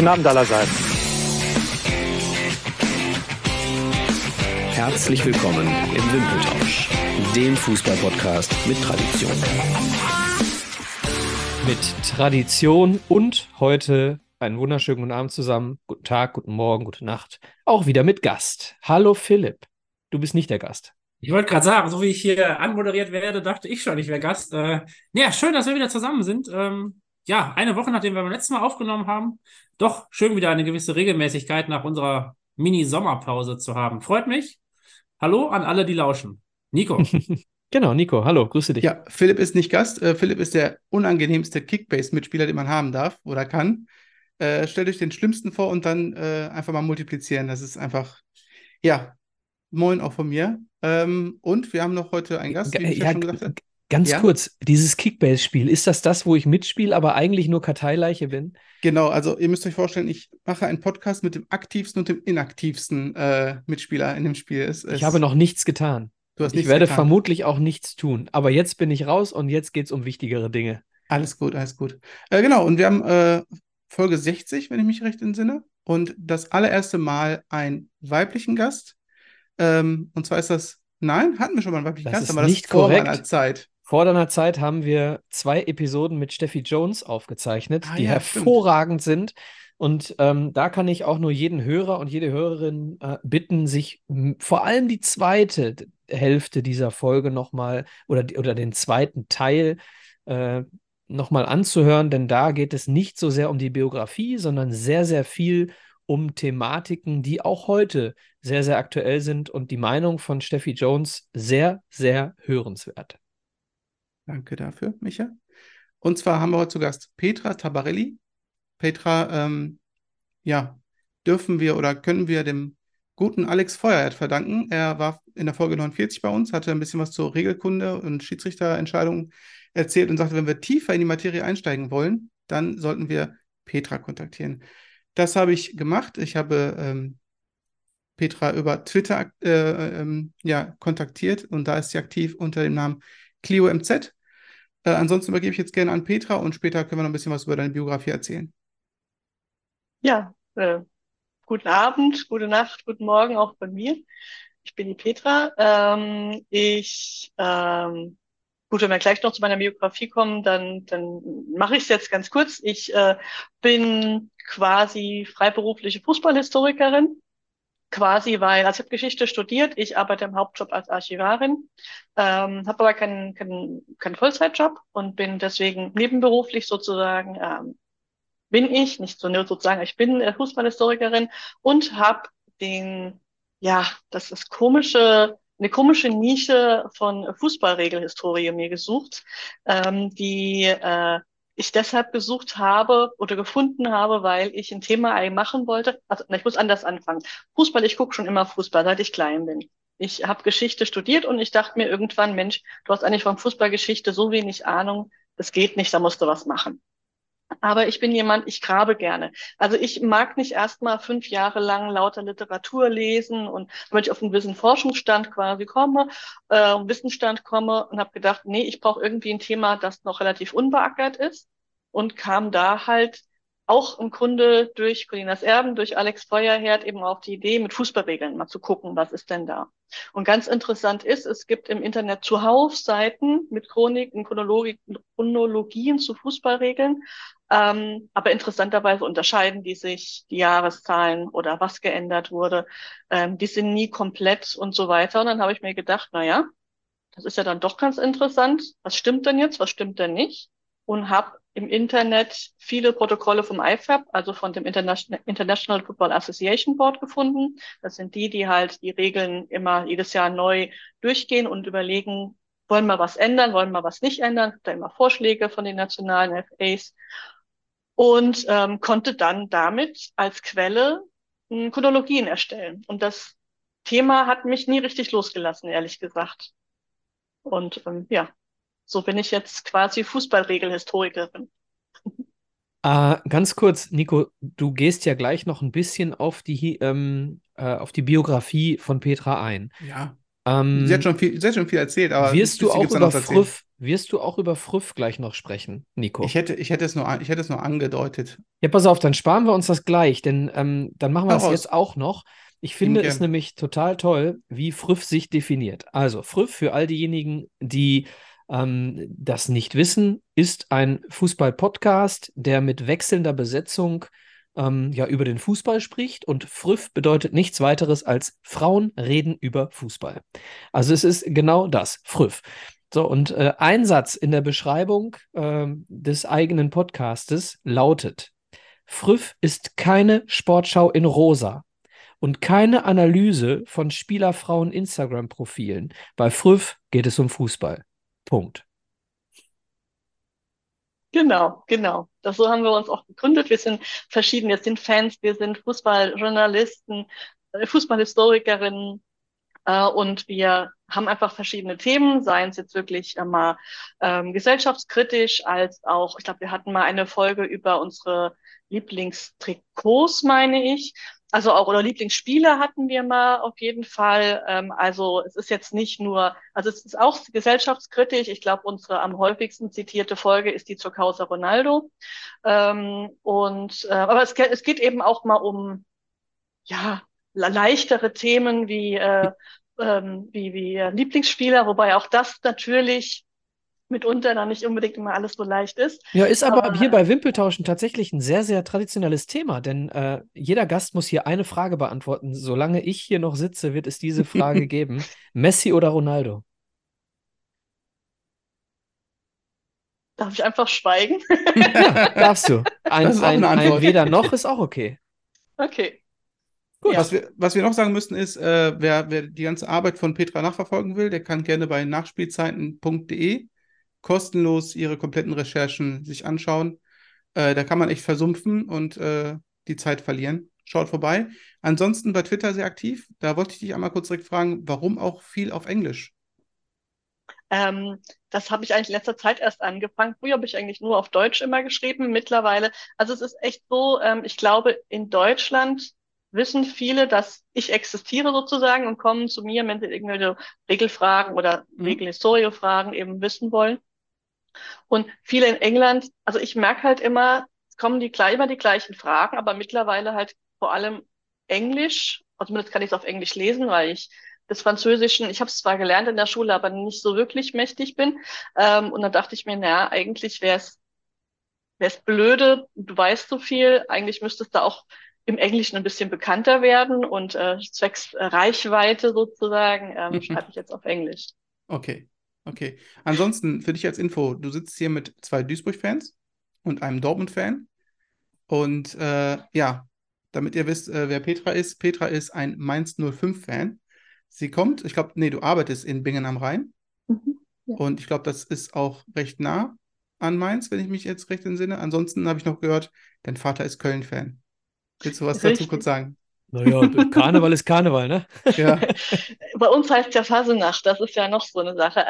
Guten Abend allerseits. Herzlich willkommen im Wimpeltausch, dem Fußballpodcast mit Tradition. Mit Tradition und heute einen wunderschönen guten Abend zusammen. Guten Tag, guten Morgen, gute Nacht. Auch wieder mit Gast. Hallo Philipp, du bist nicht der Gast. Ich wollte gerade sagen, so wie ich hier anmoderiert werde, dachte ich schon, ich wäre Gast. Ja, schön, dass wir wieder zusammen sind. Ja, eine Woche, nachdem wir beim letzten Mal aufgenommen haben, doch schön wieder eine gewisse Regelmäßigkeit nach unserer Mini-Sommerpause zu haben. Freut mich. Hallo an alle, die lauschen. Nico. Genau, Nico, hallo, grüße dich. Ja, Philipp ist nicht Gast. Philipp ist der unangenehmste Kickbase-Mitspieler, den man haben darf oder kann. Stellt euch den Schlimmsten vor und dann einfach mal multiplizieren. Das ist einfach, ja, moin auch von mir. Und wir haben noch heute einen Gast, wie ich ja schon gesagt habe. Ganz kurz, dieses Kickbase-Spiel, ist das, wo ich mitspiele, aber eigentlich nur Karteileiche bin? Genau, also ihr müsst euch vorstellen, ich mache einen Podcast mit dem aktivsten und dem inaktivsten Mitspieler in dem Spiel. Ich habe noch nichts getan. Du hast nichts getan. Ich werde vermutlich auch nichts tun, aber jetzt bin ich raus und jetzt geht es um wichtigere Dinge. Alles gut, alles gut. Genau, und wir haben Folge 60, wenn ich mich recht entsinne, und das allererste Mal einen weiblichen Gast. Und zwar ist das, nein, hatten wir schon mal einen weiblichen Gast, aber das ist vor meiner Zeit. Vor deiner Zeit haben wir 2 Episoden mit Steffi Jones aufgezeichnet, die hervorragend sind. Und da kann ich auch nur jeden Hörer und jede Hörerin bitten, sich vor allem die zweite Hälfte dieser Folge nochmal oder den zweiten Teil nochmal anzuhören. Denn da geht es nicht so sehr um die Biografie, sondern sehr, sehr viel um Thematiken, die auch heute sehr, sehr aktuell sind. Und die Meinung von Steffi Jones sehr, sehr hörenswert. Danke dafür, Micha. Und zwar haben wir heute zu Gast Petra Tabarelli. Petra, dürfen wir oder können wir dem guten Alex Feuerherdt verdanken. Er war in der Folge 49 bei uns, hatte ein bisschen was zur Regelkunde und Schiedsrichterentscheidungen erzählt und sagte, wenn wir tiefer in die Materie einsteigen wollen, dann sollten wir Petra kontaktieren. Das habe ich gemacht. Ich habe Petra über Twitter kontaktiert und da ist sie aktiv unter dem Namen Clio MZ. Ansonsten übergebe ich jetzt gerne an Petra und später können wir noch ein bisschen was über deine Biografie erzählen. Ja, guten Abend, gute Nacht, guten Morgen auch von mir. Ich bin die Petra. Wenn wir gleich noch zu meiner Biografie kommen, dann mache ich es jetzt ganz kurz. Ich bin quasi freiberufliche Fußballhistorikerin. Quasi, weil, also ich habe Geschichte studiert, ich arbeite im Hauptjob als Archivarin, habe aber keinen Vollzeitjob und bin deswegen nebenberuflich sozusagen, ich bin Fußballhistorikerin und habe eine komische Nische von Fußballregelhistorie mir gesucht, die ich deshalb gesucht habe oder gefunden habe, weil ich ein Thema machen wollte. Also ich muss anders anfangen. Fußball, ich gucke schon immer Fußball, seit ich klein bin. Ich habe Geschichte studiert und ich dachte mir irgendwann, Mensch, du hast eigentlich von Fußballgeschichte so wenig Ahnung, das geht nicht, da musst du was machen. Aber ich bin jemand, ich grabe gerne. Also ich mag nicht erstmal 5 Jahre lang lauter Literatur lesen und damit ich auf einen gewissen Forschungsstand quasi komme, Wissensstand komme und habe gedacht, nee, ich brauche irgendwie ein Thema, das noch relativ unbeackert ist und kam da halt auch im Grunde durch Colinas Erben, durch Alex Feuerherdt eben auf die Idee, mit Fußballregeln mal zu gucken, was ist denn da. Und ganz interessant ist, es gibt im Internet zuhauf Seiten mit Chroniken, Chronologien zu Fußballregeln, aber interessanterweise unterscheiden die sich die Jahreszahlen oder was geändert wurde, die sind nie komplett und so weiter. Und dann habe ich mir gedacht, naja, das ist ja dann doch ganz interessant, was stimmt denn jetzt, was stimmt denn nicht? Und habe im Internet viele Protokolle vom IFAB, also von dem International Football Association Board gefunden. Das sind die halt die Regeln immer jedes Jahr neu durchgehen und überlegen, wollen wir was ändern, wollen wir was nicht ändern. Da immer Vorschläge von den nationalen FAs. Und konnte dann damit als Quelle Chronologien erstellen. Und das Thema hat mich nie richtig losgelassen, ehrlich gesagt. Und so bin ich jetzt quasi Fußballregelhistorikerin. Ganz kurz, Nico, du gehst ja gleich noch ein bisschen auf die Biografie von Petra ein. Ja. Sie hat schon viel erzählt, aber wirst du auch über Früff gleich noch sprechen, Nico? Ich hätte es nur angedeutet. Ja, pass auf, dann sparen wir uns das gleich, denn dann machen wir es jetzt auch noch. Ich finde es nämlich total toll, wie Früff sich definiert. Also Früff, für all diejenigen, die das nicht wissen, ist ein Fußball-Podcast, der mit wechselnder Besetzung über den Fußball spricht, und Früff bedeutet nichts weiteres als Frauen reden über Fußball. Also es ist genau das, Früff. So, und ein Satz in der Beschreibung des eigenen Podcastes lautet: Früff ist keine Sportschau in Rosa und keine Analyse von Spielerfrauen-Instagram-Profilen. Bei Früff geht es um Fußball. Punkt. Genau. So haben wir uns auch gegründet. Wir sind verschieden. Wir sind Fans, wir sind Fußballjournalisten, Fußballhistorikerinnen und wir haben einfach verschiedene Themen, seien es jetzt wirklich mal gesellschaftskritisch, als auch, ich glaube, wir hatten mal eine Folge über unsere Lieblingstrikots, meine ich. Also auch, oder Lieblingsspieler hatten wir mal auf jeden Fall. Also es ist jetzt nicht nur, also es ist auch gesellschaftskritisch. Ich glaube, unsere am häufigsten zitierte Folge ist die zur Causa Ronaldo. Aber es geht eben auch mal um, ja, leichtere Themen wie Lieblingsspieler, wobei auch das natürlich mitunter noch nicht unbedingt immer alles so leicht ist. Ja, ist aber hier bei Wimpeltauschen tatsächlich ein sehr, sehr traditionelles Thema, denn jeder Gast muss hier eine Frage beantworten. Solange ich hier noch sitze, wird es diese Frage geben. Messi oder Ronaldo? Darf ich einfach schweigen? Darfst du. Ein weder noch ist auch okay. Okay. Gut, ja. Was wir noch sagen müssen ist, wer die ganze Arbeit von Petra nachverfolgen will, der kann gerne bei nachspielzeiten.de kostenlos ihre kompletten Recherchen sich anschauen. Da kann man echt versumpfen und die Zeit verlieren. Schaut vorbei. Ansonsten bei Twitter sehr aktiv. Da wollte ich dich einmal kurz direkt fragen, warum auch viel auf Englisch? Das habe ich eigentlich in letzter Zeit erst angefangen. Früher habe ich eigentlich nur auf Deutsch immer geschrieben. Mittlerweile, also es ist echt so, ich glaube, in Deutschland wissen viele, dass ich existiere sozusagen und kommen zu mir, wenn sie irgendwelche Regelfragen oder Regelhistorie-Fragen eben wissen wollen. Und viele in England, also ich merke halt immer, es kommen immer die gleichen Fragen, aber mittlerweile halt vor allem Englisch, also zumindest kann ich es auf Englisch lesen, weil ich des Französischen, ich habe es zwar gelernt in der Schule, aber nicht so wirklich mächtig bin. Und dann dachte ich mir, naja, eigentlich wär's blöde, du weißt so viel, eigentlich müsstest du auch im Englischen ein bisschen bekannter werden und zwecks Reichweite sozusagen schreibe ich jetzt auf Englisch. Okay. Ansonsten für dich als Info, du sitzt hier mit 2 Duisburg-Fans und einem Dortmund-Fan und damit ihr wisst, wer Petra ist. Petra ist ein Mainz 05-Fan. Sie kommt, ich glaube, du arbeitest in Bingen am Rhein und ich glaube, das ist auch recht nah an Mainz, wenn ich mich jetzt recht entsinne. Ansonsten habe ich noch gehört, dein Vater ist Köln-Fan. Willst du was dazu kurz sagen? Naja, Karneval ist Karneval, ne? Ja. Bei uns heißt es ja Fasenacht, das ist ja noch so eine Sache.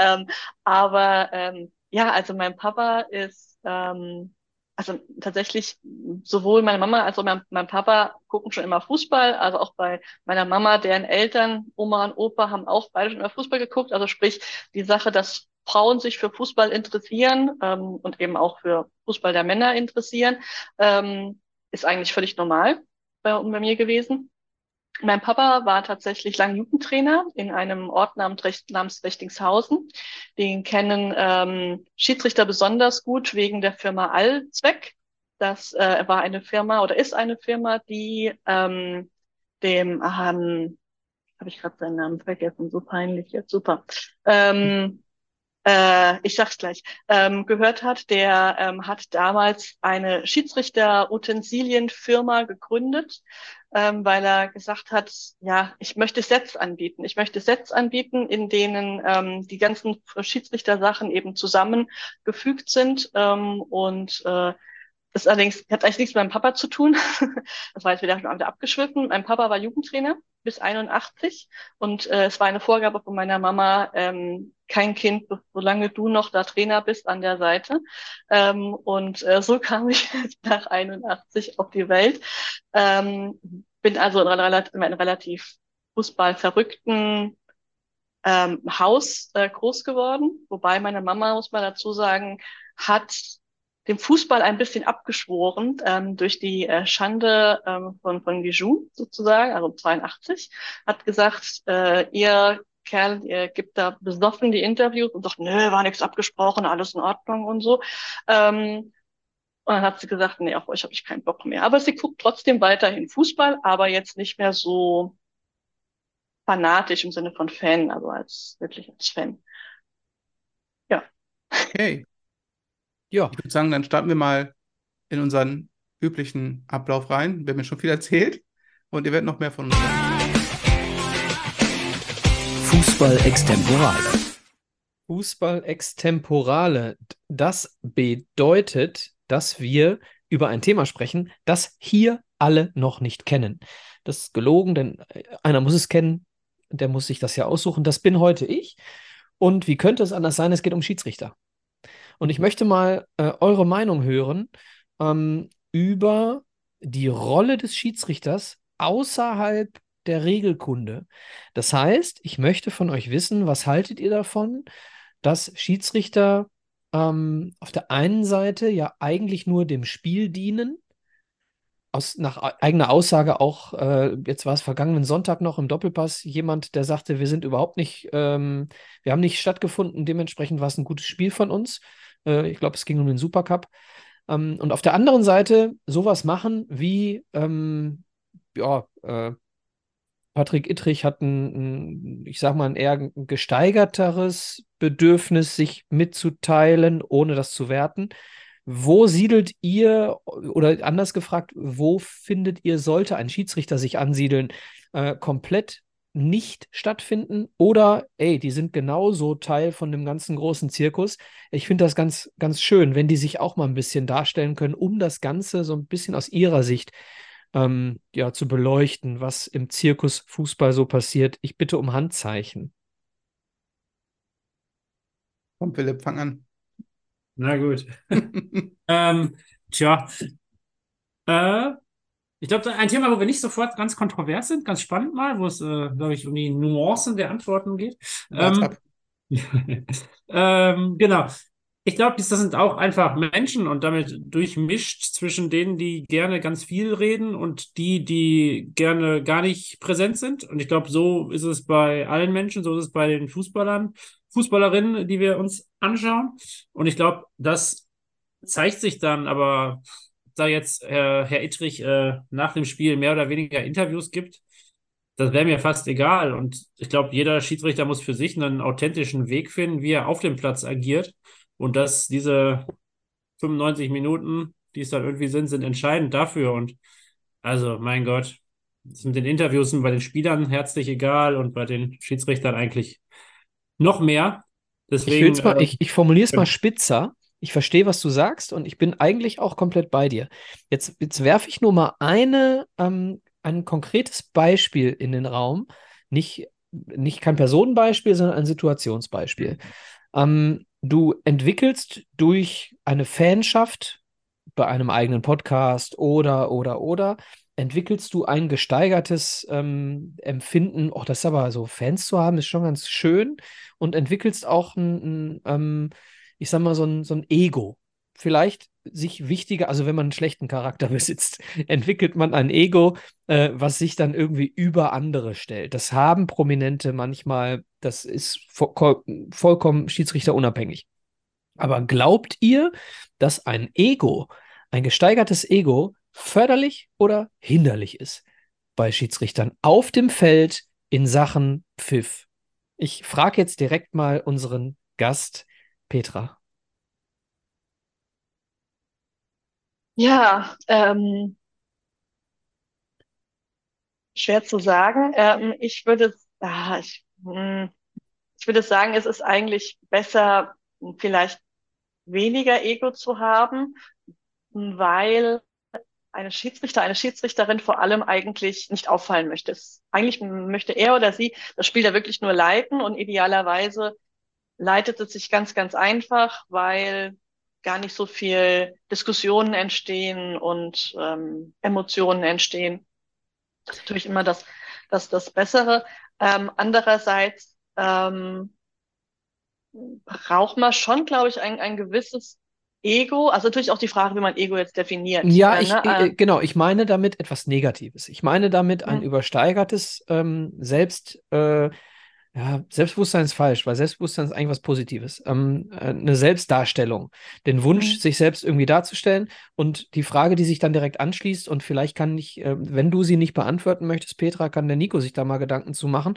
Also mein Papa ist, also tatsächlich sowohl meine Mama als auch mein Papa gucken schon immer Fußball, also auch bei meiner Mama, deren Eltern, Oma und Opa, haben auch beide schon immer Fußball geguckt. Also sprich, die Sache, dass Frauen sich für Fußball interessieren und eben auch für Fußball der Männer interessieren, ist eigentlich völlig normal bei mir gewesen. Mein Papa war tatsächlich lang Jugendtrainer in einem Ort namens Rechtingshausen. Den kennen Schiedsrichter besonders gut wegen der Firma Allzweck. Das war eine Firma oder ist eine Firma, die habe ich gerade seinen Namen vergessen, so peinlich jetzt, super. Ich sag's gleich, gehört hat, der hat damals eine Schiedsrichter-Utensilien-Firma gegründet, weil er gesagt hat, ja, ich möchte Sets anbieten, in denen die ganzen Schiedsrichter-Sachen eben zusammengefügt sind das allerdings hat eigentlich nichts mit meinem Papa zu tun. Das war jetzt wieder abgeschwiffen. Mein Papa war Jugendtrainer bis 81 und es war eine Vorgabe von meiner Mama, kein Kind, solange du noch da Trainer bist, an der Seite. So kam ich nach 81 auf die Welt. Bin also in einer relativ fußballverrückten Haus groß geworden, wobei meine Mama, muss man dazu sagen, hat dem Fußball ein bisschen abgeschworen durch die Schande von Gijou sozusagen, also 82, hat gesagt, ihr Kerl, ihr gibt da besoffen die Interviews und sagt, nö, war nichts abgesprochen, alles in Ordnung und so. Und dann hat sie gesagt, nee, auf euch habe ich keinen Bock mehr. Aber sie guckt trotzdem weiterhin Fußball, aber jetzt nicht mehr so fanatisch im Sinne von Fan, also als Fan. Ja. Okay. Ja. Ich würde sagen, dann starten wir mal in unseren üblichen Ablauf rein. Wir haben ja schon viel erzählt und ihr werdet noch mehr von uns hören. Fußball Extemporale. Das bedeutet, dass wir über ein Thema sprechen, das hier alle noch nicht kennen. Das ist gelogen, denn einer muss es kennen, der muss sich das ja aussuchen. Das bin heute ich. Und wie könnte es anders sein? Es geht um Schiedsrichter. Und ich möchte mal eure Meinung hören über die Rolle des Schiedsrichters außerhalb der Regelkunde. Das heißt, ich möchte von euch wissen, was haltet ihr davon, dass Schiedsrichter auf der einen Seite ja eigentlich nur dem Spiel dienen, nach eigener Aussage auch, jetzt war es vergangenen Sonntag noch im Doppelpass, jemand, der sagte, wir sind überhaupt nicht, wir haben nicht stattgefunden, dementsprechend war es ein gutes Spiel von uns. Ich glaube, es ging um den Supercup. Und auf der anderen Seite sowas machen wie, Patrick Ittrich hat ein eher gesteigerteres Bedürfnis, sich mitzuteilen, ohne das zu werten. Wo siedelt ihr, oder anders gefragt, wo findet ihr, sollte ein Schiedsrichter sich ansiedeln? Komplett nicht stattfinden? Oder, die sind genauso Teil von dem ganzen großen Zirkus. Ich finde das ganz, ganz schön, wenn die sich auch mal ein bisschen darstellen können, um das Ganze so ein bisschen aus ihrer Sicht zu beleuchten, was im Zirkus Fußball so passiert. Ich bitte um Handzeichen. Komm, Philipp, fang an. Na gut. Ich glaube, ein Thema, wo wir nicht sofort ganz kontrovers sind, ganz spannend mal, wo es, glaube ich, um die Nuancen der Antworten geht. Genau. Ich glaube, das sind auch einfach Menschen und damit durchmischt zwischen denen, die gerne ganz viel reden und die gerne gar nicht präsent sind. Und ich glaube, so ist es bei allen Menschen, so ist es bei den Fußballerinnen, die wir uns anschauen. Und ich glaube, das zeigt sich dann, aber da jetzt Herr Ittrich nach dem Spiel mehr oder weniger Interviews gibt, das wäre mir fast egal. Und ich glaube, jeder Schiedsrichter muss für sich einen authentischen Weg finden, wie er auf dem Platz agiert. Und dass diese 95 Minuten, die es dann irgendwie sind entscheidend dafür. Und also, mein Gott, sind den Interviews bei den Spielern herzlich egal und bei den Schiedsrichtern eigentlich noch mehr. Deswegen, ich formuliere es mal spitzer. Ich verstehe, was du sagst und ich bin eigentlich auch komplett bei dir. Jetzt werfe ich nur mal ein konkretes Beispiel in den Raum. Nicht kein Personenbeispiel, sondern ein Situationsbeispiel. Du entwickelst durch eine Fanschaft bei einem eigenen Podcast oder entwickelst du ein gesteigertes Empfinden, das ist aber so, Fans zu haben, ist schon ganz schön, und entwickelst auch ein Ego. Vielleicht sich wichtiger, also wenn man einen schlechten Charakter besitzt, entwickelt man ein Ego, was sich dann irgendwie über andere stellt. Das haben Prominente manchmal, das ist vollkommen schiedsrichterunabhängig. Aber glaubt ihr, dass ein gesteigertes Ego, förderlich oder hinderlich ist bei Schiedsrichtern auf dem Feld in Sachen Pfiff? Ich frage jetzt direkt mal unseren Gast Petra. Ja, schwer zu sagen. Ich würde sagen, es ist eigentlich besser, vielleicht weniger Ego zu haben, weil ein Schiedsrichter, eine Schiedsrichterin vor allem eigentlich nicht auffallen möchte. Eigentlich möchte er oder sie das Spiel da wirklich nur leiten und idealerweise leitet es sich ganz, ganz einfach, weil gar nicht so viel Diskussionen entstehen und Emotionen entstehen. Das ist natürlich immer das Bessere. Andererseits braucht man schon, glaube ich, ein gewisses Ego, also natürlich auch die Frage, wie man Ego jetzt definiert. Ja, ich meine damit etwas Negatives. Ich meine damit ein übersteigertes Selbstbewusstsein ist falsch, weil Selbstbewusstsein ist eigentlich was Positives. Eine Selbstdarstellung, den Wunsch, sich selbst irgendwie darzustellen, und die Frage, die sich dann direkt anschließt, und vielleicht kann ich, wenn du sie nicht beantworten möchtest, Petra, kann der Nico sich da mal Gedanken zu machen.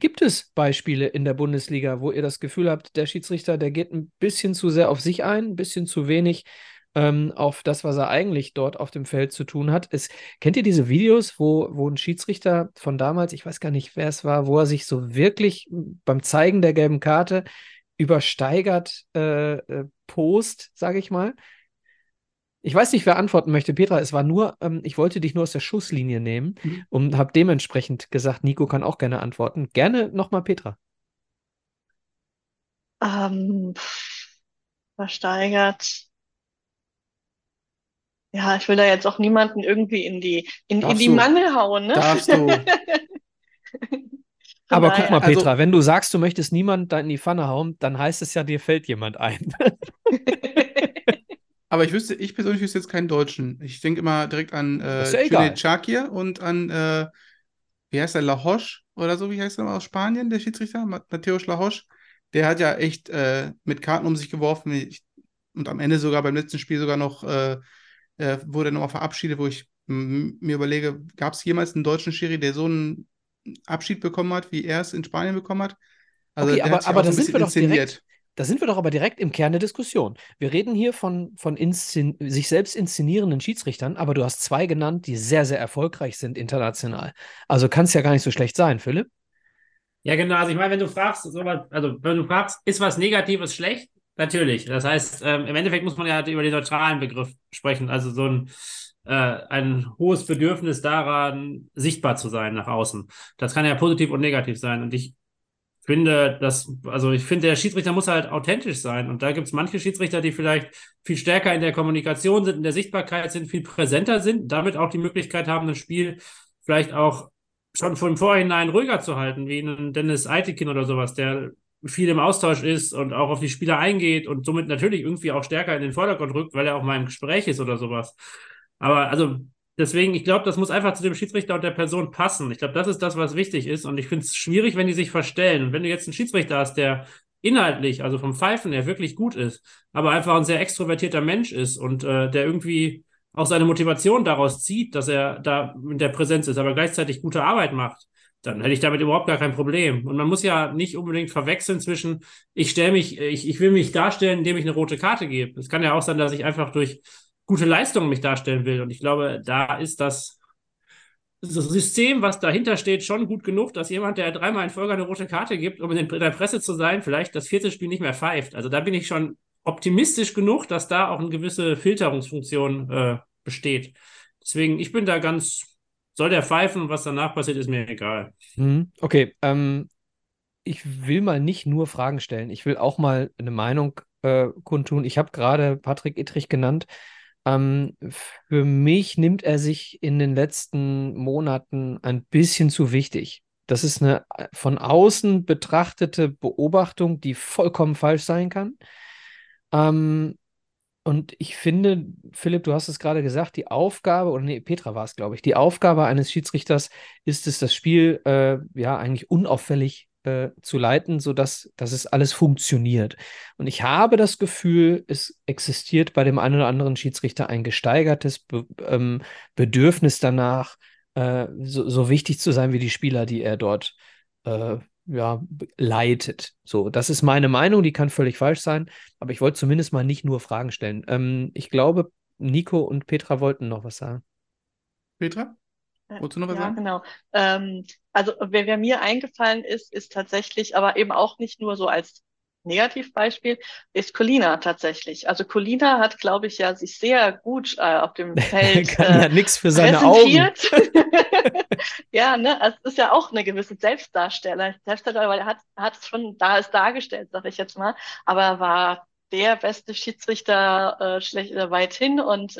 Gibt es Beispiele in der Bundesliga, wo ihr das Gefühl habt, der Schiedsrichter, der geht ein bisschen zu sehr auf sich ein, ein bisschen zu wenig auf das, was er eigentlich dort auf dem Feld zu tun hat? Kennt ihr diese Videos, wo ein Schiedsrichter von damals, ich weiß gar nicht, wer es war, wo er sich so wirklich beim Zeigen der gelben Karte übersteigert post, sage ich mal? Ich weiß nicht, wer antworten möchte, Petra. Es war nur, ich wollte dich nur aus der Schusslinie nehmen und habe dementsprechend gesagt, Nico kann auch gerne antworten. Gerne nochmal Petra. Versteigert. Ja, ich will da jetzt auch niemanden irgendwie in die Mangel hauen, ne? Darfst du. Aber guck mal, Petra, wenn du sagst, du möchtest niemanden da in die Pfanne hauen, dann heißt es ja, dir fällt jemand ein. Aber ich persönlich wüsste jetzt keinen Deutschen. Ich denke immer direkt an Chakir und an, wie heißt der, Lahoz oder so, wie heißt der aus Spanien, der Schiedsrichter, Mateusz Lahoz. Der hat ja echt mit Karten um sich geworfen und am Ende sogar beim letzten Spiel sogar noch wurde nochmal verabschiedet, wo ich mir überlege, gab es jemals einen deutschen Schiri, der so einen Abschied bekommen hat, wie er es in Spanien bekommen hat? Also okay, aber da sind wir doch direkt. Da sind wir doch aber direkt im Kern der Diskussion. Wir reden hier von sich selbst inszenierenden Schiedsrichtern, aber du hast zwei genannt, die sehr, sehr erfolgreich sind international. Also kann es ja gar nicht so schlecht sein, Philipp. Ja, genau. Also ich meine, wenn du fragst, ist was Negatives schlecht? Natürlich. Das heißt, im Endeffekt muss man ja halt über den neutralen Begriff sprechen. Also so ein hohes Bedürfnis daran, sichtbar zu sein nach außen. Das kann ja positiv und negativ sein. Und ich finde, der Schiedsrichter muss halt authentisch sein. Und da gibt es manche Schiedsrichter, die vielleicht viel stärker in der Kommunikation sind, in der Sichtbarkeit sind, viel präsenter sind, damit auch die Möglichkeit haben, ein Spiel vielleicht auch schon von vorhinein ruhiger zu halten, wie einen Dennis Aitekin oder sowas, der viel im Austausch ist und auch auf die Spieler eingeht und somit natürlich irgendwie auch stärker in den Vordergrund rückt, weil er auch mal im Gespräch ist oder sowas. Aber also deswegen, ich glaube, das muss einfach zu dem Schiedsrichter und der Person passen. Ich glaube, das ist das, was wichtig ist, und ich finde es schwierig, wenn die sich verstellen. Und wenn du jetzt einen Schiedsrichter hast, der inhaltlich, also vom Pfeifen her, wirklich gut ist, aber einfach ein sehr extrovertierter Mensch ist und der irgendwie auch seine Motivation daraus zieht, dass er da in der Präsenz ist, aber gleichzeitig gute Arbeit macht, dann hätte ich damit überhaupt gar kein Problem. Und man muss ja nicht unbedingt verwechseln zwischen, ich will mich darstellen, indem ich eine rote Karte gebe. Es kann ja auch sein, dass ich einfach durch gute Leistungen mich darstellen will. Und ich glaube, da ist das System, was dahinter steht, schon gut genug, dass jemand, der dreimal in Folge eine rote Karte gibt, um in der Presse zu sein, vielleicht das vierte Spiel nicht mehr pfeift. Also da bin ich schon optimistisch genug, dass da auch eine gewisse Filterungsfunktion besteht. Deswegen, ich bin da ganz... Soll der pfeifen, und was danach passiert, ist mir egal. Okay, ich will mal nicht nur Fragen stellen. Ich will auch mal eine Meinung kundtun. Ich habe gerade Patrick Ittrich genannt. Für mich nimmt er sich in den letzten Monaten ein bisschen zu wichtig. Das ist eine von außen betrachtete Beobachtung, die vollkommen falsch sein kann. Und ich finde, Philipp, du hast es gerade gesagt, die Aufgabe, Petra war es, glaube ich, die Aufgabe eines Schiedsrichters ist es, das Spiel eigentlich unauffällig zu leiten, sodass es alles funktioniert. Und ich habe das Gefühl, es existiert bei dem einen oder anderen Schiedsrichter ein gesteigertes Bedürfnis danach, so wichtig zu sein wie die Spieler, die er dort leitet. So, das ist meine Meinung, die kann völlig falsch sein, aber ich wollte zumindest mal nicht nur Fragen stellen. Ich glaube, Nico und Petra wollten noch was sagen. Petra? Wolltest du noch was sagen? Ja, genau. Wer mir eingefallen ist tatsächlich, aber eben auch nicht nur so als Negativbeispiel, ist Colina tatsächlich. Also Colina hat, glaube ich, ja sich sehr gut auf dem Feld kann ja nichts für seine präsentiert. Augen. Ja, ne, also es ist ja auch eine gewisse Selbstdarsteller, weil er hat es schon dargestellt, sag ich jetzt mal, aber er war der beste Schiedsrichter schlecht weithin und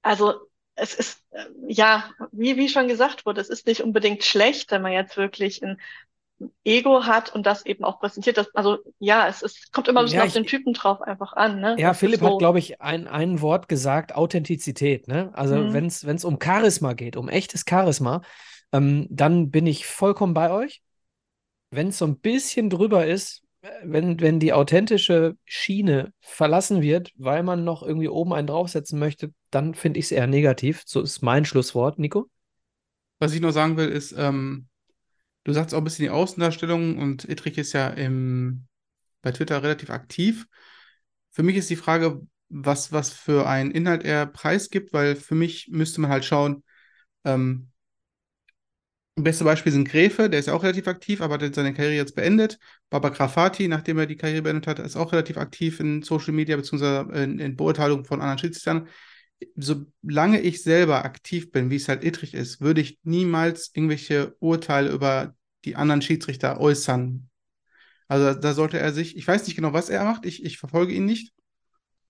also es ist, ja, wie schon gesagt wurde, es ist nicht unbedingt schlecht, wenn man jetzt wirklich ein Ego hat und das eben auch präsentiert. Das, also ja, es kommt immer ein bisschen auf den Typen drauf einfach an. Ne? Ja, Philipp hat, glaube ich, ein Wort gesagt, Authentizität. Ne? Also wenn es um Charisma geht, um echtes Charisma, dann bin ich vollkommen bei euch. Wenn es so ein bisschen drüber ist, wenn die authentische Schiene verlassen wird, weil man noch irgendwie oben einen draufsetzen möchte, dann finde ich es eher negativ. So ist mein Schlusswort, Nico. Was ich nur sagen will, ist, du sagst auch ein bisschen die Außendarstellung und Ittrich ist ja bei Twitter relativ aktiv. Für mich ist die Frage, was für einen Inhalt er preisgibt, weil für mich müsste man halt schauen, beste Beispiel sind Gräfe, der ist ja auch relativ aktiv, aber hat seine Karriere jetzt beendet. Baba Grafati, nachdem er die Karriere beendet hat, ist auch relativ aktiv in Social Media bzw. in Beurteilung von anderen Schiedsrichtern. Solange ich selber aktiv bin, wie es halt Ittrich ist, würde ich niemals irgendwelche Urteile über die anderen Schiedsrichter äußern. Also da sollte er sich, ich weiß nicht genau, was er macht, ich verfolge ihn nicht.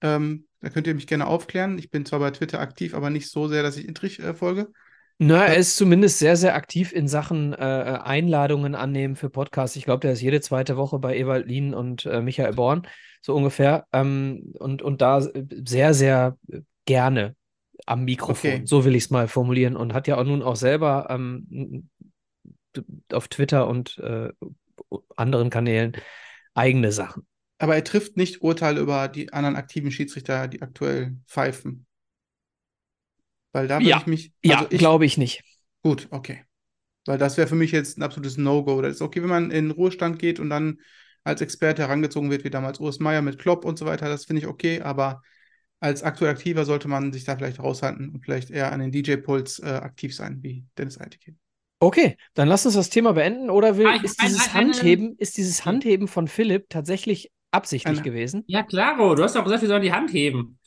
Da könnt ihr mich gerne aufklären. Ich bin zwar bei Twitter aktiv, aber nicht so sehr, dass ich Ittrich folge. Na, er ist zumindest sehr, sehr aktiv in Sachen Einladungen annehmen für Podcasts. Ich glaube, der ist jede zweite Woche bei Ewald Lien und Michael Born, so ungefähr. Und da sehr, sehr gerne am Mikrofon, so will ich es mal formulieren. Und hat ja auch nun auch selber auf Twitter und anderen Kanälen eigene Sachen. Aber er trifft nicht Urteile über die anderen aktiven Schiedsrichter, die aktuell pfeifen. Weil da würde ich mich. Also ja, glaube ich nicht. Gut, okay. Weil das wäre für mich jetzt ein absolutes No-Go. Das ist okay, wenn man in den Ruhestand geht und dann als Experte herangezogen wird, wie damals Urs Meier mit Klopp und so weiter. Das finde ich okay, aber als aktuell Aktiver sollte man sich da vielleicht raushalten und vielleicht eher an den DJ-Puls aktiv sein, wie Dennis Eitekin. Okay, dann lass uns das Thema beenden. Oder ist dieses Handheben von Philipp tatsächlich absichtlich gewesen? Ja, klaro. Du hast doch gesagt, wir sollen die Hand heben.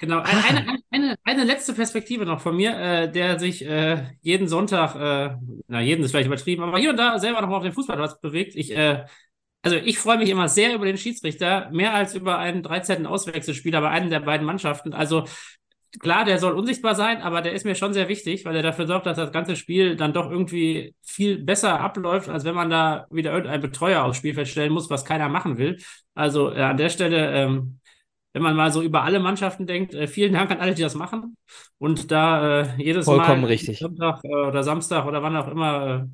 Genau, eine letzte Perspektive noch von mir, der sich jeden Sonntag, jeden ist vielleicht übertrieben, aber hier und da selber nochmal auf den Fußballplatz bewegt. Ich freue mich immer sehr über den Schiedsrichter, mehr als über einen 13. Auswechselspieler bei einem der beiden Mannschaften. Also klar, der soll unsichtbar sein, aber der ist mir schon sehr wichtig, weil er dafür sorgt, dass das ganze Spiel dann doch irgendwie viel besser abläuft, als wenn man da wieder irgendeinen Betreuer aufs Spielfeld stellen muss, was keiner machen will. Also an der Stelle... wenn man mal so über alle Mannschaften denkt, vielen Dank an alle, die das machen und da jedes Vollkommen Mal richtig. Sonntag oder Samstag oder wann auch immer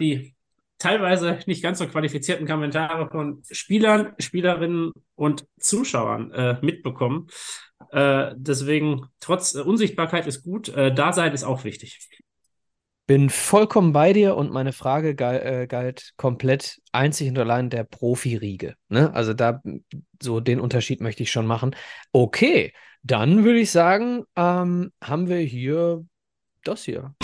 die teilweise nicht ganz so qualifizierten Kommentare von Spielern, Spielerinnen und Zuschauern mitbekommen. Deswegen, trotz Unsichtbarkeit ist gut, Dasein ist auch wichtig. Bin vollkommen bei dir und meine Frage galt komplett einzig und allein der Profiriege. Ne? Also da so den Unterschied möchte ich schon machen. Okay, dann würde ich sagen, haben wir hier das hier.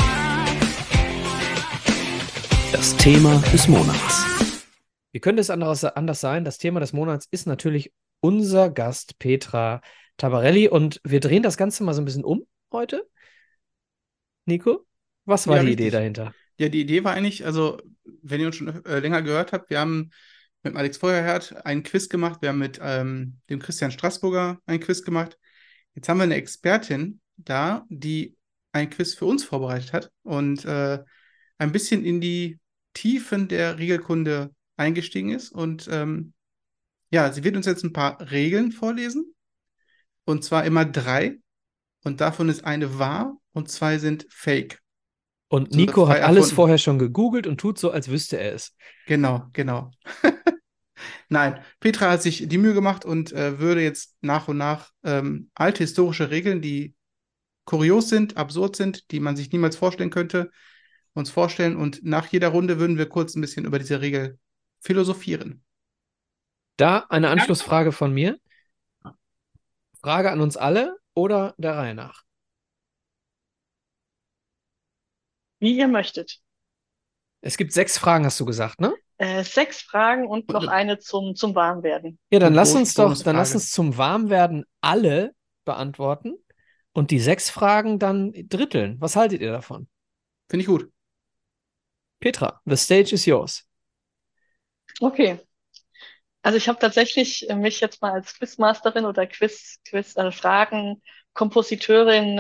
Das Thema des Monats. Wie könnte es anders sein? Das Thema des Monats ist natürlich unser Gast Petra Tabarelli und wir drehen das Ganze mal so ein bisschen um heute. Nico? Was war die Idee dahinter? Ja, die Idee war eigentlich, also wenn ihr uns schon länger gehört habt, wir haben mit Alex Feuerherdt einen Quiz gemacht, wir haben mit dem Christian Straßburger einen Quiz gemacht. Jetzt haben wir eine Expertin da, die ein Quiz für uns vorbereitet hat und ein bisschen in die Tiefen der Regelkunde eingestiegen ist. Und sie wird uns jetzt ein paar Regeln vorlesen, und zwar immer 3. Und davon ist eine wahr und 2 sind fake. Und Nico hat alles vorher schon gegoogelt und tut so, als wüsste er es. Genau. Nein, Petra hat sich die Mühe gemacht und würde jetzt nach und nach alte historische Regeln, die kurios sind, absurd sind, die man sich niemals vorstellen könnte, uns vorstellen. Und nach jeder Runde würden wir kurz ein bisschen über diese Regel philosophieren. Da eine Anschlussfrage von mir. Frage an uns alle oder der Reihe nach? Wie ihr möchtet. Es gibt 6 Fragen, hast du gesagt, ne? 6 Fragen und noch eine zum Warmwerden. Ja, dann lass uns zum Warmwerden alle beantworten und die 6 Fragen dann dritteln. Was haltet ihr davon? Finde ich gut. Petra, the stage is yours. Okay. Also ich habe tatsächlich mich jetzt mal als Quizmasterin oder Fragen Kompositeurin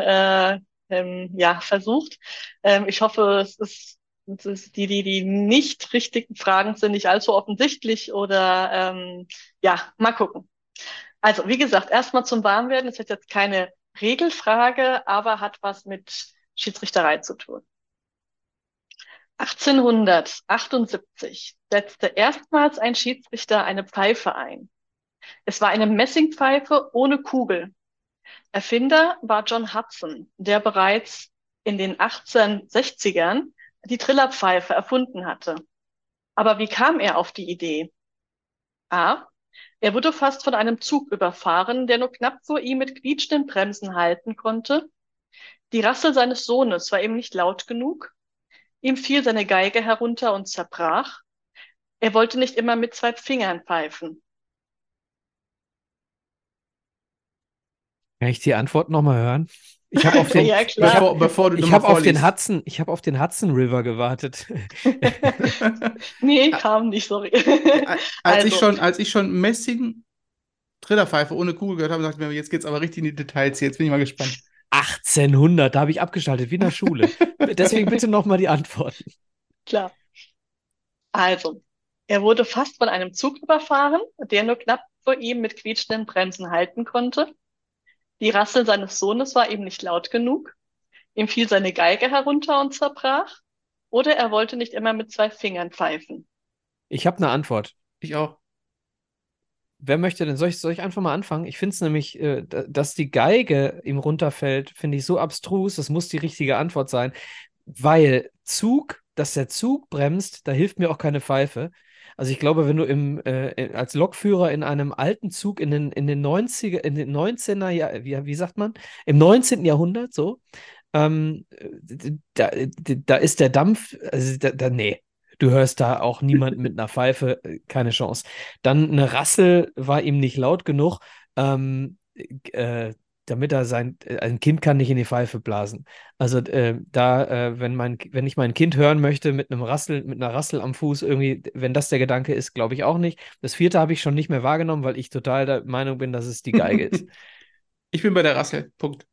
versucht. Ich hoffe, die nicht richtigen Fragen sind nicht allzu offensichtlich oder mal gucken. Also wie gesagt, erstmal zum Warmwerden. Das ist jetzt keine Regelfrage, aber hat was mit Schiedsrichterei zu tun. 1878 setzte erstmals ein Schiedsrichter eine Pfeife ein. Es war eine Messingpfeife ohne Kugel. Erfinder war John Hudson, der bereits in den 1860ern die Trillerpfeife erfunden hatte. Aber wie kam er auf die Idee? A. Er wurde fast von einem Zug überfahren, der nur knapp vor ihm mit quietschenden Bremsen halten konnte. Die Rassel seines Sohnes war ihm nicht laut genug. Ihm fiel seine Geige herunter und zerbrach. Er wollte nicht immer mit 2 Fingern pfeifen. Kann ich die Antwort nochmal hören? Ich habe auf den, ja, ich habe auf den Hudson River gewartet. Nee, kam nicht, sorry. Als ich schon Messing Trillerpfeife ohne Kugel gehört habe, dachte ich mir, jetzt geht's aber richtig in die Details. Jetzt bin ich mal gespannt. 1800, da habe ich abgeschaltet, wie in der Schule. Deswegen bitte nochmal die Antworten. Klar. Also, er wurde fast von einem Zug überfahren, der nur knapp vor ihm mit quietschenden Bremsen halten konnte. Die Rassel seines Sohnes war ihm nicht laut genug. Ihm fiel seine Geige herunter und zerbrach. Oder er wollte nicht immer mit 2 Fingern pfeifen. Ich habe eine Antwort. Ich auch. Wer möchte denn? Soll ich einfach mal anfangen? Ich finde es nämlich, dass die Geige ihm runterfällt, finde ich so abstrus. Das muss die richtige Antwort sein. Weil dass der Zug bremst, da hilft mir auch keine Pfeife. Also ich glaube, wenn du als Lokführer in einem alten Zug im 19. Jahrhundert so, da ist der Dampf, also nee, du hörst da auch niemanden mit einer Pfeife, keine Chance. Dann eine Rassel war ihm nicht laut genug, damit ein Kind kann nicht in die Pfeife blasen. Also wenn ich mein Kind hören möchte mit einer Rassel am Fuß irgendwie, wenn das der Gedanke ist, glaube ich auch nicht. Das 4. habe ich schon nicht mehr wahrgenommen, weil ich total der Meinung bin, dass es die Geige ist. Ich bin bei der Rassel, Punkt.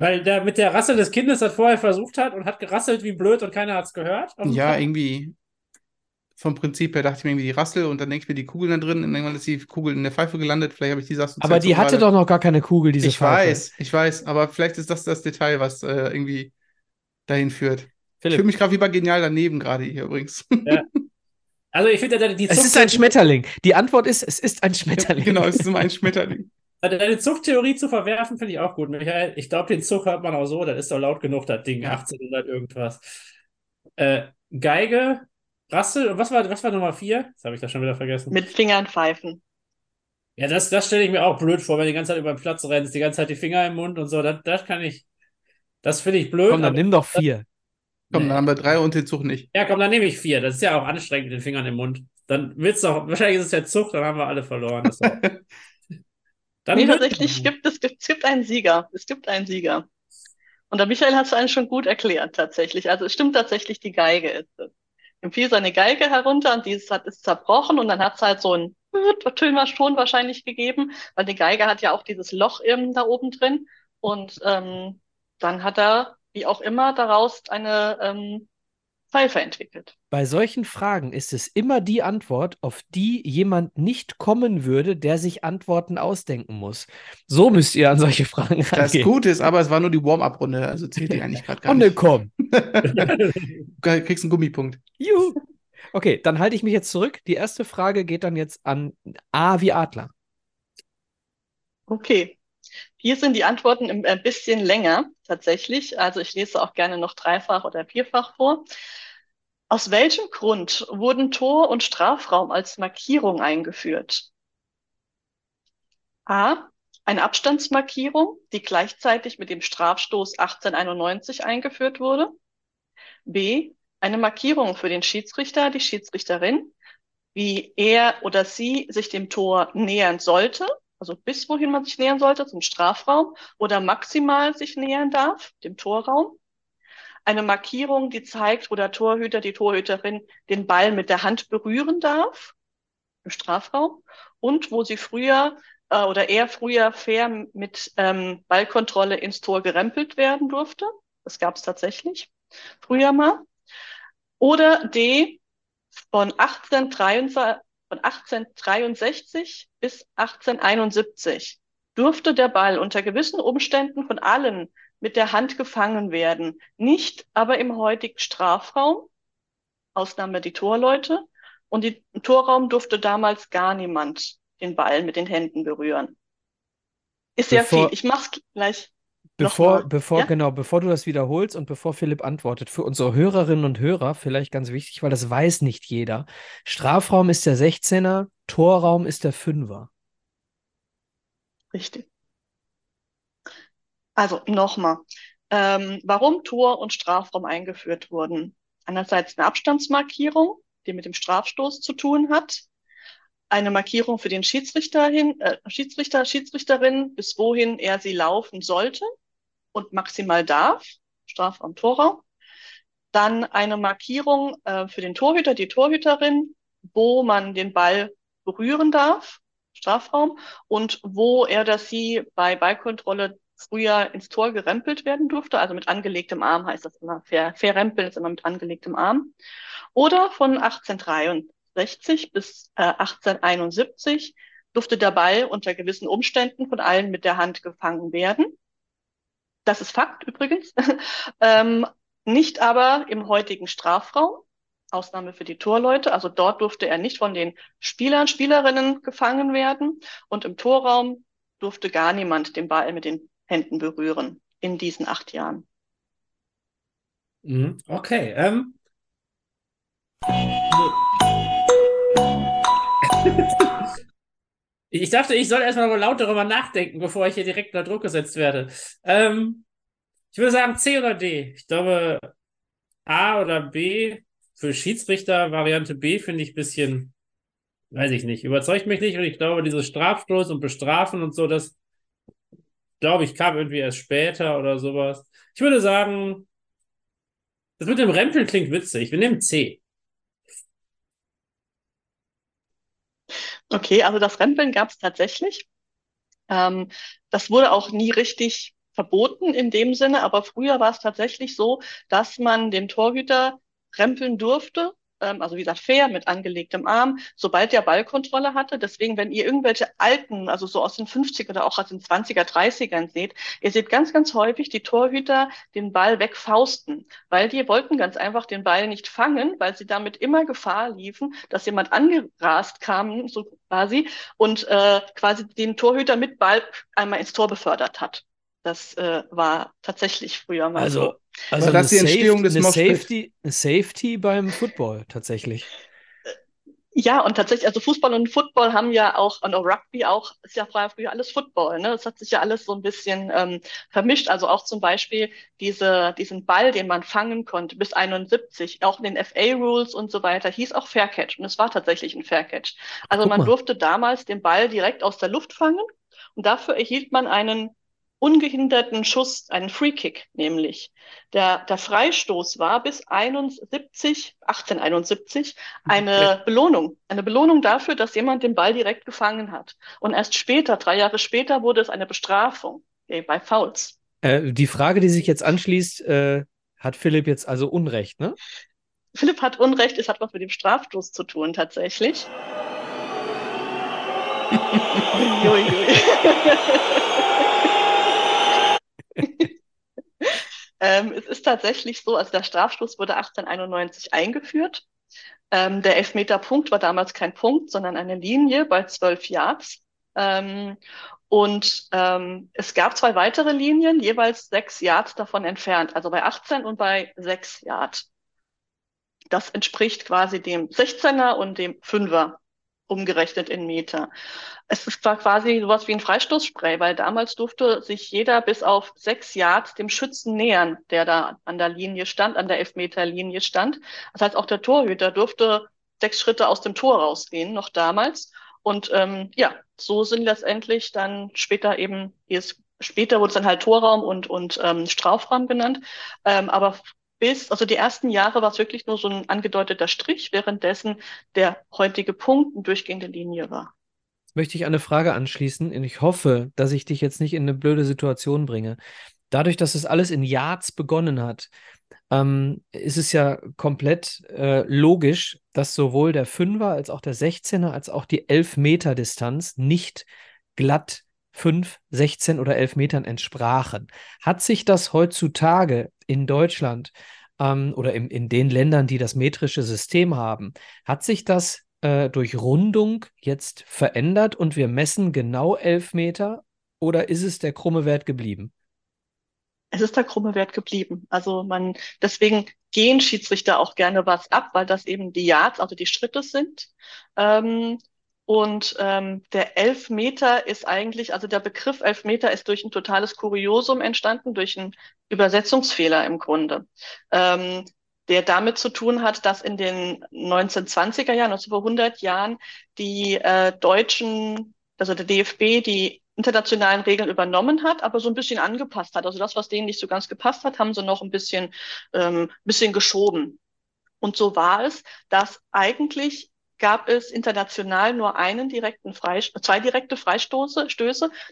Weil der mit der Rassel des Kindes das vorher versucht hat und hat gerasselt wie blöd und keiner hat es gehört. Ja, irgendwie vom Prinzip her dachte ich mir irgendwie die Rassel und dann denke ich mir die Kugel da drin und irgendwann ist die Kugel in der Pfeife gelandet. Vielleicht habe ich die Sachen. Aber die hatte doch noch gar keine Kugel, diese Pfeife. Ich weiß, aber vielleicht ist das Detail, was irgendwie dahin führt. Philipp. Ich fühle mich gerade wie bei Genial daneben gerade hier übrigens. Ja. Also ich finde, es ist ein Schmetterling. Die Antwort ist, es ist ein Schmetterling. Ja, genau, es ist immer ein Schmetterling. Deine Zugtheorie zu verwerfen, finde ich auch gut, Michael. Ich glaube, den Zug hört man auch so, das ist doch laut genug, das Ding, 1800 irgendwas. Geige, Rassel, und was war Nummer 4? Das habe ich da schon wieder vergessen. Mit Fingern pfeifen. Ja, das stelle ich mir auch blöd vor, wenn du die ganze Zeit über den Platz rennst, die ganze Zeit die Finger im Mund und so, das finde ich blöd. Komm, dann nimm doch 4. Komm, dann haben wir 3 und den Zug nicht. Ja, komm, dann nehme ich 4, das ist ja auch anstrengend mit den Fingern im Mund. Dann wird's doch, wahrscheinlich ist es der Zug, dann haben wir alle verloren. Das Nee, tatsächlich gibt es einen Sieger. Es gibt einen Sieger. Und der Michael hat es einen schon gut erklärt, tatsächlich. Also es stimmt tatsächlich, die Geige ist es. Ihm fiel seine Geige herunter und dieses hat es zerbrochen und dann hat es halt so einen Tönerton wahrscheinlich gegeben, weil die Geige hat ja auch dieses Loch da oben drin und dann hat er, wie auch immer, daraus eine Pfeife entwickelt. Bei solchen Fragen ist es immer die Antwort, auf die jemand nicht kommen würde, der sich Antworten ausdenken muss. So müsst ihr an solche Fragen rangehen. Das Gute ist aber, es war nur die Warm-up-Runde, also zählt die eigentlich gerade gar nicht. Komm. Du kriegst einen Gummipunkt. Juhu. Okay, dann halte ich mich jetzt zurück. Die erste Frage geht dann jetzt an A wie Adler. Okay. Hier sind die Antworten ein bisschen länger, tatsächlich. Also ich lese auch gerne noch 3-fach oder 4-fach vor. Aus welchem Grund wurden Tor und Strafraum als Markierung eingeführt? A. Eine Abstandsmarkierung, die gleichzeitig mit dem Strafstoß 1891 eingeführt wurde. B. Eine Markierung für den Schiedsrichter, die Schiedsrichterin, wie er oder sie sich dem Tor nähern sollte. Also bis wohin man sich nähern sollte, zum Strafraum oder maximal sich nähern darf, dem Torraum. Eine Markierung, die zeigt, wo der Torhüter, die Torhüterin den Ball mit der Hand berühren darf, im Strafraum. Und wo sie früher oder eher früher fair mit Ballkontrolle ins Tor gerempelt werden durfte. Das gab es tatsächlich früher mal. Oder D, von 1863 bis 1871 durfte der Ball unter gewissen Umständen von allen mit der Hand gefangen werden, nicht aber im heutigen Strafraum, Ausnahme die Torleute, und im Torraum durfte damals gar niemand den Ball mit den Händen berühren. Ist ja viel. Ich mach's gleich. Bevor du das wiederholst und bevor Philipp antwortet, für unsere Hörerinnen und Hörer vielleicht ganz wichtig, weil das weiß nicht jeder. Strafraum ist der 16er, Torraum ist der 5er. Richtig. Also nochmal, warum Tor und Strafraum eingeführt wurden. Einerseits eine Abstandsmarkierung, die mit dem Strafstoß zu tun hat. Eine Markierung für den Schiedsrichterin, bis wohin er sie laufen sollte und maximal darf, Strafraum, Torraum. Dann eine Markierung für den Torhüter, die Torhüterin, wo man den Ball berühren darf, Strafraum, und wo er oder sie bei Ballkontrolle früher ins Tor gerempelt werden durfte, also mit angelegtem Arm heißt das immer, fair rempeln ist immer mit angelegtem Arm. Oder von 1863 bis 1871 durfte der Ball unter gewissen Umständen von allen mit der Hand gefangen werden. Das ist Fakt übrigens. Nicht aber im heutigen Strafraum, Ausnahme für die Torleute, also dort durfte er nicht von den Spielern, Spielerinnen gefangen werden, und im Torraum durfte gar niemand den Ball mit den Händen berühren in diesen 8 Jahren. Okay. Ich dachte, ich soll erstmal laut darüber nachdenken, bevor ich hier direkt unter Druck gesetzt werde. Ich würde sagen C oder D. Ich glaube, A oder B für Schiedsrichter, Variante B finde ich ein bisschen, weiß ich nicht, überzeugt mich nicht, und ich glaube, dieses Strafstoß und Bestrafen und so, das, glaube ich, kam irgendwie erst später oder sowas. Ich würde sagen, das mit dem Rempeln klingt witzig. Wir nehmen C. Okay, also das Rempeln gab es tatsächlich. Das wurde auch nie richtig verboten in dem Sinne, aber früher war es tatsächlich so, dass man den Torhüter rempeln durfte, also wie gesagt, fair mit angelegtem Arm, sobald der Ballkontrolle hatte. Deswegen, wenn ihr irgendwelche alten, also so aus den 50 oder auch aus den 20er, 30ern seht, ihr seht ganz, ganz häufig die Torhüter den Ball wegfausten, weil die wollten ganz einfach den Ball nicht fangen, weil sie damit immer Gefahr liefen, dass jemand angerast kam, so quasi, und quasi den Torhüter mit Ball einmal ins Tor befördert hat. Das war tatsächlich früher mal so. Also das ist die Entstehung des Safety beim Football tatsächlich. Ja, und tatsächlich, also Fußball und Football haben ja auch, und Rugby auch, ist ja früher alles Football, ne? Das hat sich ja alles so ein bisschen vermischt. Also auch zum Beispiel diesen Ball, den man fangen konnte bis 71, auch in den FA-Rules und so weiter, hieß auch Fair Catch. Und es war tatsächlich ein Fair Catch. Also man durfte damals den Ball direkt aus der Luft fangen, und dafür erhielt man einen ungehinderten Schuss, einen Free-Kick nämlich. Der Freistoß war bis 1871 eine Belohnung dafür, dass jemand den Ball direkt gefangen hat. Und erst später, 3 Jahre später, wurde es eine Bestrafung bei Fouls. Die Frage, die sich jetzt anschließt, hat Philipp jetzt also Unrecht, ne? Philipp hat Unrecht, es hat was mit dem Strafstoß zu tun tatsächlich. Es ist tatsächlich so, also der Strafstoß wurde 1891 eingeführt. Der Elfmeterpunkt war damals kein Punkt, sondern eine Linie bei 12 Yards. Es gab 2 weitere Linien, jeweils 6 Yards davon entfernt, also bei 18 und bei 6 Yards. Das entspricht quasi dem 16er und dem 5er, umgerechnet in Meter. Es ist quasi sowas wie ein Freistoßspray, weil damals durfte sich jeder bis auf 6 Yards dem Schützen nähern, der da an der Linie stand, an der Elfmeterlinie stand. Das heißt, auch der Torhüter durfte 6 Schritte aus dem Tor rausgehen, noch damals. Und so sind letztendlich dann später eben, später wurde es dann halt Torraum und Strafraum genannt. Aber die ersten Jahre war es wirklich nur so ein angedeuteter Strich, währenddessen der heutige Punkt eine durchgehende Linie war. Jetzt möchte ich eine Frage anschließen und ich hoffe, dass ich dich jetzt nicht in eine blöde Situation bringe. Dadurch, dass es alles in Yards begonnen hat, ist es ja komplett logisch, dass sowohl der Fünfer als auch der 16er als auch die 11-Meter-Distanz nicht glatt 5, 16 oder 11 Metern entsprachen. Hat sich das heutzutage in Deutschland oder in den Ländern, die das metrische System haben, hat sich das durch Rundung jetzt verändert und wir messen genau 11 Meter oder ist es der krumme Wert geblieben? Es ist der krumme Wert geblieben. Also deswegen gehen Schiedsrichter auch gerne was ab, weil das eben die Yards, also die Schritte sind. Der Elfmeter ist eigentlich, also der Begriff Elfmeter ist durch ein totales Kuriosum entstanden, durch einen Übersetzungsfehler im Grunde, der damit zu tun hat, dass in den 1920er Jahren, also vor 100 Jahren, die Deutschen, also der DFB, die internationalen Regeln übernommen hat, aber so ein bisschen angepasst hat. Also das, was denen nicht so ganz gepasst hat, haben sie noch ein bisschen geschoben. Und so war es, dass eigentlich gab es international nur zwei direkte Freistöße,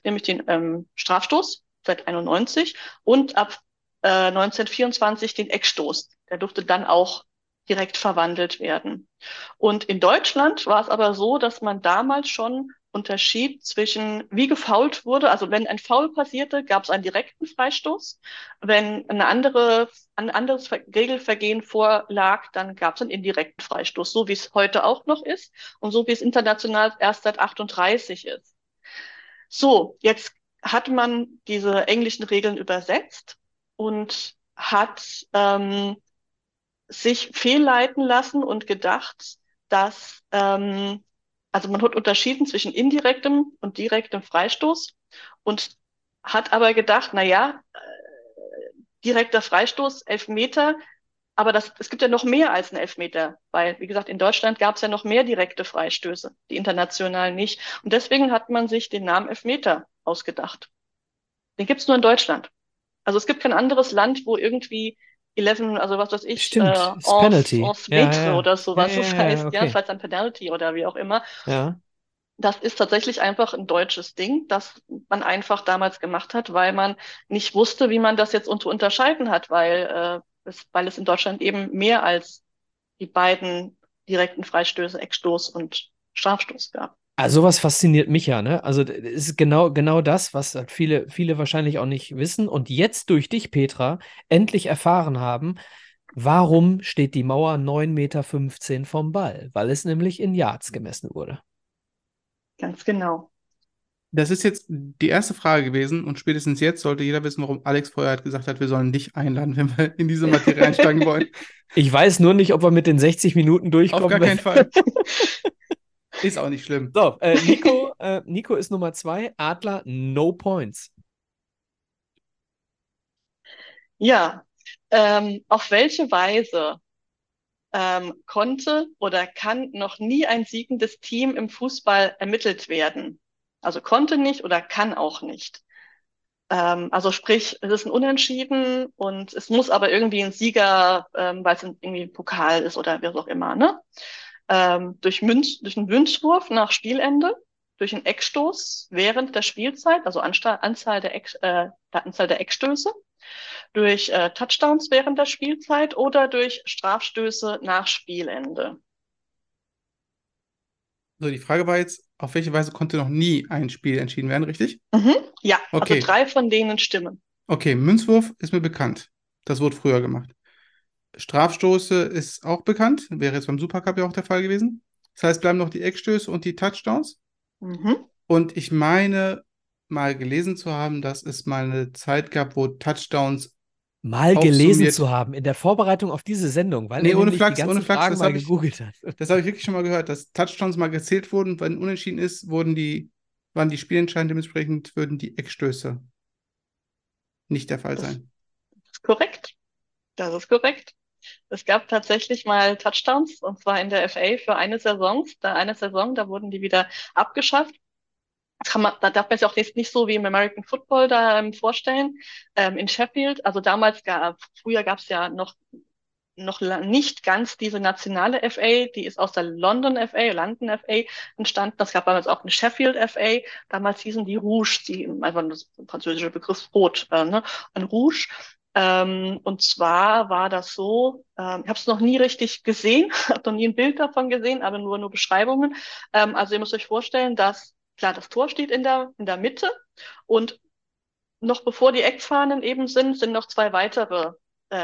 nämlich den Strafstoß seit 1991 und ab 1924 den Eckstoß. Der durfte dann auch direkt verwandelt werden. Und in Deutschland war es aber so, dass man damals schon unterschied zwischen, wie gefoult wurde. Also wenn ein Foul passierte, gab es einen direkten Freistoß. Wenn ein anderes Regelvergehen vorlag, dann gab es einen indirekten Freistoß, so wie es heute auch noch ist und so wie es international erst seit 1938 ist. So, jetzt hat man diese englischen Regeln übersetzt und hat sich fehlleiten lassen und gedacht, dass also man hat unterschieden zwischen indirektem und direktem Freistoß und hat aber gedacht, naja, direkter Freistoß, Elfmeter, aber es gibt ja noch mehr als einen Elfmeter, weil, wie gesagt, in Deutschland gab es ja noch mehr direkte Freistöße, die international nicht. Und deswegen hat man sich den Namen Elfmeter ausgedacht. Den gibt es nur in Deutschland. Also es gibt kein anderes Land, wo irgendwie 11, also was weiß ich, off Metre oder sowas, das heißt, okay. Falls ein Penalty oder wie auch immer. Ja. Das ist tatsächlich einfach ein deutsches Ding, das man einfach damals gemacht hat, weil man nicht wusste, wie man das jetzt zu unterscheiden hat, weil es in Deutschland eben mehr als die beiden direkten Freistöße, Eckstoß und Strafstoß gab. Also sowas fasziniert mich ja, ne? Also das ist genau das, was viele wahrscheinlich auch nicht wissen und jetzt durch dich, Petra, endlich erfahren haben, warum steht die Mauer 9,15 Meter vom Ball? Weil es nämlich in Yards gemessen wurde. Ganz genau. Das ist jetzt die erste Frage gewesen und spätestens jetzt sollte jeder wissen, warum Alex Feuerherdt gesagt hat, wir sollen dich einladen, wenn wir in diese Materie einsteigen wollen. Ich weiß nur nicht, ob wir mit den 60 Minuten durchkommen. Auf gar keinen Fall. Ist auch nicht schlimm. So, Nico ist Nummer 2, Adler, no points. Ja, auf welche Weise konnte oder kann noch nie ein siegendes Team im Fußball ermittelt werden? Also konnte nicht oder kann auch nicht. Also sprich, es ist ein Unentschieden und es muss aber irgendwie ein Sieger, weil es irgendwie ein Pokal ist oder wie auch immer, ne? Durch einen Münzwurf nach Spielende, durch einen Eckstoß während der Spielzeit, also Anzahl der Eckstöße, durch Touchdowns während der Spielzeit oder durch Strafstöße nach Spielende. So, die Frage war jetzt, auf welche Weise konnte noch nie ein Spiel entschieden werden, richtig? Mhm, ja, okay. Also 3 von denen stimmen. Okay, Münzwurf ist mir bekannt. Das wurde früher gemacht. Strafstoße ist auch bekannt, wäre jetzt beim Supercup ja auch der Fall gewesen. Das heißt, bleiben noch die Eckstöße und die Touchdowns. Mhm. Und ich meine, mal gelesen zu haben, dass es mal eine Zeit gab, wo Touchdowns mal gelesen zu haben, in der Vorbereitung auf diese Sendung, weil er nämlich die ganzen Fragen mal gegoogelt hat. Das habe ich wirklich schon mal gehört, dass Touchdowns mal gezählt wurden, wenn unentschieden ist, waren die Spielentscheidungen, dementsprechend würden die Eckstöße nicht der Fall sein. Das ist korrekt. Es gab tatsächlich mal Touchdowns, und zwar in der FA für eine Saison, da wurden die wieder abgeschafft. Da darf man sich auch nicht so wie im American Football da vorstellen, in Sheffield. Also früher gab es ja noch noch nicht ganz diese nationale FA, die ist aus der London FA, London FA entstanden. Das gab damals auch eine Sheffield FA. Damals hießen die Rouge, die, einfach das französische Begriff Rot, ein Rouge. Und zwar war das so, ich habe es noch nie richtig gesehen, habe noch nie ein Bild davon gesehen, aber nur Beschreibungen. Also ihr müsst euch vorstellen, dass, klar, das Tor steht in der Mitte und noch bevor die Eckfahnen eben sind noch zwei weitere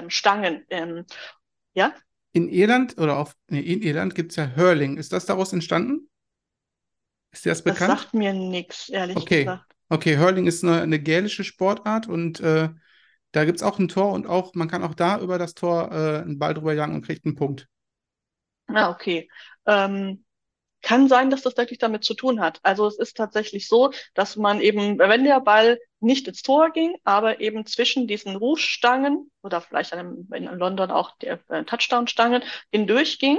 Stangen. Ja? In Irland gibt es ja Hurling. Ist das daraus entstanden? Ist dir das bekannt? Das sagt mir nichts, ehrlich gesagt. Okay, Hurling ist eine gälische Sportart und da gibt es auch ein Tor und auch man kann auch da über das Tor einen Ball drüber jagen und kriegt einen Punkt. Ah, okay. Kann sein, dass das wirklich damit zu tun hat. Also es ist tatsächlich so, dass man eben, wenn der Ball nicht ins Tor ging, aber eben zwischen diesen Rußstangen oder vielleicht in London auch der Touchdown-Stangen hindurch ging,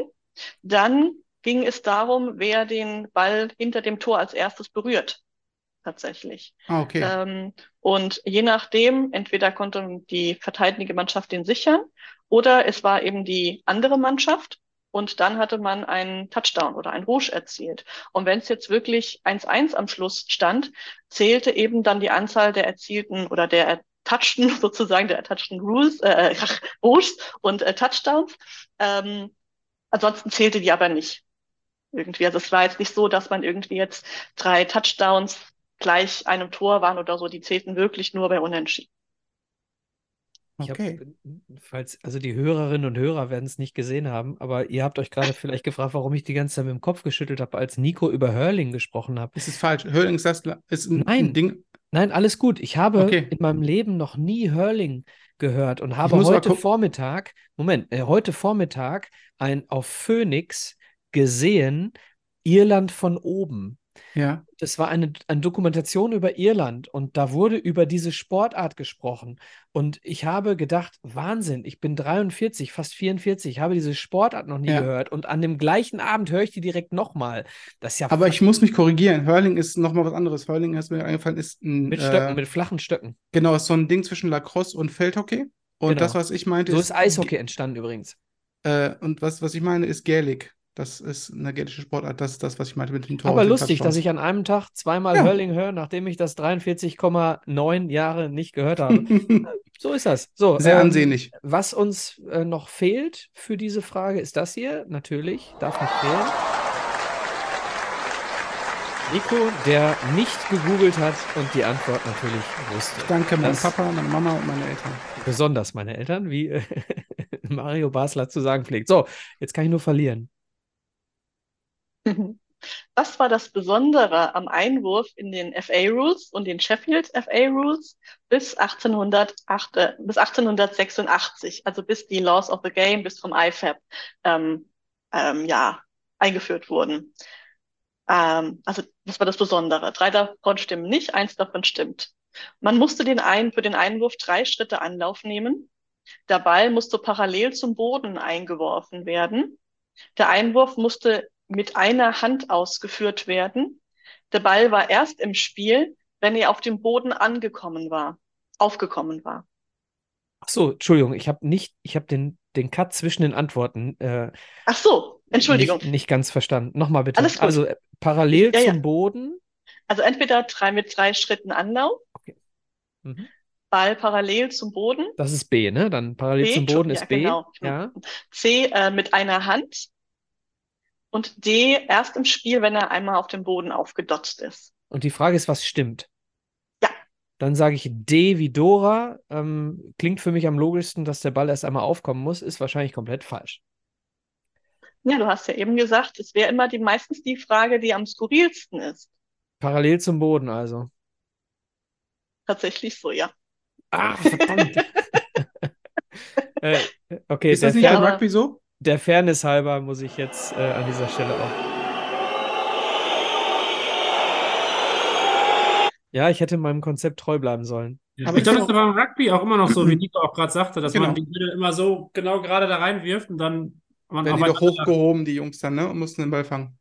dann ging es darum, wer den Ball hinter dem Tor als erstes berührt. Tatsächlich. Okay. Und je nachdem, entweder konnte die verteidigende Mannschaft den sichern oder es war eben die andere Mannschaft. Und dann hatte man einen Touchdown oder einen Rouge erzielt. Und wenn es jetzt wirklich 1-1 am Schluss stand, zählte eben dann die Anzahl der erzielten oder der ertatschten, sozusagen der ertatschten Rouges und Touchdowns. Ansonsten zählte die aber nicht irgendwie. Also es war jetzt nicht so, dass man irgendwie jetzt 3 Touchdowns gleich einem Tor waren oder so. Die zählten wirklich nur bei Unentschieden. Okay. Also die Hörerinnen und Hörer werden es nicht gesehen haben, aber ihr habt euch gerade vielleicht gefragt, warum ich die ganze Zeit mit dem Kopf geschüttelt habe, als Nico über Hurling gesprochen habe. Es ist falsch. Hurling ist ein Ding. Nein, alles gut. Ich habe in meinem Leben noch nie Hurling gehört und habe heute Vormittag ein auf Phoenix gesehen, Irland von oben. Ja. Das war eine Dokumentation über Irland und da wurde über diese Sportart gesprochen und ich habe gedacht, Wahnsinn, ich bin 43, fast 44, habe diese Sportart noch nie gehört und an dem gleichen Abend höre ich die direkt nochmal. Ja. Aber ich muss mich korrigieren, Hurling ist nochmal was anderes. Hurling, ist mir eingefallen, ist ein... mit flachen Stöcken. Genau, ist so ein Ding zwischen Lacrosse und Feldhockey und das, was ich meinte... So ist Eishockey entstanden übrigens. Und was ich meine, ist Gaelic. Das ist eine gälische Sportart, das ist das, was ich meinte mit dem Tor. Aber lustig, dass ich an einem Tag zweimal Hurling höre, nachdem ich das 43,9 Jahre nicht gehört habe. So ist das. So, sehr ansehnlich. Was uns noch fehlt für diese Frage ist das hier, natürlich, darf nicht fehlen. Nico, der nicht gegoogelt hat und die Antwort natürlich wusste. Danke, mein Papa, meine Mama und meine Eltern. Besonders meine Eltern, wie Mario Basler zu sagen pflegt. So, jetzt kann ich nur verlieren. Was war das Besondere am Einwurf in den FA-Rules und den Sheffield FA-Rules bis 1886, also bis die Laws of the Game, bis vom IFAB eingeführt wurden? Also das war das Besondere. 3 davon stimmen nicht, 1 davon stimmt. Man musste für den Einwurf 3 Schritte Anlauf nehmen. Der Ball musste parallel zum Boden eingeworfen werden. Der Einwurf musste mit einer Hand ausgeführt werden. Der Ball war erst im Spiel, wenn er auf dem Boden aufgekommen war. Ach so, Entschuldigung, ich habe den Cut zwischen den Antworten. Ach so, Entschuldigung. Nicht ganz verstanden. Nochmal bitte. Alles gut. Also parallel zum Boden. Also entweder mit 3 Schritten Anlauf. Okay. Mhm. Ball parallel zum Boden. Das ist B, ne? Dann parallel zum Boden ist B. Genau. Ja. C mit einer Hand. Und D erst im Spiel, wenn er einmal auf dem Boden aufgedotzt ist. Und die Frage ist, was stimmt? Ja. Dann sage ich D wie Dora. Klingt für mich am logischsten, dass der Ball erst einmal aufkommen muss. Ist wahrscheinlich komplett falsch. Ja, du hast ja eben gesagt, es wäre immer meistens die Frage, die am skurrilsten ist. Parallel zum Boden also. Tatsächlich so, ja. Ach, verdammt. Okay, ist das nicht am Rugby so? Der Fairness halber muss ich jetzt an dieser Stelle auch. Ja, ich hätte meinem Konzept treu bleiben sollen. Ja. Aber ich glaube, das ist beim Rugby auch immer noch so, wie Nico auch gerade sagte, dass man die Bälle immer so genau gerade da reinwirft und dann... Werden die doch hochgehoben, die Jungs dann, ne? Und mussten den Ball fangen.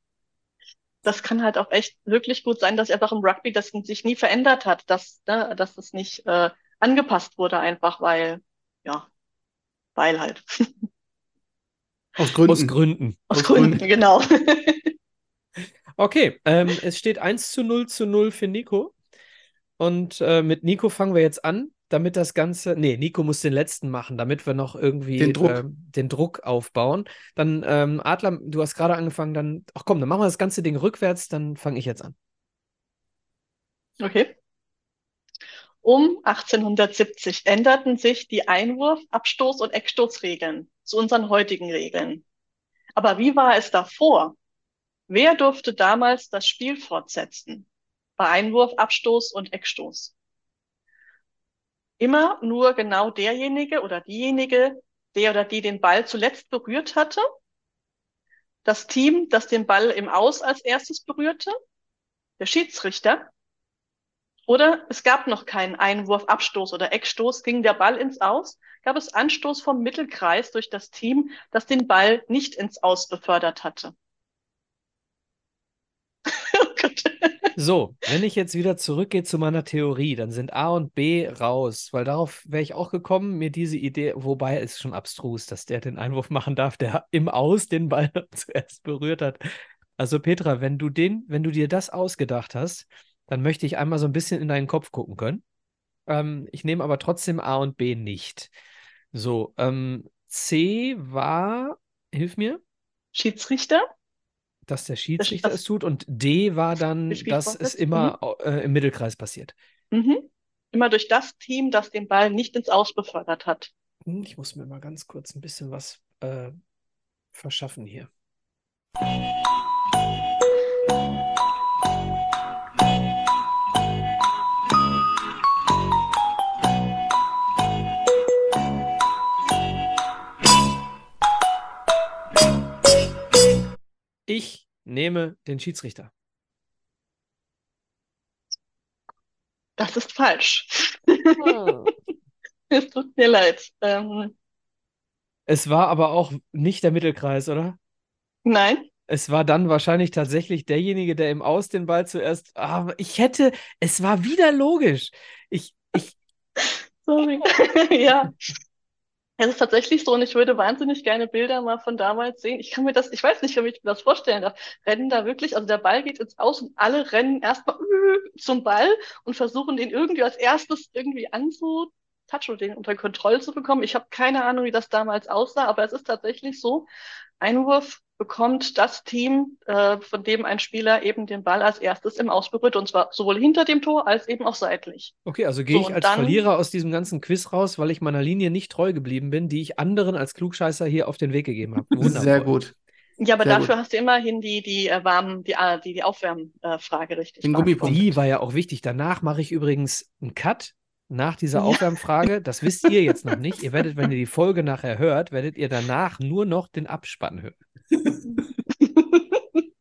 Das kann halt auch echt wirklich gut sein, dass einfach im Rugby das sich nie verändert hat, dass das nicht angepasst wurde einfach, weil halt... Aus Gründen, genau. Okay, es steht 1:0 für Nico. Und mit Nico fangen wir jetzt an, damit das Ganze... Nee, Nico muss den letzten machen, damit wir noch irgendwie den Druck aufbauen. Dann, Adler, du hast gerade angefangen, dann... Ach komm, dann machen wir das ganze Ding rückwärts, dann fange ich jetzt an. Okay. Um 1870 änderten sich die Einwurf-, Abstoß- und Eckstoßregeln zu unseren heutigen Regeln. Aber wie war es davor? Wer durfte damals das Spiel fortsetzen? Bei Einwurf, Abstoß und Eckstoß. Immer nur genau derjenige oder diejenige, der oder die den Ball zuletzt berührt hatte, das Team, das den Ball im Aus als erstes berührte, der Schiedsrichter, oder es gab noch keinen Einwurf, Abstoß oder Eckstoß, ging der Ball ins Aus, gab es Anstoß vom Mittelkreis durch das Team, das den Ball nicht ins Aus befördert hatte. Oh Gott. So, wenn ich jetzt wieder zurückgehe zu meiner Theorie, dann sind A und B raus, weil darauf wäre ich auch gekommen, mir diese Idee, wobei es schon abstrus, dass der den Einwurf machen darf, der im Aus den Ball zuerst berührt hat. Also Petra, wenn du dir das ausgedacht hast, dann möchte ich einmal so ein bisschen in deinen Kopf gucken können. Ich nehme aber trotzdem A und B nicht. So, C war, hilf mir. Schiedsrichter. Dass der Schiedsrichter es tut. Und D war dann, dass es immer im Mittelkreis passiert. Mhm. Immer durch das Team, das den Ball nicht ins Aus befördert hat. Ich muss mir mal ganz kurz ein bisschen was verschaffen hier. Ich nehme den Schiedsrichter. Das ist falsch. Ah. Es tut mir leid. Es war aber auch nicht der Mittelkreis, oder? Nein. Es war dann wahrscheinlich tatsächlich derjenige, der im Aus den Ball zuerst... Aber es war wieder logisch. Sorry. Ja. Es ist tatsächlich so, und ich würde wahnsinnig gerne Bilder mal von damals sehen. Ich weiß nicht, wie ich mir das vorstellen darf. Rennen da wirklich, also der Ball geht ins Aus und alle rennen erstmal zum Ball und versuchen den irgendwie als erstes irgendwie anzutatschen und den unter Kontrolle zu bekommen. Ich habe keine Ahnung, wie das damals aussah, aber es ist tatsächlich so, Einwurf bekommt das Team, von dem ein Spieler eben den Ball als erstes im Aus berührt, und zwar sowohl hinter dem Tor als eben auch seitlich. Okay, also gehe ich als Verlierer aus diesem ganzen Quiz raus, weil ich meiner Linie nicht treu geblieben bin, die ich anderen als Klugscheißer hier auf den Weg gegeben habe. Wunderbar. Sehr gut. Ja, aber hast du immerhin die Aufwärmfrage richtig. Den Gummipunkt. Die war ja auch wichtig. Danach mache ich übrigens einen Cut. Nach dieser Aufwärmfrage, das wisst ihr jetzt noch nicht. Ihr werdet, wenn ihr die Folge nachher hört, werdet ihr danach nur noch den Abspann hören.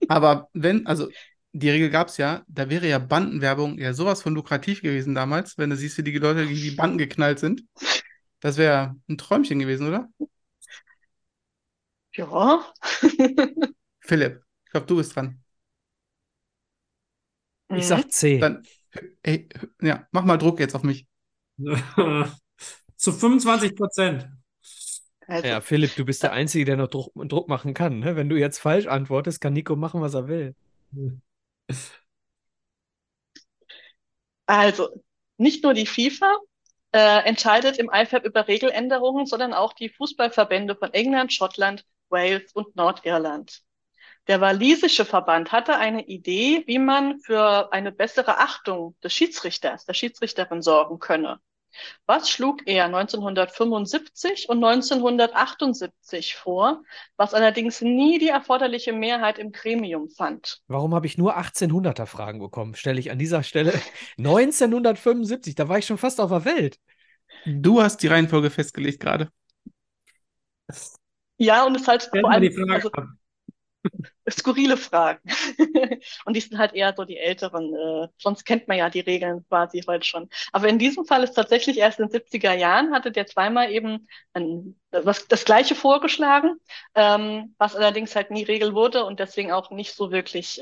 Aber die Regel gab es ja, da wäre ja Bandenwerbung ja sowas von lukrativ gewesen damals, wenn du siehst, wie die Leute gegen die Banden geknallt sind. Das wäre ein Träumchen gewesen, oder? Ja. Philipp, ich glaube, du bist dran. Ich sag C. Dann, ey, ja, mach mal Druck jetzt auf mich. Zu 25%. Also. Ja, Philipp, du bist der Einzige, der noch Druck machen kann. Ne? Wenn du jetzt falsch antwortest, kann Nico machen, was er will. Also, nicht nur die FIFA entscheidet im IFAB über Regeländerungen, sondern auch die Fußballverbände von England, Schottland, Wales und Nordirland. Der walisische Verband hatte eine Idee, wie man für eine bessere Achtung des Schiedsrichters, der Schiedsrichterin sorgen könne. Was schlug er 1975 und 1978 vor, was allerdings nie die erforderliche Mehrheit im Gremium fand? Warum habe ich nur 1800er-Fragen bekommen, stelle ich an dieser Stelle. 1975, da war ich schon fast auf der Welt. Du hast die Reihenfolge festgelegt gerade. Ja, und es halt vor allem... Skurrile Fragen. Und die sind halt eher so die älteren. Sonst kennt man ja die Regeln quasi heute schon. Aber in diesem Fall ist tatsächlich erst in den 70er Jahren hatte der zweimal eben das Gleiche vorgeschlagen, was allerdings halt nie Regel wurde und deswegen auch nicht so wirklich,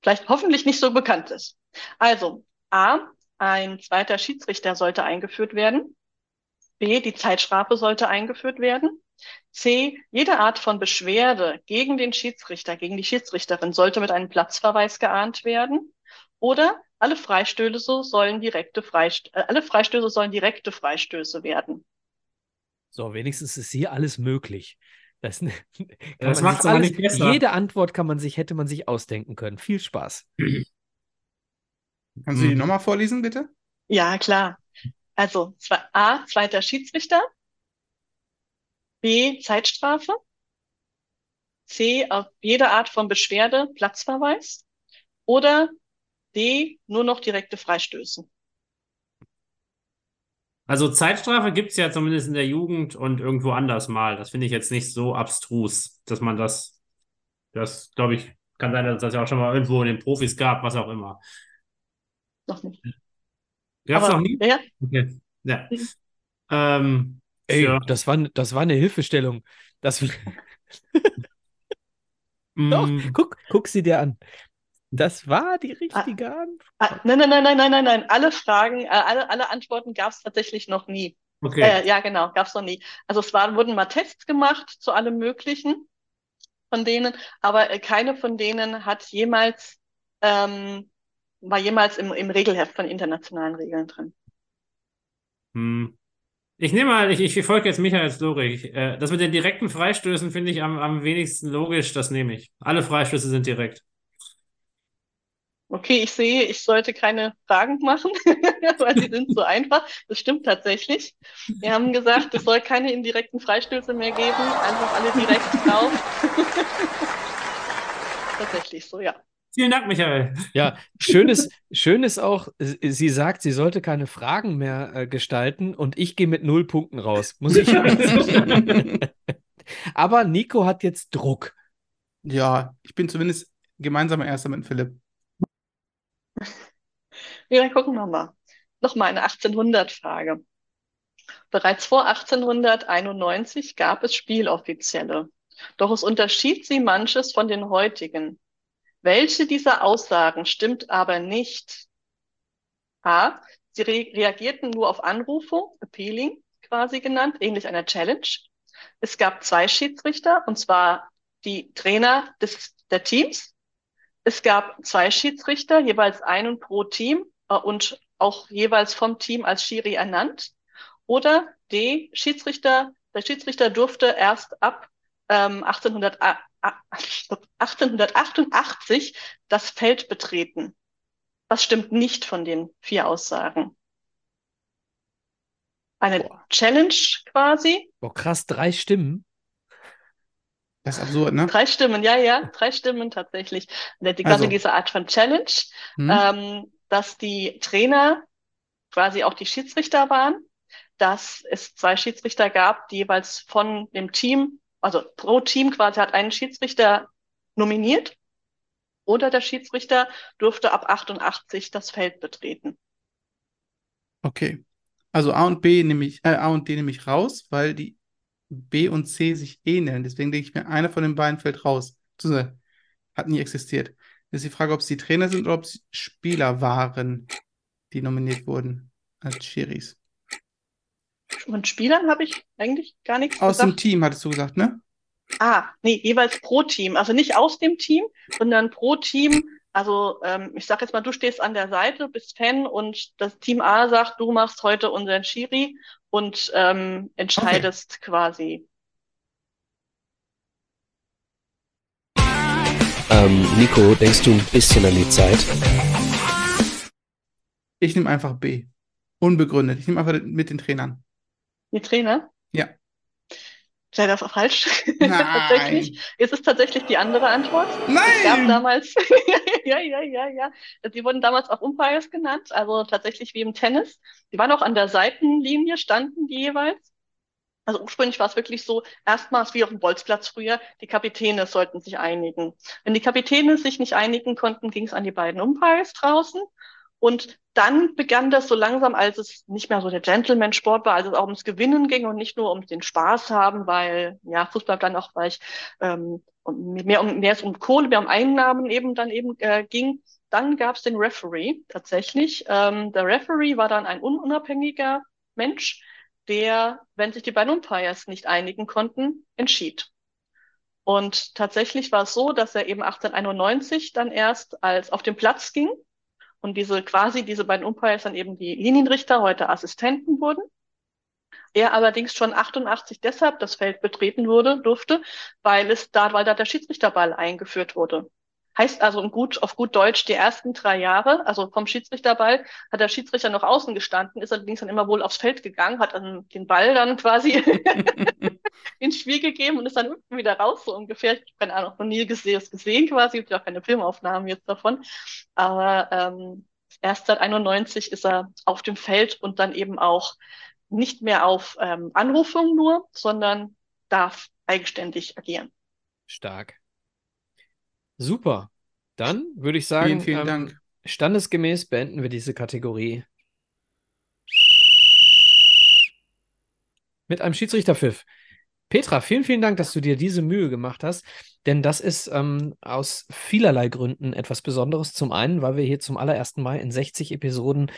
vielleicht hoffentlich nicht so bekannt ist. Also, A, ein zweiter Schiedsrichter sollte eingeführt werden. B, die Zeitstrafe sollte eingeführt werden. C. Jede Art von Beschwerde gegen den Schiedsrichter, gegen die Schiedsrichterin sollte mit einem Platzverweis geahndet werden. Oder alle Freistöße sollen direkte Freistöße werden. So, wenigstens ist hier alles möglich. Das macht es aber nicht besser. Jede Antwort hätte man sich ausdenken können. Viel Spaß. Kannst du die nochmal vorlesen, bitte? Ja, klar. Also A, zweiter Schiedsrichter. B, Zeitstrafe. C, auf jede Art von Beschwerde, Platzverweis. Oder D, nur noch direkte Freistöße. Also Zeitstrafe gibt es ja zumindest in der Jugend und irgendwo anders mal. Das finde ich jetzt nicht so abstrus, dass man das glaube ich, kann sein, dass es das ja auch schon mal irgendwo in den Profis gab, was auch immer. Noch nicht. Gab es noch nie? Ja. Okay. Ja. Ey, ja. Das war eine Hilfestellung. Doch, guck sie dir an. Das war die richtige Antwort. Nein. Alle Antworten gab es tatsächlich noch nie. Okay. Ja, genau, gab es noch nie. Also wurden mal Tests gemacht zu allem Möglichen von denen, aber keine von denen war jemals im Regelheft von internationalen Regeln drin. Ich nehme mal, ich folge jetzt Michaels Logik. Das mit den direkten Freistößen finde ich am wenigsten logisch, das nehme ich. Alle Freistöße sind direkt. Okay, ich sehe, ich sollte keine Fragen machen, weil sie sind so einfach. Das stimmt tatsächlich. Wir haben gesagt, es soll keine indirekten Freistöße mehr geben. Einfach alle direkt drauf. Tatsächlich so, ja. Vielen Dank, Michael. Ja, schön ist auch, sie sagt, sie sollte keine Fragen mehr gestalten und ich gehe mit 0 Punkten raus. Muss ich sagen. Aber Nico hat jetzt Druck. Ja, ich bin zumindest gemeinsamer Erster mit Philipp. Ja, dann gucken wir mal. Nochmal eine 1800-Frage. Bereits vor 1891 gab es Spieloffizielle. Doch es unterschied sie manches von den heutigen. Welche dieser Aussagen stimmt aber nicht? A. Sie reagierten nur auf Anrufung, appealing quasi genannt, ähnlich einer Challenge. Es gab 2 Schiedsrichter, und zwar die Trainer der Teams. Es gab 2 Schiedsrichter, jeweils einen pro Team und auch jeweils vom Team als Schiri ernannt. Oder D. Der Schiedsrichter durfte erst ab 1888 das Feld betreten. Was stimmt nicht von den 4 Aussagen? Eine Challenge quasi. Boah, krass, 3 Stimmen. Das ist absurd, ne? 3 Stimmen, ja, 3 Stimmen tatsächlich. Diese Art von Challenge, dass die Trainer quasi auch die Schiedsrichter waren, dass es 2 Schiedsrichter gab, die jeweils von dem Team, also pro Team quasi hat einen Schiedsrichter nominiert, oder der Schiedsrichter durfte ab 88 das Feld betreten. Okay, also A und D nehme ich raus, weil die B und C sich ähneln. Deswegen denke ich mir, einer von den beiden fällt raus. Hat nie existiert. Das ist die Frage, ob es die Trainer sind oder ob es Spieler waren, die nominiert wurden als Schiris. Von Spielern habe ich eigentlich gar nichts gesagt. Aus dem Team hattest du gesagt, ne? Nee, jeweils pro Team. Also nicht aus dem Team, sondern pro Team. Also ich sage jetzt mal, du stehst an der Seite, bist Fan und das Team A sagt, du machst heute unseren Schiri und entscheidest quasi. Nico, denkst du ein bisschen an die Zeit? Ich nehme einfach B. Unbegründet. Ich nehme einfach mit den Trainern. Die Trainer? Ja. Leider falsch. Nein. Tatsächlich. Es ist tatsächlich die andere Antwort. Nein! Es gab damals, ja. Die wurden damals auch Umpires genannt, also tatsächlich wie im Tennis. Die waren auch an der Seitenlinie, standen die jeweils. Also ursprünglich war es wirklich so, erstmals wie auf dem Bolzplatz früher, die Kapitäne sollten sich einigen. Wenn die Kapitäne sich nicht einigen konnten, ging es an die beiden Umpires draußen. Und dann begann das so langsam, als es nicht mehr so der Gentleman-Sport war, als es auch ums Gewinnen ging und nicht nur um den Spaß haben, weil ja Fußball dann auch, weil ich mehr es um Kohle, mehr um Einnahmen eben dann ging. Dann gab es den Referee tatsächlich. Der Referee war dann ein unabhängiger Mensch, der, wenn sich die beiden Umpires nicht einigen konnten, entschied. Und tatsächlich war es so, dass er eben 1891 dann erst als auf den Platz ging und diese beiden Umpires dann eben die Linienrichter, heute Assistenten wurden. Er allerdings schon 88 deshalb das Feld betreten durfte, weil da der Schiedsrichterball eingeführt wurde. Heißt also auf gut Deutsch, die ersten 3 Jahre, also vom Schiedsrichterball, hat der Schiedsrichter noch außen gestanden, ist allerdings dann immer wohl aufs Feld gegangen, hat dann den Ball dann quasi ins Spiel gegeben und ist dann wieder raus, so ungefähr. Ich habe keine Ahnung, noch nie gesehen quasi, ich habe auch keine Filmaufnahmen jetzt davon. Aber erst seit 91 ist er auf dem Feld und dann eben auch nicht mehr auf Anrufung nur, sondern darf eigenständig agieren. Stark. Super. Dann würde ich sagen, vielen Dank. Standesgemäß beenden wir diese Kategorie. Mit einem Schiedsrichterpfiff. Petra, vielen, vielen Dank, dass du dir diese Mühe gemacht hast, denn das ist aus vielerlei Gründen etwas Besonderes. Zum einen, weil wir hier zum allerersten Mal in 60 Episoden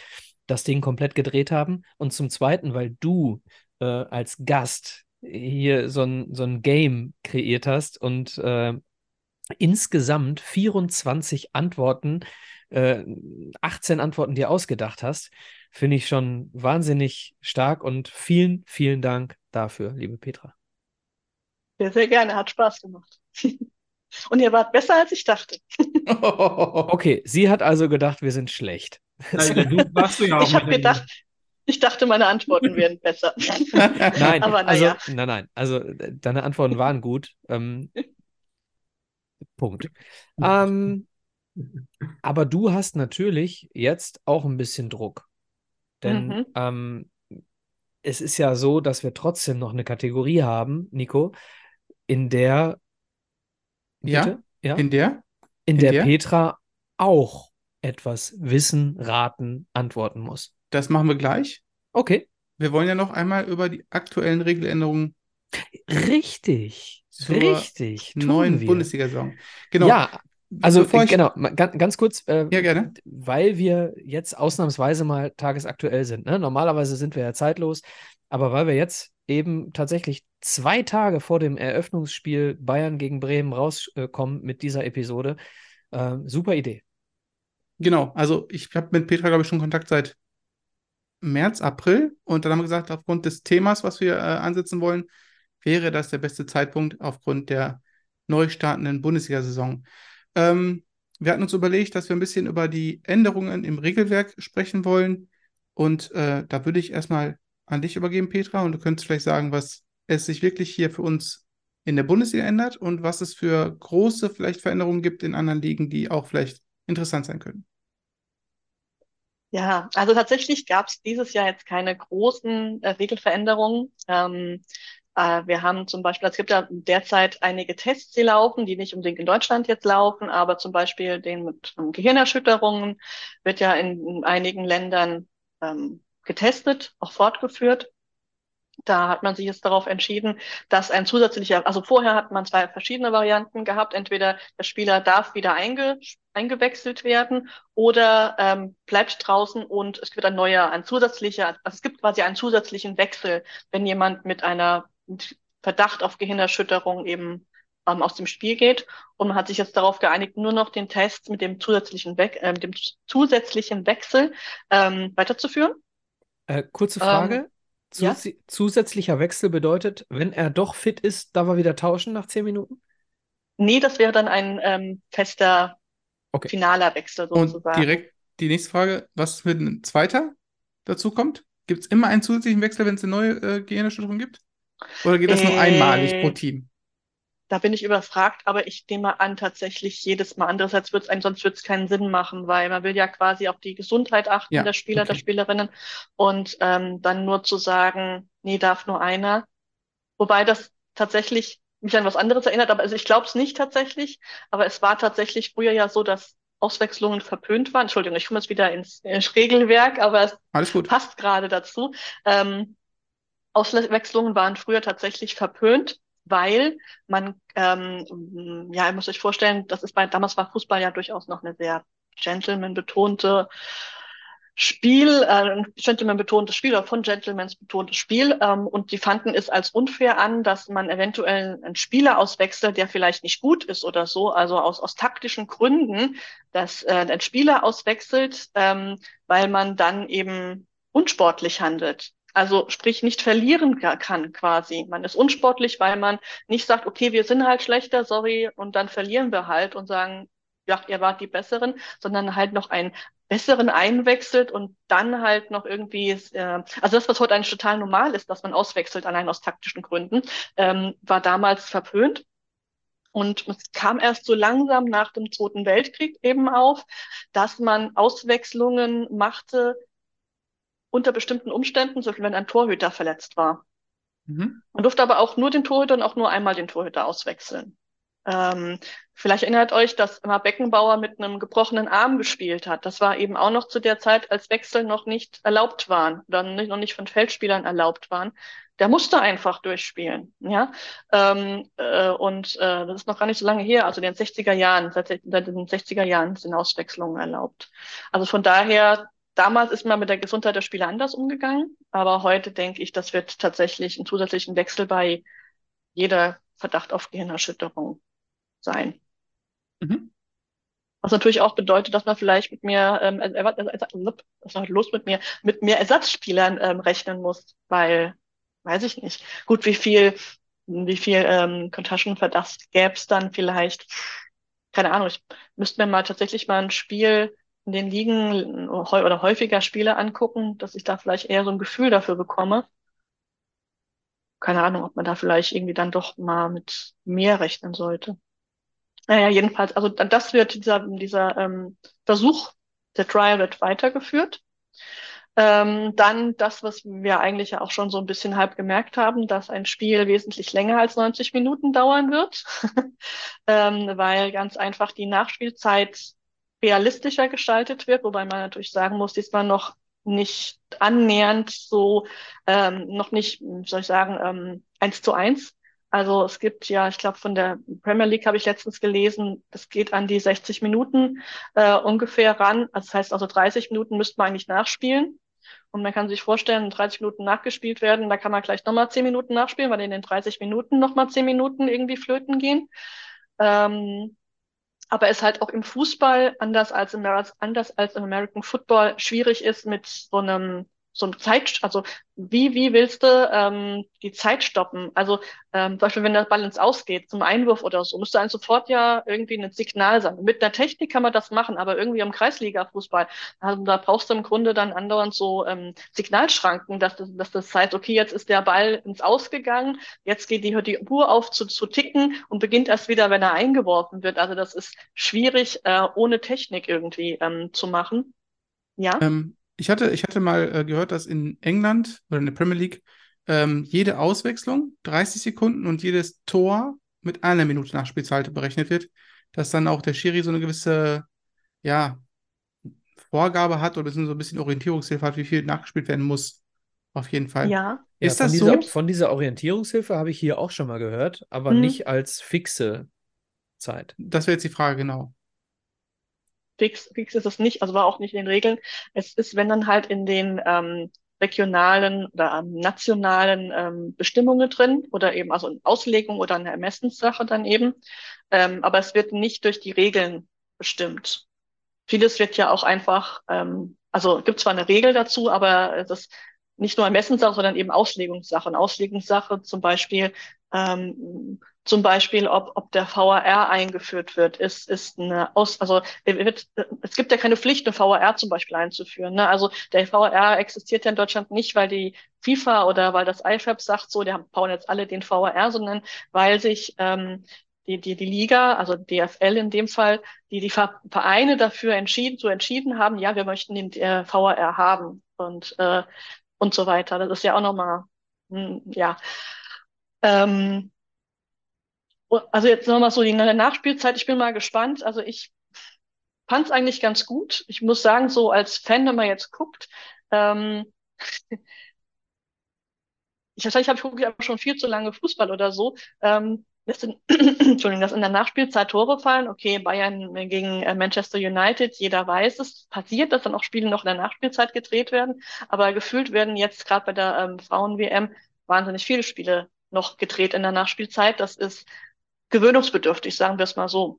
das Ding komplett gedreht haben und zum zweiten, weil du als Gast hier so ein Game kreiert hast und insgesamt 24 Antworten, 18 Antworten dir ausgedacht hast, finde ich schon wahnsinnig stark und vielen, vielen Dank dafür, liebe Petra. Sehr, sehr gerne, hat Spaß gemacht. Und ihr wart besser, als ich dachte. Okay, sie hat also gedacht, wir sind schlecht. Nein, du ja auch ich dachte, meine Antworten wären besser. Nein, aber naja. Also deine Antworten waren gut. Punkt. Aber du hast natürlich jetzt auch ein bisschen Druck. Denn es ist ja so, dass wir trotzdem noch eine Kategorie haben, Nico, in der in der Petra auch etwas wissen, raten, antworten muss. Das machen wir gleich. Okay. Wir wollen ja noch einmal über die aktuellen Regeländerungen. Richtig. Neuen Bundesliga-Saison. Genau. Ja, also ganz kurz, ja, gerne. Weil wir jetzt ausnahmsweise mal tagesaktuell sind. Ne? Normalerweise sind wir ja zeitlos, aber weil wir jetzt eben tatsächlich 2 Tage vor dem Eröffnungsspiel Bayern gegen Bremen rauskommen mit dieser Episode, super Idee. Genau, also ich habe mit Petra, glaube ich, schon Kontakt seit März, April und dann haben wir gesagt, aufgrund des Themas, was wir ansetzen wollen, wäre das der beste Zeitpunkt aufgrund der neu startenden Bundesliga-Saison. Wir hatten uns überlegt, dass wir ein bisschen über die Änderungen im Regelwerk sprechen wollen. Und da würde ich erstmal an dich übergeben, Petra. Und du könntest vielleicht sagen, was es sich wirklich hier für uns in der Bundesliga ändert und was es für große vielleicht Veränderungen gibt in anderen Ligen, die auch vielleicht interessant sein können. Ja, also tatsächlich gab es dieses Jahr jetzt keine großen Regelveränderungen. Wir haben zum Beispiel, es gibt ja derzeit einige Tests, die laufen, die nicht unbedingt in Deutschland jetzt laufen, aber zum Beispiel den mit Gehirnerschütterungen wird ja in einigen Ländern getestet, auch fortgeführt. Da hat man sich jetzt darauf entschieden, dass ein zusätzlicher, also vorher hat man 2 verschiedene Varianten gehabt, entweder der Spieler darf wieder eingewechselt werden oder bleibt draußen und es wird es gibt quasi einen zusätzlichen Wechsel, wenn jemand mit einer Verdacht auf Gehirnerschütterung eben aus dem Spiel geht. Und man hat sich jetzt darauf geeinigt, nur noch den Test mit dem zusätzlichen Wechsel weiterzuführen. Kurze Frage. Zusätzlicher Wechsel bedeutet, wenn er doch fit ist, darf er wieder tauschen nach 10 Minuten? Nee, das wäre dann ein fester, finaler Wechsel sozusagen. Und direkt die nächste Frage, was mit einem zweiter dazu kommt? Gibt es immer einen zusätzlichen Wechsel, wenn es eine neue Gehirnerschütterung gibt? Oder geht das nur einmalig pro Team? Da bin ich überfragt, aber ich nehme an, tatsächlich jedes Mal. Andererseits sonst wird's keinen Sinn machen, weil man will ja quasi auf die Gesundheit achten der Spieler, der Spielerinnen und dann nur zu sagen, nee, darf nur einer. Wobei das tatsächlich mich an was anderes erinnert, aber also ich glaube es nicht tatsächlich, aber es war tatsächlich früher ja so, dass Auswechslungen verpönt waren. Entschuldigung, ich komme jetzt wieder ins Regelwerk, aber es passt gerade dazu. Auswechslungen waren früher tatsächlich verpönt, weil man, ihr müsst euch vorstellen, damals war Fußball ja durchaus noch eine sehr Gentleman-betonte Spiel, Gentleman betontes Spiel oder von Gentlemans betontes Spiel, und die fanden es als unfair an, dass man eventuell einen Spieler auswechselt, der vielleicht nicht gut ist oder so, also aus taktischen Gründen, dass ein Spieler auswechselt, weil man dann eben unsportlich handelt. Also sprich nicht verlieren kann quasi. Man ist unsportlich, weil man nicht sagt, okay, wir sind halt schlechter, sorry, und dann verlieren wir halt und sagen, ja, ihr wart die Besseren, sondern halt noch einen Besseren einwechselt und dann halt noch irgendwie, also das, was heute eigentlich total normal ist, dass man auswechselt, allein aus taktischen Gründen, war damals verpönt. Und es kam erst so langsam nach dem Zweiten Weltkrieg eben auf, dass man Auswechslungen machte unter bestimmten Umständen, zum Beispiel wenn ein Torhüter verletzt war. Mhm. Man durfte aber auch nur den Torhüter und auch nur einmal den Torhüter auswechseln. Vielleicht erinnert euch, dass immer Beckenbauer mit einem gebrochenen Arm gespielt hat. Das war eben auch noch zu der Zeit, als Wechsel noch nicht erlaubt waren oder noch nicht von Feldspielern erlaubt waren. Der musste einfach durchspielen. Ja? Das ist noch gar nicht so lange her, also in den 60er Jahren, seit den 60er Jahren sind Auswechslungen erlaubt. Also von daher, damals ist man mit der Gesundheit der Spieler anders umgegangen, aber heute denke ich, das wird tatsächlich einen zusätzlichen Wechsel bei jeder Verdacht auf Gehirnerschütterung sein. Mhm. Was natürlich auch bedeutet, dass man vielleicht mit mehr Ersatzspielern rechnen muss, weil, weiß ich nicht, gut, wie viel Concussion-Verdacht gäbe es dann vielleicht, keine Ahnung, ich müsste mir mal tatsächlich mal ein Spiel in den Ligen oder häufiger Spiele angucken, dass ich da vielleicht eher so ein Gefühl dafür bekomme. Keine Ahnung, ob man da vielleicht irgendwie dann doch mal mit mehr rechnen sollte. Naja, jedenfalls, also das wird dieser Versuch, der Trial wird weitergeführt. Dann das, was wir eigentlich ja auch schon so ein bisschen halb gemerkt haben, dass ein Spiel wesentlich länger als 90 Minuten dauern wird, weil ganz einfach die Nachspielzeit realistischer gestaltet wird, wobei man natürlich sagen muss, diesmal noch nicht annähernd so, noch nicht, wie soll ich sagen, 1:1. Also es gibt ja, ich glaube, von der Premier League habe ich letztens gelesen, das geht an die 60 Minuten ungefähr ran. Also das heißt, also 30 Minuten müsste man eigentlich nachspielen. Und man kann sich vorstellen, 30 Minuten nachgespielt werden, da kann man gleich nochmal 10 Minuten nachspielen, weil in den 30 Minuten nochmal 10 Minuten irgendwie flöten gehen. Aber es halt auch im Fußball, anders als im American Football, schwierig ist mit so einem also wie willst du die Zeit stoppen? Also zum Beispiel, wenn der Ball ins Aus geht, zum Einwurf oder so, müsste einem sofort ja irgendwie ein Signal sein. Mit einer Technik kann man das machen, aber irgendwie im Kreisliga-Fußball, also da brauchst du im Grunde dann andauernd so Signalschranken, dass das heißt, okay, jetzt ist der Ball ins Aus gegangen, jetzt geht die Uhr auf zu ticken und beginnt erst wieder, wenn er eingeworfen wird. Also das ist schwierig, ohne Technik irgendwie zu machen. Ja. Ich hatte mal gehört, dass in England oder in der Premier League jede Auswechslung 30 Sekunden und jedes Tor mit einer Minute Nachspielzeit berechnet wird, dass dann auch der Schiri so eine gewisse Vorgabe hat oder so ein bisschen Orientierungshilfe hat, wie viel nachgespielt werden muss. Auf jeden Fall. Ja. Ist das so? Von dieser Orientierungshilfe habe ich hier auch schon mal gehört, aber nicht als fixe Zeit. Das wäre jetzt die Frage, genau. Fix ist es nicht, also war auch nicht in den Regeln. Es ist, wenn dann halt in den regionalen oder nationalen Bestimmungen drin oder eben also in Auslegung oder eine Ermessenssache dann eben. Aber es wird nicht durch die Regeln bestimmt. Vieles wird ja auch einfach, also gibt zwar eine Regel dazu, aber es ist nicht nur Ermessenssache, sondern eben Auslegungssache. Und Auslegungssache zum Beispiel, ob der VAR eingeführt wird, es gibt ja keine Pflicht, eine VAR zum Beispiel einzuführen, ne? Also der VAR existiert ja in Deutschland nicht, weil die FIFA oder weil das IFAB sagt, so, die bauen jetzt alle den VAR, sondern weil sich die Liga, also DFL in dem Fall, die Vereine dafür entschieden haben, ja, wir möchten den VAR haben und so weiter. Das ist ja auch nochmal, ja. Also jetzt nochmal so die Nachspielzeit, ich bin mal gespannt. Also ich fand es eigentlich ganz gut. Ich muss sagen, so als Fan, wenn man jetzt guckt, ich habe schon viel zu lange Fußball oder so, dass in der Nachspielzeit Tore fallen. Okay, Bayern gegen Manchester United, jeder weiß es, passiert, dass dann auch Spiele noch in der Nachspielzeit gedreht werden. Aber gefühlt werden jetzt gerade bei der Frauen-WM wahnsinnig viele Spiele noch gedreht in der Nachspielzeit. Das ist gewöhnungsbedürftig, sagen wir es mal so.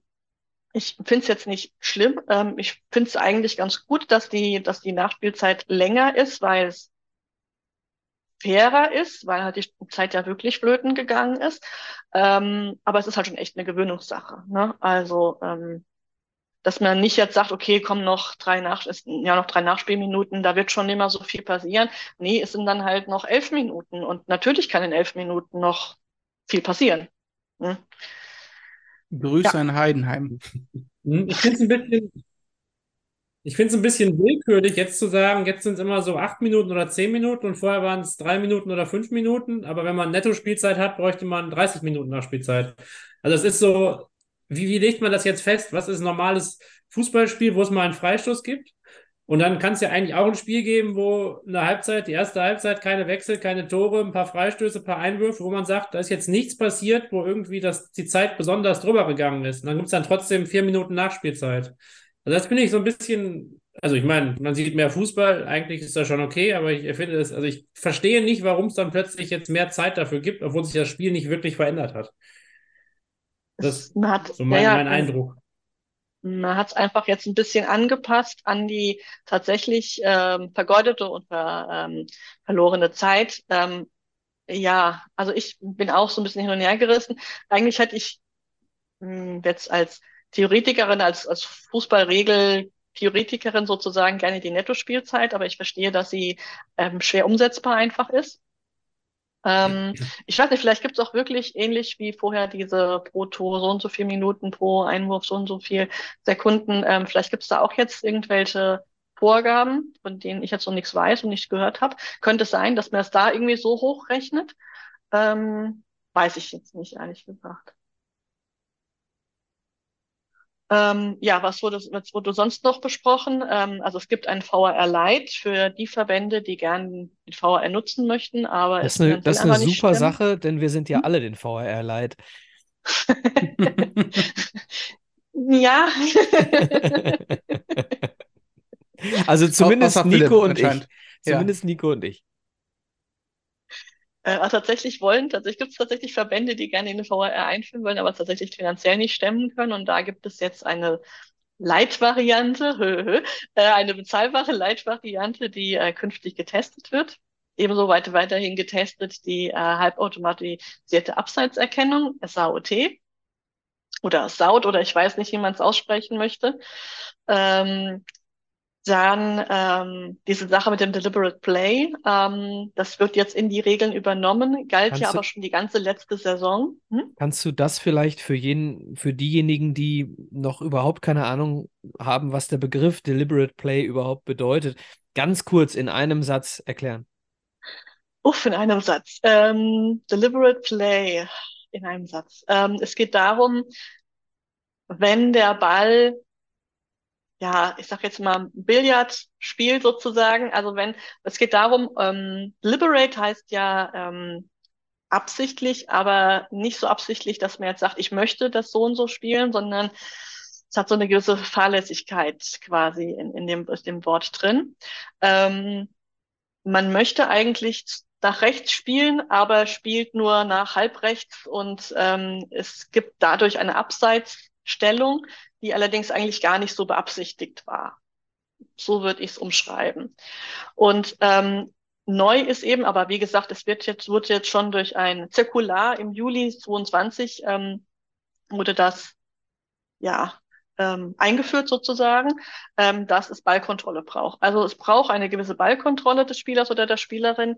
Ich finde es jetzt nicht schlimm. Ich finde es eigentlich ganz gut, dass die Nachspielzeit länger ist, weil es fairer ist, weil halt die Zeit ja wirklich flöten gegangen ist. Aber es ist halt schon echt eine Gewöhnungssache, ne? Also, dass man nicht jetzt sagt, okay, komm, noch 3 Nachspielminuten, da wird schon immer so viel passieren. Nee, es sind dann halt noch 11 Minuten. Und natürlich kann in 11 Minuten noch viel passieren. Hm? Grüße an Heidenheim. Ich finde es ein bisschen willkürlich, jetzt zu sagen, jetzt sind es immer so 8 Minuten oder 10 Minuten und vorher waren es 3 Minuten oder 5 Minuten. Aber wenn man Netto-Spielzeit hat, bräuchte man 30 Minuten Nachspielzeit. Also es ist so, wie legt man das jetzt fest? Was ist ein normales Fußballspiel, wo es mal einen Freistoß gibt? Und dann kann es ja eigentlich auch ein Spiel geben, wo die erste Halbzeit, keine Wechsel, keine Tore, ein paar Freistöße, ein paar Einwürfe, wo man sagt, da ist jetzt nichts passiert, wo irgendwie die Zeit besonders drüber gegangen ist. Und dann gibt es dann trotzdem 4 Minuten Nachspielzeit. Also das finde ich so ein bisschen, also ich meine, man sieht mehr Fußball, eigentlich ist das schon okay, aber ich finde es, also ich verstehe nicht, warum es dann plötzlich jetzt mehr Zeit dafür gibt, obwohl sich das Spiel nicht wirklich verändert hat. Das ist so mein Eindruck. Man hat es einfach jetzt ein bisschen angepasst an die tatsächlich vergeudete und verlorene Zeit. Ja, also ich bin auch so ein bisschen hin und her gerissen. Eigentlich hätte ich jetzt als Theoretikerin, als Fußballregel-Theoretikerin sozusagen gerne die Nettospielzeit, aber ich verstehe, dass sie schwer umsetzbar einfach ist. Ich weiß nicht, vielleicht gibt es auch wirklich ähnlich wie vorher diese pro Tor so und so viele Minuten, pro Einwurf so und so viele Sekunden. Vielleicht gibt es da auch jetzt irgendwelche Vorgaben, von denen ich jetzt noch nichts weiß und nicht gehört habe. Könnte es sein, dass man das da irgendwie so hochrechnet? Weiß ich jetzt nicht, ehrlich gesagt. Ja, was wurde sonst noch besprochen? Also es gibt ein VAR Light für die Verbände, die gerne den VAR nutzen möchten, aber das ist eine super Sache, denn wir sind ja alle den VAR Light. Ja. Also zumindest Nico und ich. Zumindest Nico und ich. Tatsächlich gibt es tatsächlich Verbände, die gerne den VAR einführen wollen, aber tatsächlich finanziell nicht stemmen können. Und da gibt es jetzt eine Leitvariante, eine bezahlbare Leitvariante, die künftig getestet wird. Ebenso weiterhin getestet die halbautomatisierte Abseitserkennung, SAOT oder SAUT oder ich weiß nicht, wie man es aussprechen möchte. Dann diese Sache mit dem Deliberate Play, das wird jetzt in die Regeln übernommen, galt ja aber schon die ganze letzte Saison. Kannst du das vielleicht für diejenigen, die noch überhaupt keine Ahnung haben, was der Begriff Deliberate Play überhaupt bedeutet, ganz kurz in einem Satz erklären? In einem Satz. Deliberate Play in einem Satz. Es geht darum, wenn der Ball ich sag jetzt mal Billardspiel sozusagen. Also es geht darum, deliberate heißt ja absichtlich, aber nicht so absichtlich, dass man jetzt sagt, ich möchte das so und so spielen, sondern es hat so eine gewisse Fahrlässigkeit quasi in dem Wort drin. Man möchte eigentlich nach rechts spielen, aber spielt nur nach halb rechts und es gibt dadurch eine Abseitsstellung, die allerdings eigentlich gar nicht so beabsichtigt war. So würde ich es umschreiben. Und neu ist eben, aber wie gesagt, es wird jetzt schon durch ein Zirkular im Juli 22 wurde das eingeführt sozusagen, dass es Ballkontrolle braucht. Also es braucht eine gewisse Ballkontrolle des Spielers oder der Spielerin,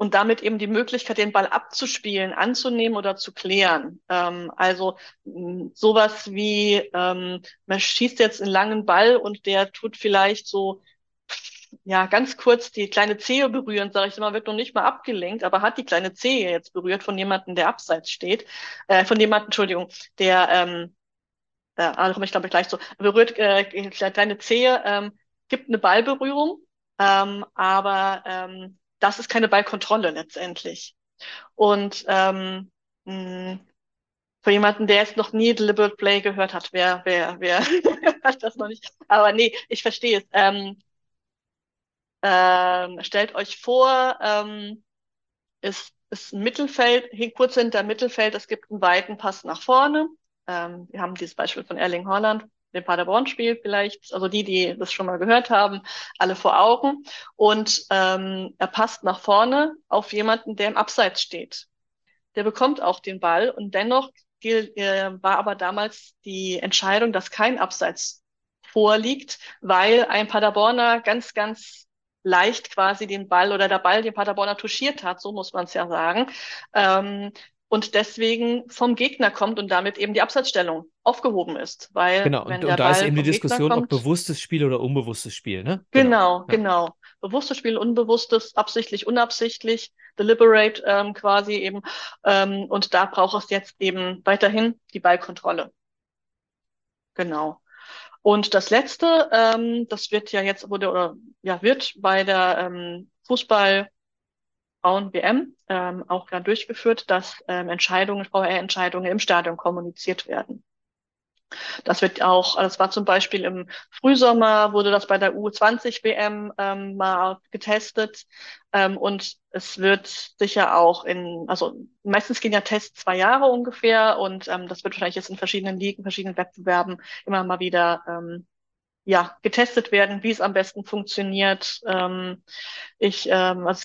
und damit eben die Möglichkeit, den Ball abzuspielen, anzunehmen oder zu klären. Also sowas wie, man schießt jetzt einen langen Ball und der tut vielleicht so, ganz kurz die kleine Zehe berühren, sage ich immer, wird noch nicht mal abgelenkt, aber hat die kleine Zehe jetzt berührt von jemandem, der abseits steht, da komme ich glaube ich gleich zu, berührt kleine Zehe, gibt eine Ballberührung, aber das ist keine Ballkontrolle letztendlich. Und Für jemanden, der jetzt noch nie Deliberate Play gehört hat, wer hat das noch nicht? Aber nee, ich verstehe es. Stellt euch vor, ist Mittelfeld, kurz hinter Mittelfeld, es gibt einen weiten Pass nach vorne. Wir haben dieses Beispiel von Erling Haaland, dem Paderborn spielt vielleicht, also die das schon mal gehört haben, alle vor Augen. Und er passt nach vorne auf jemanden, der im Abseits steht. Der bekommt auch den Ball und dennoch war aber damals die Entscheidung, dass kein Abseits vorliegt, weil ein Paderborner ganz, ganz leicht quasi den Ball oder der Ball den Paderborner touchiert hat, so muss man es ja sagen, und deswegen vom Gegner kommt und damit eben die Absetzstellung aufgehoben ist. Weil genau, wenn und der da Ball ist eben die Diskussion, kommt, ob bewusstes Spiel oder unbewusstes Spiel, ne? Genau. Bewusstes Spiel, unbewusstes, absichtlich, unabsichtlich, deliberate quasi eben. Und da braucht es jetzt eben weiterhin die Ballkontrolle. Genau. Und das Letzte, das wird ja jetzt wird bei der Fußball-Frauen-WM auch gerade durchgeführt, dass Entscheidungen, VR-Entscheidungen im Stadion kommuniziert werden. Das war zum Beispiel im Frühsommer, wurde das bei der U20-WM mal getestet, und es wird sicher auch meistens gehen ja Tests 2 Jahre ungefähr, und das wird wahrscheinlich jetzt in verschiedenen Ligen, verschiedenen Wettbewerben immer mal wieder getestet werden, wie es am besten funktioniert. Es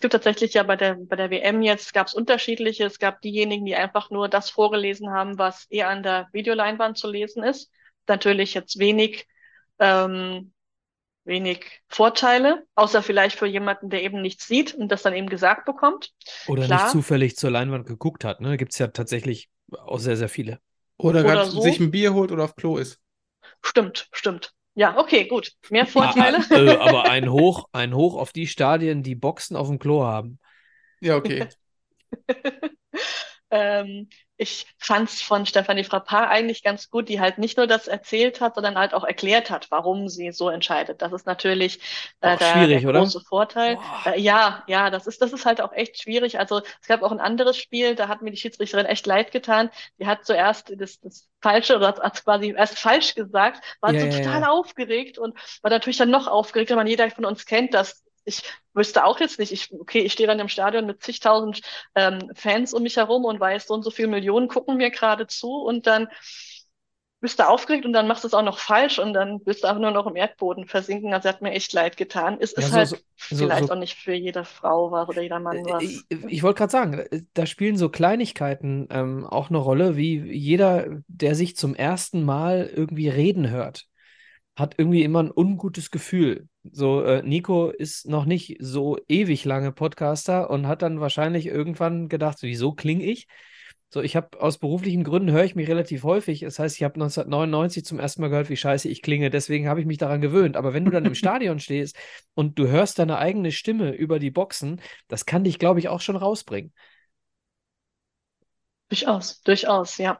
gibt tatsächlich ja bei der WM jetzt, gab es unterschiedliche. Es gab diejenigen, die einfach nur das vorgelesen haben, was an der Videoleinwand zu lesen ist. Natürlich jetzt wenig Vorteile, außer vielleicht für jemanden, der eben nichts sieht und das dann eben gesagt bekommt. Oder nicht zufällig zur Leinwand geguckt hat. Ne? Gibt es ja tatsächlich auch sehr, sehr viele. Oder gerade so. Sich ein Bier holt oder auf Klo ist. Stimmt. Ja, okay, gut. Mehr Vorteile. Aber ein Hoch auf die Stadien, die Boxen auf dem Klo haben. Ja, okay. Ich fand's von Stefanie Frappard eigentlich ganz gut, die halt nicht nur das erzählt hat, sondern halt auch erklärt hat, warum sie so entscheidet. Das ist natürlich der große Vorteil. Ja, das ist halt auch echt schwierig. Also es gab auch ein anderes Spiel, da hat mir die Schiedsrichterin echt leid getan. Die hat zuerst das Falsche oder hat quasi erst falsch gesagt, war total aufgeregt und war natürlich dann noch aufgeregter, weil jeder von uns kennt das. Ich wüsste auch jetzt nicht, ich stehe dann im Stadion mit zigtausend Fans um mich herum und weiß, so und so viele Millionen gucken mir gerade zu, und dann bist du aufgeregt und dann machst du es auch noch falsch und dann bist du auch nur noch im Erdboden versinken. Also hat mir echt leid getan. Es ist halt vielleicht auch nicht für jede Frau war oder jeder Mann was. Ich wollte gerade sagen, da spielen so Kleinigkeiten auch eine Rolle, wie jeder, der sich zum ersten Mal irgendwie reden hört, hat irgendwie immer ein ungutes Gefühl. So, Nico ist noch nicht so ewig lange Podcaster und hat dann wahrscheinlich irgendwann gedacht, wieso klinge ich? So, ich habe aus beruflichen Gründen, höre ich mich relativ häufig. Das heißt, ich habe 1999 zum ersten Mal gehört, wie scheiße ich klinge. Deswegen habe ich mich daran gewöhnt. Aber wenn du dann im Stadion stehst und du hörst deine eigene Stimme über die Boxen, das kann dich, glaube ich, auch schon rausbringen. Durchaus, ja.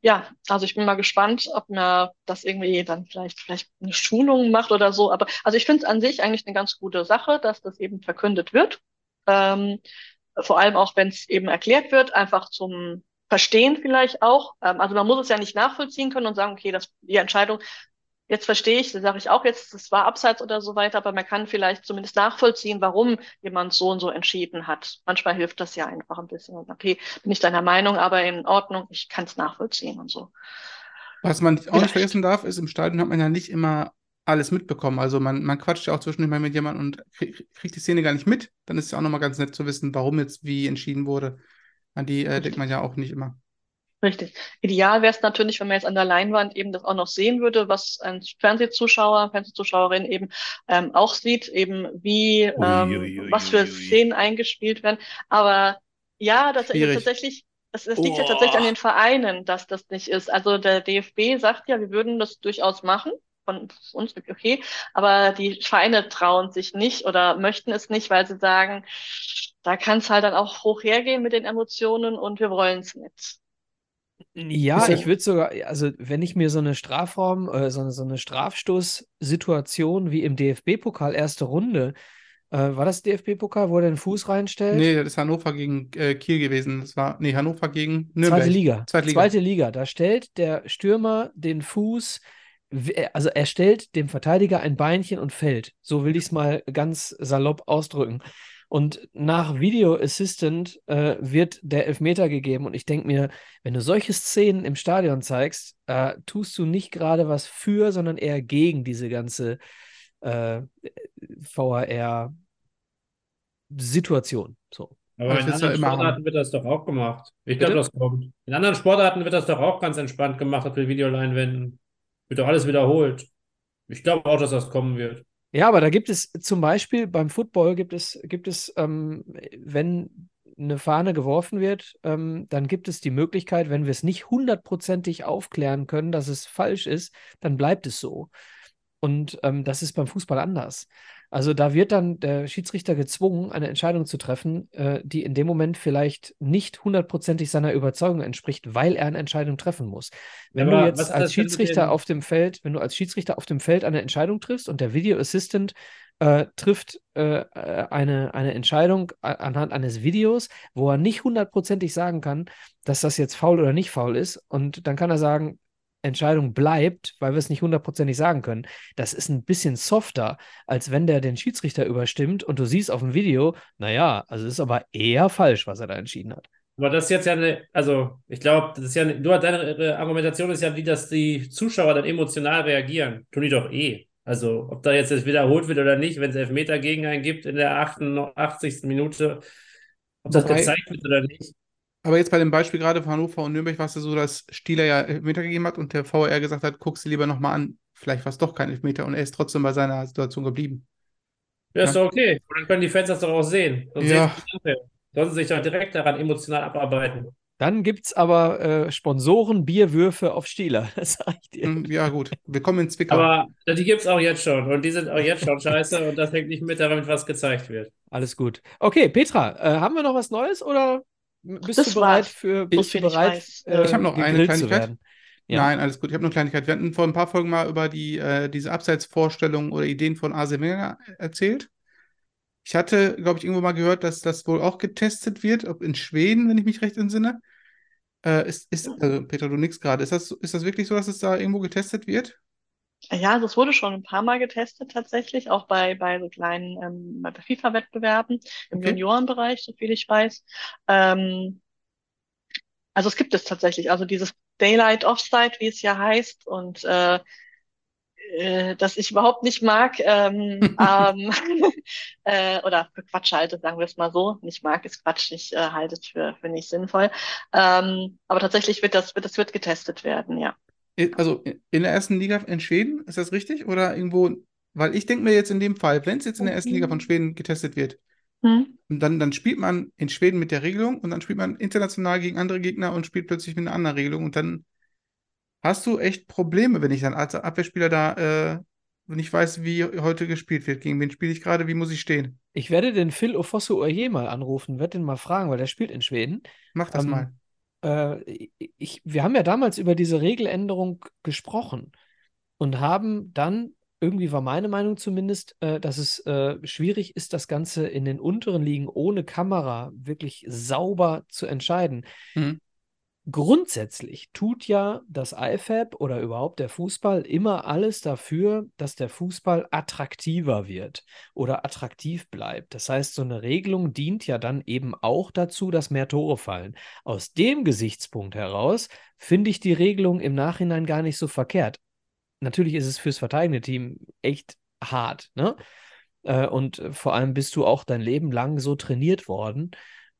Ja, also ich bin mal gespannt, ob man das irgendwie dann vielleicht eine Schulung macht oder so. Aber also ich finde es an sich eigentlich eine ganz gute Sache, dass das eben verkündet wird. Vor allem auch, wenn es eben erklärt wird, einfach zum Verstehen vielleicht auch. Also man muss es ja nicht nachvollziehen können und sagen, okay, die Entscheidung, jetzt verstehe ich, das sage ich auch jetzt, das war Abseits oder so weiter, aber man kann vielleicht zumindest nachvollziehen, warum jemand so und so entschieden hat. Manchmal hilft das ja einfach ein bisschen. Okay, bin ich deiner Meinung, aber in Ordnung, ich kann es nachvollziehen und so. Was man auch nicht vergessen darf, ist, im Stadion hat man ja nicht immer alles mitbekommen. Also man quatscht ja auch zwischendurch mal mit jemandem und kriegt die Szene gar nicht mit. Dann ist es ja auch nochmal ganz nett zu wissen, warum jetzt wie entschieden wurde. An die denkt man ja auch nicht immer. Richtig. Ideal wäre es natürlich, wenn man jetzt an der Leinwand eben das auch noch sehen würde, was ein Fernsehzuschauer, Fernsehzuschauerin eben auch sieht, eben wie, was für Szenen eingespielt werden. Aber ja, das liegt ja tatsächlich an den Vereinen, dass das nicht ist. Also der DFB sagt ja, wir würden das durchaus machen. Von uns, okay. Aber die Vereine trauen sich nicht oder möchten es nicht, weil sie sagen, da kann es halt dann auch hoch hergehen mit den Emotionen und wir wollen es nicht. Ja, ich würde sogar, also wenn ich mir so eine Strafraum, so eine Strafstoßsituation wie im DFB-Pokal erste Runde War das DFB-Pokal, wo er den Fuß reinstellt? Nee, das ist Hannover gegen Kiel gewesen. Das war, nee, Hannover gegen Nürnberg. Zweite Liga. Da stellt der Stürmer den Fuß, also er stellt dem Verteidiger ein Beinchen und fällt. So will ich es mal ganz salopp ausdrücken. Und nach Video Assistant wird der Elfmeter gegeben. Und ich denke mir, wenn du solche Szenen im Stadion zeigst, tust du nicht gerade was für, sondern eher gegen diese ganze VAR Situation. So. Aber in anderen Sportarten wird das doch auch gemacht. Ich glaube, das kommt. In anderen Sportarten wird das doch auch ganz entspannt gemacht, dass wir Videoleinwänden. Wird doch alles wiederholt. Ich glaube auch, dass das kommen wird. Ja, aber da gibt es zum Beispiel beim Football gibt es, wenn eine Fahne geworfen wird, dann gibt es die Möglichkeit, wenn wir es nicht 100%ig aufklären können, dass es falsch ist, dann bleibt es so. Und das ist beim Fußball anders. Also da wird dann der Schiedsrichter gezwungen, eine Entscheidung zu treffen, die in dem Moment vielleicht nicht 100%ig seiner Überzeugung entspricht, weil er eine Entscheidung treffen muss. Wenn aber du jetzt als Schiedsrichter auf dem Feld, wenn du als Schiedsrichter auf dem Feld eine Entscheidung triffst und der Video Assistant trifft eine Entscheidung anhand eines Videos, wo er nicht 100%ig sagen kann, dass das jetzt faul oder nicht faul ist, und dann kann er sagen, Entscheidung bleibt, weil wir es nicht 100%ig sagen können. Das ist ein bisschen softer, als wenn der den Schiedsrichter überstimmt und du siehst auf dem Video, naja, also ist aber eher falsch, was er da entschieden hat. Aber das ist jetzt ja eine, also ich glaube, das ist ja eine, deine Argumentation ist ja die, dass die Zuschauer dann emotional reagieren. Tun die doch eh. Also ob da jetzt das wiederholt wird oder nicht, wenn es Elfmeter gegen einen gibt in der 88. Minute, ob das gezeigt wird oder nicht. Aber jetzt bei dem Beispiel gerade von Hannover und Nürnberg war es ja so, dass Stieler ja Elfmeter gegeben hat und der VAR gesagt hat, guck sie lieber nochmal an, vielleicht war es doch kein Elfmeter, und er ist trotzdem bei seiner Situation geblieben. Ja, ist doch okay. Und dann können die Fans das doch auch sehen. Sonst sollen sie sich doch direkt daran emotional abarbeiten. Dann gibt es aber Sponsoren, Bierwürfe auf Stieler, das sag ich dir. Ja gut, willkommen in Zwickau. Aber die gibt es auch jetzt schon und die sind auch jetzt schon scheiße und das hängt nicht mit daran, was gezeigt wird. Alles gut. Okay, Petra, haben wir noch was Neues oder... Bist du bereit? Ich habe noch eine Kleinigkeit. Ja. Nein, alles gut. Ich habe noch eine Kleinigkeit. Wir hatten vor ein paar Folgen mal über diese Abseitsvorstellungen oder Ideen von AC Milan erzählt. Ich hatte, glaube ich, irgendwo mal gehört, dass das wohl auch getestet wird, ob in Schweden, wenn ich mich recht entsinne. Petra, du nix gerade. Ist das wirklich so, dass es da irgendwo getestet wird? Ja, also es wurde schon ein paar Mal getestet tatsächlich, auch bei so kleinen bei FIFA-Wettbewerben im Juniorenbereich, soviel ich weiß. Also es gibt es tatsächlich, also dieses Daylight Offside, wie es ja heißt, und das ich überhaupt nicht mag, oder für Quatsch halte, sagen wir es mal so. Nicht mag ist Quatsch, ich halte es für nicht sinnvoll. Aber tatsächlich wird das getestet werden, ja. Also in der ersten Liga in Schweden, ist das richtig? Oder irgendwo, weil ich denke mir jetzt in dem Fall, wenn es jetzt in der ersten Liga von Schweden getestet wird, dann spielt man in Schweden mit der Regelung und dann spielt man international gegen andere Gegner und spielt plötzlich mit einer anderen Regelung und dann hast du echt Probleme, wenn ich dann als Abwehrspieler da nicht weiß, wie heute gespielt wird, gegen wen spiele ich gerade, wie muss ich stehen. Ich werde den Phil Ofosu-Oye mal anrufen, werde den mal fragen, weil der spielt in Schweden. Mach das mal. Wir haben ja damals über diese Regeländerung gesprochen und haben dann, irgendwie war meine Meinung zumindest, dass es schwierig ist, das Ganze in den unteren Ligen ohne Kamera wirklich sauber zu entscheiden. Mhm. Grundsätzlich tut ja das IFAB oder überhaupt der Fußball immer alles dafür, dass der Fußball attraktiver wird oder attraktiv bleibt. Das heißt, so eine Regelung dient ja dann eben auch dazu, dass mehr Tore fallen. Aus dem Gesichtspunkt heraus finde ich die Regelung im Nachhinein gar nicht so verkehrt. Natürlich ist es fürs verteidigende Team echt hart, ne? Und vor allem bist du auch dein Leben lang so trainiert worden,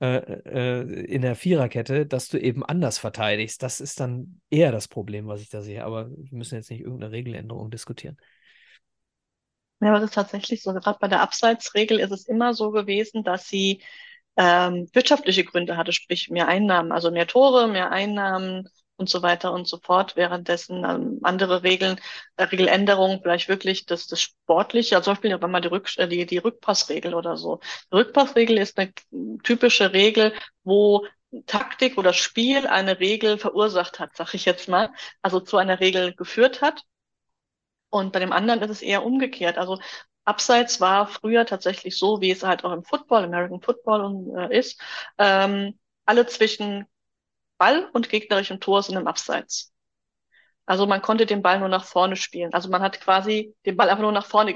in der Viererkette, dass du eben anders verteidigst. Das ist dann eher das Problem, was ich da sehe. Aber wir müssen jetzt nicht irgendeine Regeländerung diskutieren. Ja, aber es ist tatsächlich so. Gerade bei der Abseitsregel ist es immer so gewesen, dass sie wirtschaftliche Gründe hatte, sprich mehr Einnahmen, also mehr Tore, mehr Einnahmen und so weiter und so fort. Währenddessen andere Regeln, Regeländerungen, vielleicht wirklich das Sportliche, also zum Beispiel aber mal die Rückpassregel oder so. Die Rückpassregel ist eine typische Regel, wo Taktik oder Spiel eine Regel verursacht hat, sag ich jetzt mal, also zu einer Regel geführt hat. Und bei dem anderen ist es eher umgekehrt. Also Abseits war früher tatsächlich so, wie es halt auch im Football, American Football ist. Alle zwischen Ball und gegnerischem Tor sind im Abseits. Also man konnte den Ball nur nach vorne spielen. Also man hat quasi den Ball einfach nur nach vorne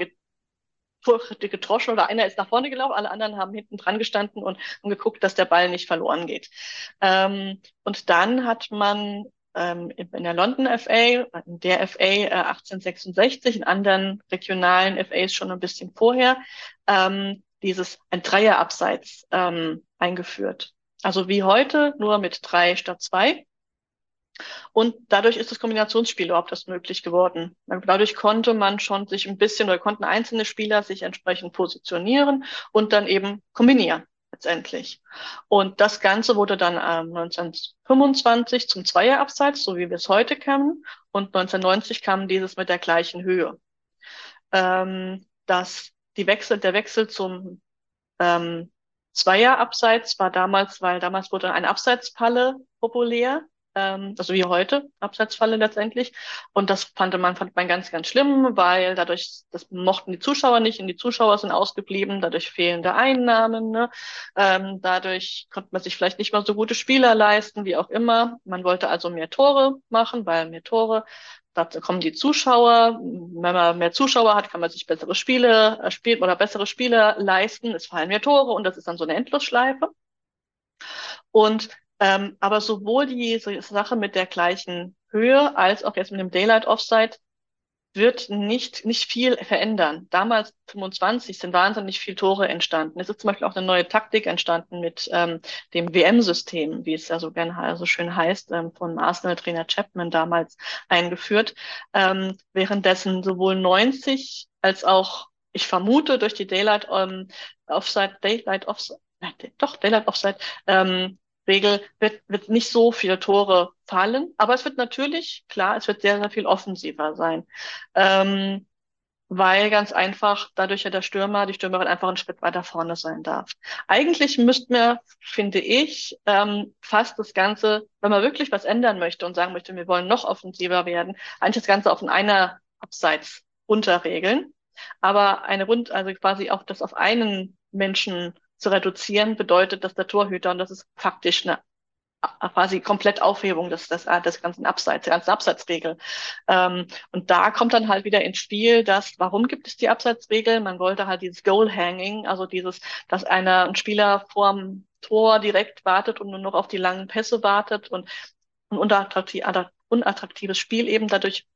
getroschen oder einer ist nach vorne gelaufen, alle anderen haben hinten dran gestanden und haben geguckt, dass der Ball nicht verloren geht. Und dann hat man in der London FA, in der FA 1866, in anderen regionalen FAs schon ein bisschen vorher, ein Dreierabseits eingeführt. Also wie heute, nur mit 3 statt 2. Und dadurch ist das Kombinationsspiel überhaupt erst möglich geworden. Dadurch konnte man schon sich ein bisschen oder konnten einzelne Spieler sich entsprechend positionieren und dann eben kombinieren letztendlich. Und das Ganze wurde dann 1925 zum Zweierabseits, so wie wir es heute kennen. Und 1990 kam dieses mit der gleichen Höhe. Der Wechsel zum Zweierabseits war damals, weil damals wurde eine Abseitsfalle populär. Also wie heute, Abseitsfalle letztendlich. Und das fand man ganz, ganz schlimm, weil dadurch, das mochten die Zuschauer nicht und die Zuschauer sind ausgeblieben, dadurch fehlende Einnahmen, ne? Dadurch konnte man sich vielleicht nicht mal so gute Spieler leisten, wie auch immer. Man wollte also mehr Tore machen, weil mehr Tore, dazu kommen die Zuschauer. Wenn man mehr Zuschauer hat, kann man sich bessere Spiele spielen oder bessere Spieler leisten. Es fallen mehr Tore und das ist dann so eine Endlosschleife. Und aber sowohl die Sache mit der gleichen Höhe als auch jetzt mit dem Daylight Offside wird nicht viel verändern. Damals 25 sind wahnsinnig viele Tore entstanden. Es ist zum Beispiel auch eine neue Taktik entstanden mit dem WM-System, wie es ja so gerne so schön heißt, von Arsenal-Trainer Chapman damals eingeführt. Währenddessen sowohl 90 als auch, ich vermute, durch die Daylight Offside Regel wird nicht so viele Tore fallen, aber es wird natürlich, klar, es wird sehr, sehr viel offensiver sein, weil ganz einfach dadurch ja der Stürmer, die Stürmerin einfach einen Schritt weiter vorne sein darf. Eigentlich müssten wir, finde ich, fast das Ganze, wenn man wirklich was ändern möchte und sagen möchte, wir wollen noch offensiver werden, eigentlich das Ganze auf einer Abseits runterregeln, aber also quasi auch das auf einen Menschen zu reduzieren, bedeutet, dass der Torhüter, und das ist faktisch eine quasi komplett Aufhebung des ganzen Abseits, der ganzen Abseitsregel. Und da kommt dann halt wieder ins Spiel, warum gibt es die Abseitsregel? Man wollte halt dieses Goal-Hanging, also dass ein Spieler vorm Tor direkt wartet und nur noch auf die langen Pässe wartet und ein unattraktives Spiel eben dadurch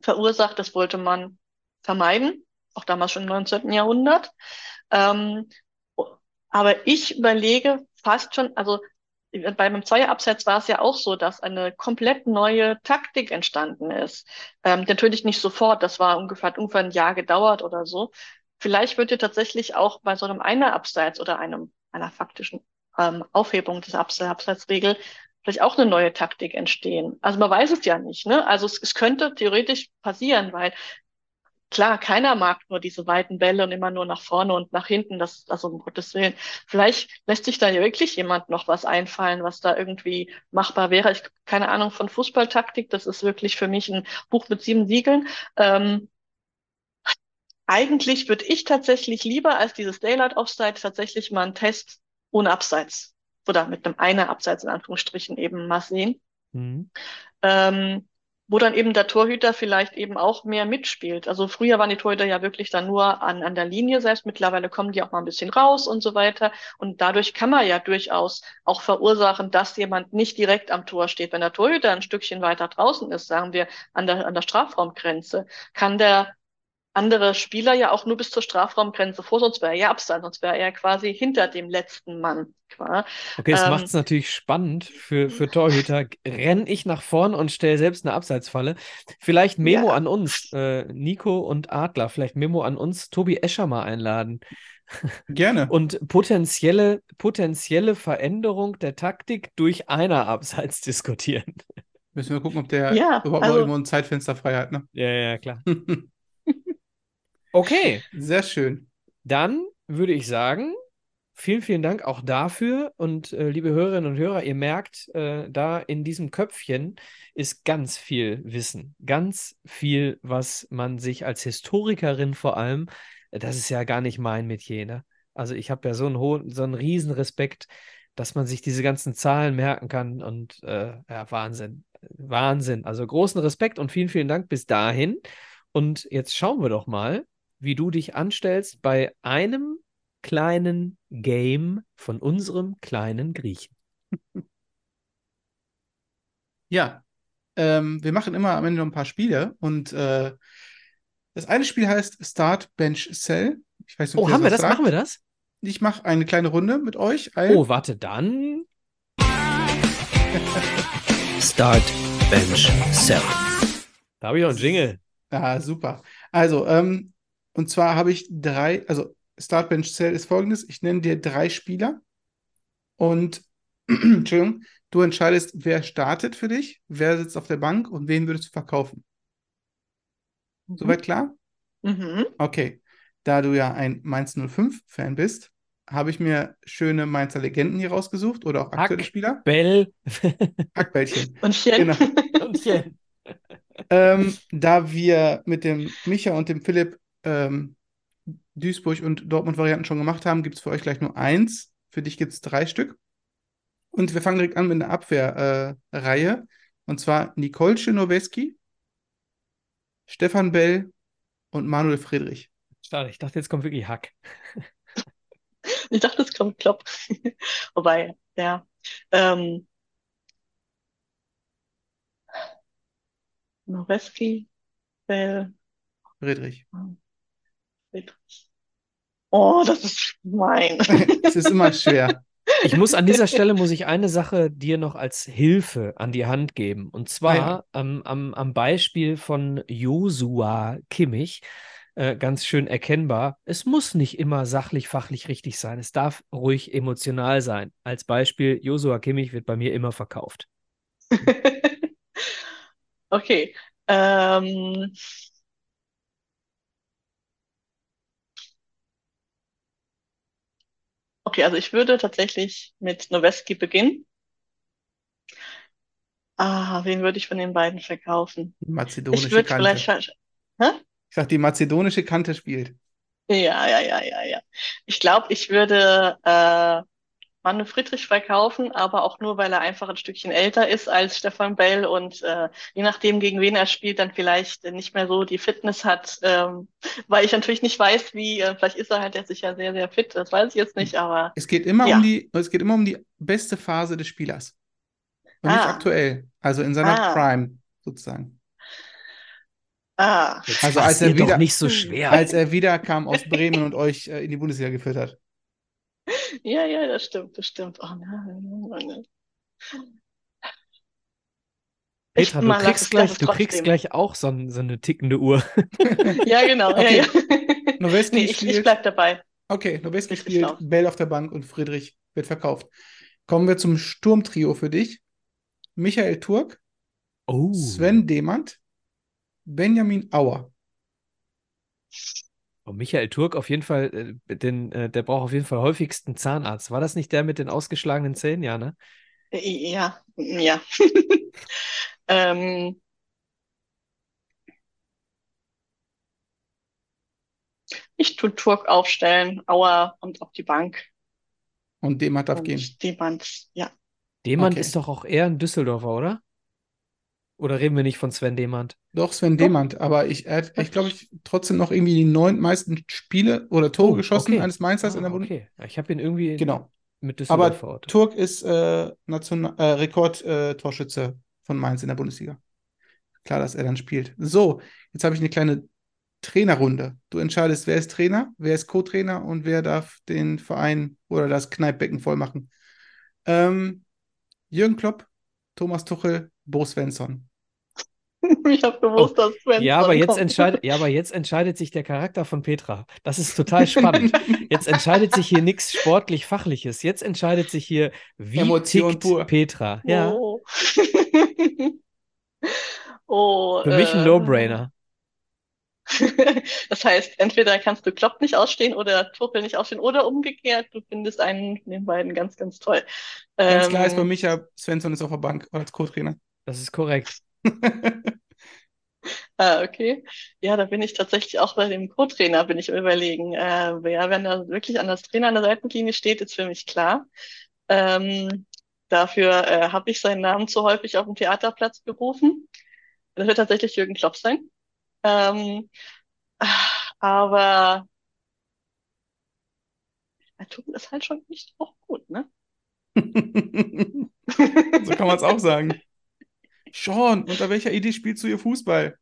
verursacht. Das wollte man vermeiden, auch damals schon im 19. Jahrhundert. Aber ich überlege fast schon, also beim Zweierabseits war es ja auch so, dass eine komplett neue Taktik entstanden ist. Natürlich nicht sofort, das war hat ungefähr ein Jahr gedauert oder so. Vielleicht wird ja tatsächlich auch bei so einem Einer-Abseits oder einer faktischen Aufhebung des Abseitsregel vielleicht auch eine neue Taktik entstehen. Also man weiß es ja nicht, ne? Also es könnte theoretisch passieren, weil klar, keiner mag nur diese weiten Bälle und immer nur nach vorne und nach hinten, also um Gottes Willen. Vielleicht lässt sich da ja wirklich jemand noch was einfallen, was da irgendwie machbar wäre. Ich habe keine Ahnung von Fußballtaktik, das ist wirklich für mich ein Buch mit 7 Siegeln. Eigentlich würde ich tatsächlich lieber als dieses Daylight Offside tatsächlich mal einen Test ohne Abseits oder mit einem Einer-Abseits in Anführungsstrichen eben mal sehen. Mhm. Wo dann eben der Torhüter vielleicht eben auch mehr mitspielt. Also früher waren die Torhüter ja wirklich dann nur an der Linie selbst. Mittlerweile kommen die auch mal ein bisschen raus und so weiter. Und dadurch kann man ja durchaus auch verursachen, dass jemand nicht direkt am Tor steht. Wenn der Torhüter ein Stückchen weiter draußen ist, sagen wir an der Strafraumgrenze, kann der andere Spieler ja auch nur bis zur Strafraumgrenze vor, sonst wäre er ja abseits, sonst wäre er quasi hinter dem letzten Mann. Okay, das macht es natürlich spannend für Torhüter. Renne ich nach vorn und stelle selbst eine Abseitsfalle. Vielleicht Memo an uns, Nico und Adler, vielleicht Memo an uns, Tobi Escher mal einladen. Gerne. Und potenzielle Veränderung der Taktik durch einer Abseits diskutieren. Müssen wir gucken, ob der überhaupt noch irgendwo ein Zeitfenster frei hat. Ne? Ja, klar. Okay. Sehr schön. Dann würde ich sagen, vielen, vielen Dank auch dafür. Und liebe Hörerinnen und Hörer, ihr merkt, da in diesem Köpfchen ist ganz viel Wissen. Ganz viel, was man sich als Historikerin vor allem das ist ja gar nicht mein Metier, ne? Also ich habe ja so einen riesen Respekt, dass man sich diese ganzen Zahlen merken kann und ja, Wahnsinn. Also großen Respekt und vielen, vielen Dank bis dahin. Und jetzt schauen wir doch mal, wie du dich anstellst bei einem kleinen Game von unserem kleinen Griechen. Ja, wir machen immer am Ende noch ein paar Spiele und das eine Spiel heißt Start, Bench, Sell. Ich weiß nicht, ob das sagt. Machen wir das? Ich mache eine kleine Runde mit euch. Warte, dann. Start, Bench, Sell. Da habe ich noch einen Jingle. Ah, super. Also, und zwar habe ich drei, also Start, Bench, Sell ist folgendes. Ich nenne dir drei Spieler und Entschuldigung, du entscheidest, wer startet für dich, wer sitzt auf der Bank und wen würdest du verkaufen. Mhm. Soweit klar? Mhm. Okay. Da du ja ein Mainz 05-Fan bist, habe ich mir schöne Mainzer Legenden hier rausgesucht oder auch aktuelle Spieler. Hackbällchen. Und Schen. Genau. Und Schen. Da wir mit dem Micha und dem Philipp Duisburg und Dortmund-Varianten schon gemacht haben, gibt es für euch gleich nur eins. Für dich gibt es drei Stück. Und wir fangen direkt an mit einer Abwehrreihe. Und zwar Nicole Noweski, Stefan Bell und Manuel Friedrich. Schade, ich dachte, jetzt kommt wirklich Hack. Ich dachte, es kommt Klopp. Wobei, ja. Noweski, Bell. Friedrich. Oh, das ist mein. Es ist immer schwer. Ich muss an dieser Stelle eine Sache dir noch als Hilfe an die Hand geben. Und zwar am Beispiel von Joshua Kimmich. Ganz schön erkennbar. Es muss nicht immer sachlich, fachlich richtig sein. Es darf ruhig emotional sein. Als Beispiel, Joshua Kimmich wird bei mir immer verkauft. Okay. Okay, also ich würde tatsächlich mit Noweski beginnen. Wen würde ich von den beiden verkaufen? Mazedonische Kante. Ich sag, die mazedonische Kante spielt. Ja. Ich glaube, ich würde Manuel Friedrich verkaufen, aber auch nur, weil er einfach ein Stückchen älter ist als Stefan Bell und je nachdem, gegen wen er spielt, dann vielleicht nicht mehr so die Fitness hat, weil ich natürlich nicht weiß, wie, vielleicht ist er halt jetzt sicher sehr, sehr fit, das weiß ich jetzt nicht, aber... Es geht immer um die beste Phase des Spielers. Und nicht aktuell, also in seiner Prime sozusagen. Also als er wieder, doch nicht so schwer. Als er wieder kam aus Bremen und euch in die Bundesliga geführt hat. Ja, das stimmt. Oh nein. Petra, du kriegst gleich auch so eine tickende Uhr. Ja, genau. Okay. Ja. Noweski ich bleib dabei. Okay, Noweski spielt, Bell auf der Bank und Friedrich wird verkauft. Kommen wir zum Sturmtrio für dich. Michael Turk, Sven Demand, Benjamin Auer. Und Michael Turk auf jeden Fall, der braucht auf jeden Fall häufigsten Zahnarzt. War das nicht der mit den ausgeschlagenen Zähnen? Ja, ne? Ja. Ich tue Turk aufstellen, Auer kommt auf die Bank. Und Demand darf gehen. Demand, ja. Demand ist doch auch eher ein Düsseldorfer, oder? Oder reden wir nicht von Sven Demand? Doch, Sven Demand. Aber ich glaube, ich trotzdem noch irgendwie die 9 meisten Spiele oder Tore geschossen eines Mainzers in der Bundesliga. Okay, ich habe ihn irgendwie mit Düsseldorf verortet. Turk ist Rekordtorschütze von Mainz in der Bundesliga. Klar, dass er dann spielt. So, jetzt habe ich eine kleine Trainerrunde. Du entscheidest, wer ist Trainer, wer ist Co-Trainer und wer darf den Verein oder das Kneippbecken voll machen. Jürgen Klopp, Thomas Tuchel, Bo Svensson. Ich habe gewusst, dass Svensson aber jetzt entscheidet sich der Charakter von Petra. Das ist total spannend. Jetzt entscheidet sich hier nichts sportlich-fachliches. Jetzt entscheidet sich hier, wie Emotion tickt pur. Petra. Ja. Für mich ein No-Brainer. Das heißt, entweder kannst du Klopp nicht ausstehen oder Tuchel nicht ausstehen oder umgekehrt, du findest einen von den beiden ganz, ganz toll. Ganz klar ist bei Micha, Svensson ist auf der Bank als Co-Trainer. Das ist korrekt. Ah, okay. Ja, da bin ich tatsächlich auch bei dem Co-Trainer, bin ich am Überlegen. Ja, wenn er wirklich an das Trainer an der Seitenlinie steht, ist für mich klar. Ähm, Dafür habe ich seinen Namen zu häufig auf dem Theaterplatz gerufen. Das wird tatsächlich Jürgen Klopp sein. Ähm, Aber er tut das halt schon nicht auch gut, ne? So kann man es auch sagen. Sean, unter welcher Idee spielst du ihr Fußball?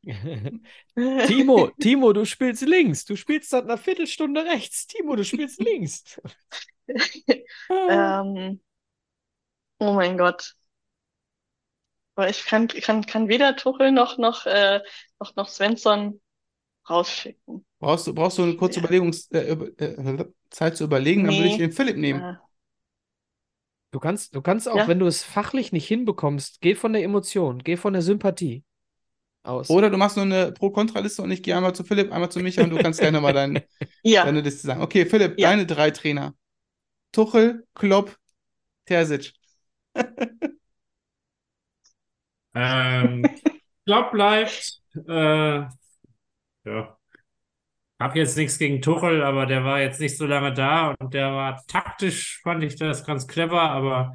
Timo, du spielst links. Du spielst seit einer Viertelstunde rechts. Timo, du spielst links. Oh mein Gott. Aber ich kann weder Tuchel noch Svensson rausschicken. Brauchst du eine kurze Zeit zu überlegen, dann würde ich den Philipp nehmen. Ja. Du kannst auch, wenn du es fachlich nicht hinbekommst, geh von der Emotion, geh von der Sympathie aus. Oder du machst nur eine Pro-Kontra-Liste und ich gehe einmal zu Philipp, einmal zu Micha und du kannst gerne mal deine Liste sagen. Okay, Philipp, deine drei Trainer. Tuchel, Klopp, Terzic. Klopp bleibt. Hab jetzt nichts gegen Tuchel, aber der war jetzt nicht so lange da und der war taktisch, fand ich das ganz clever, aber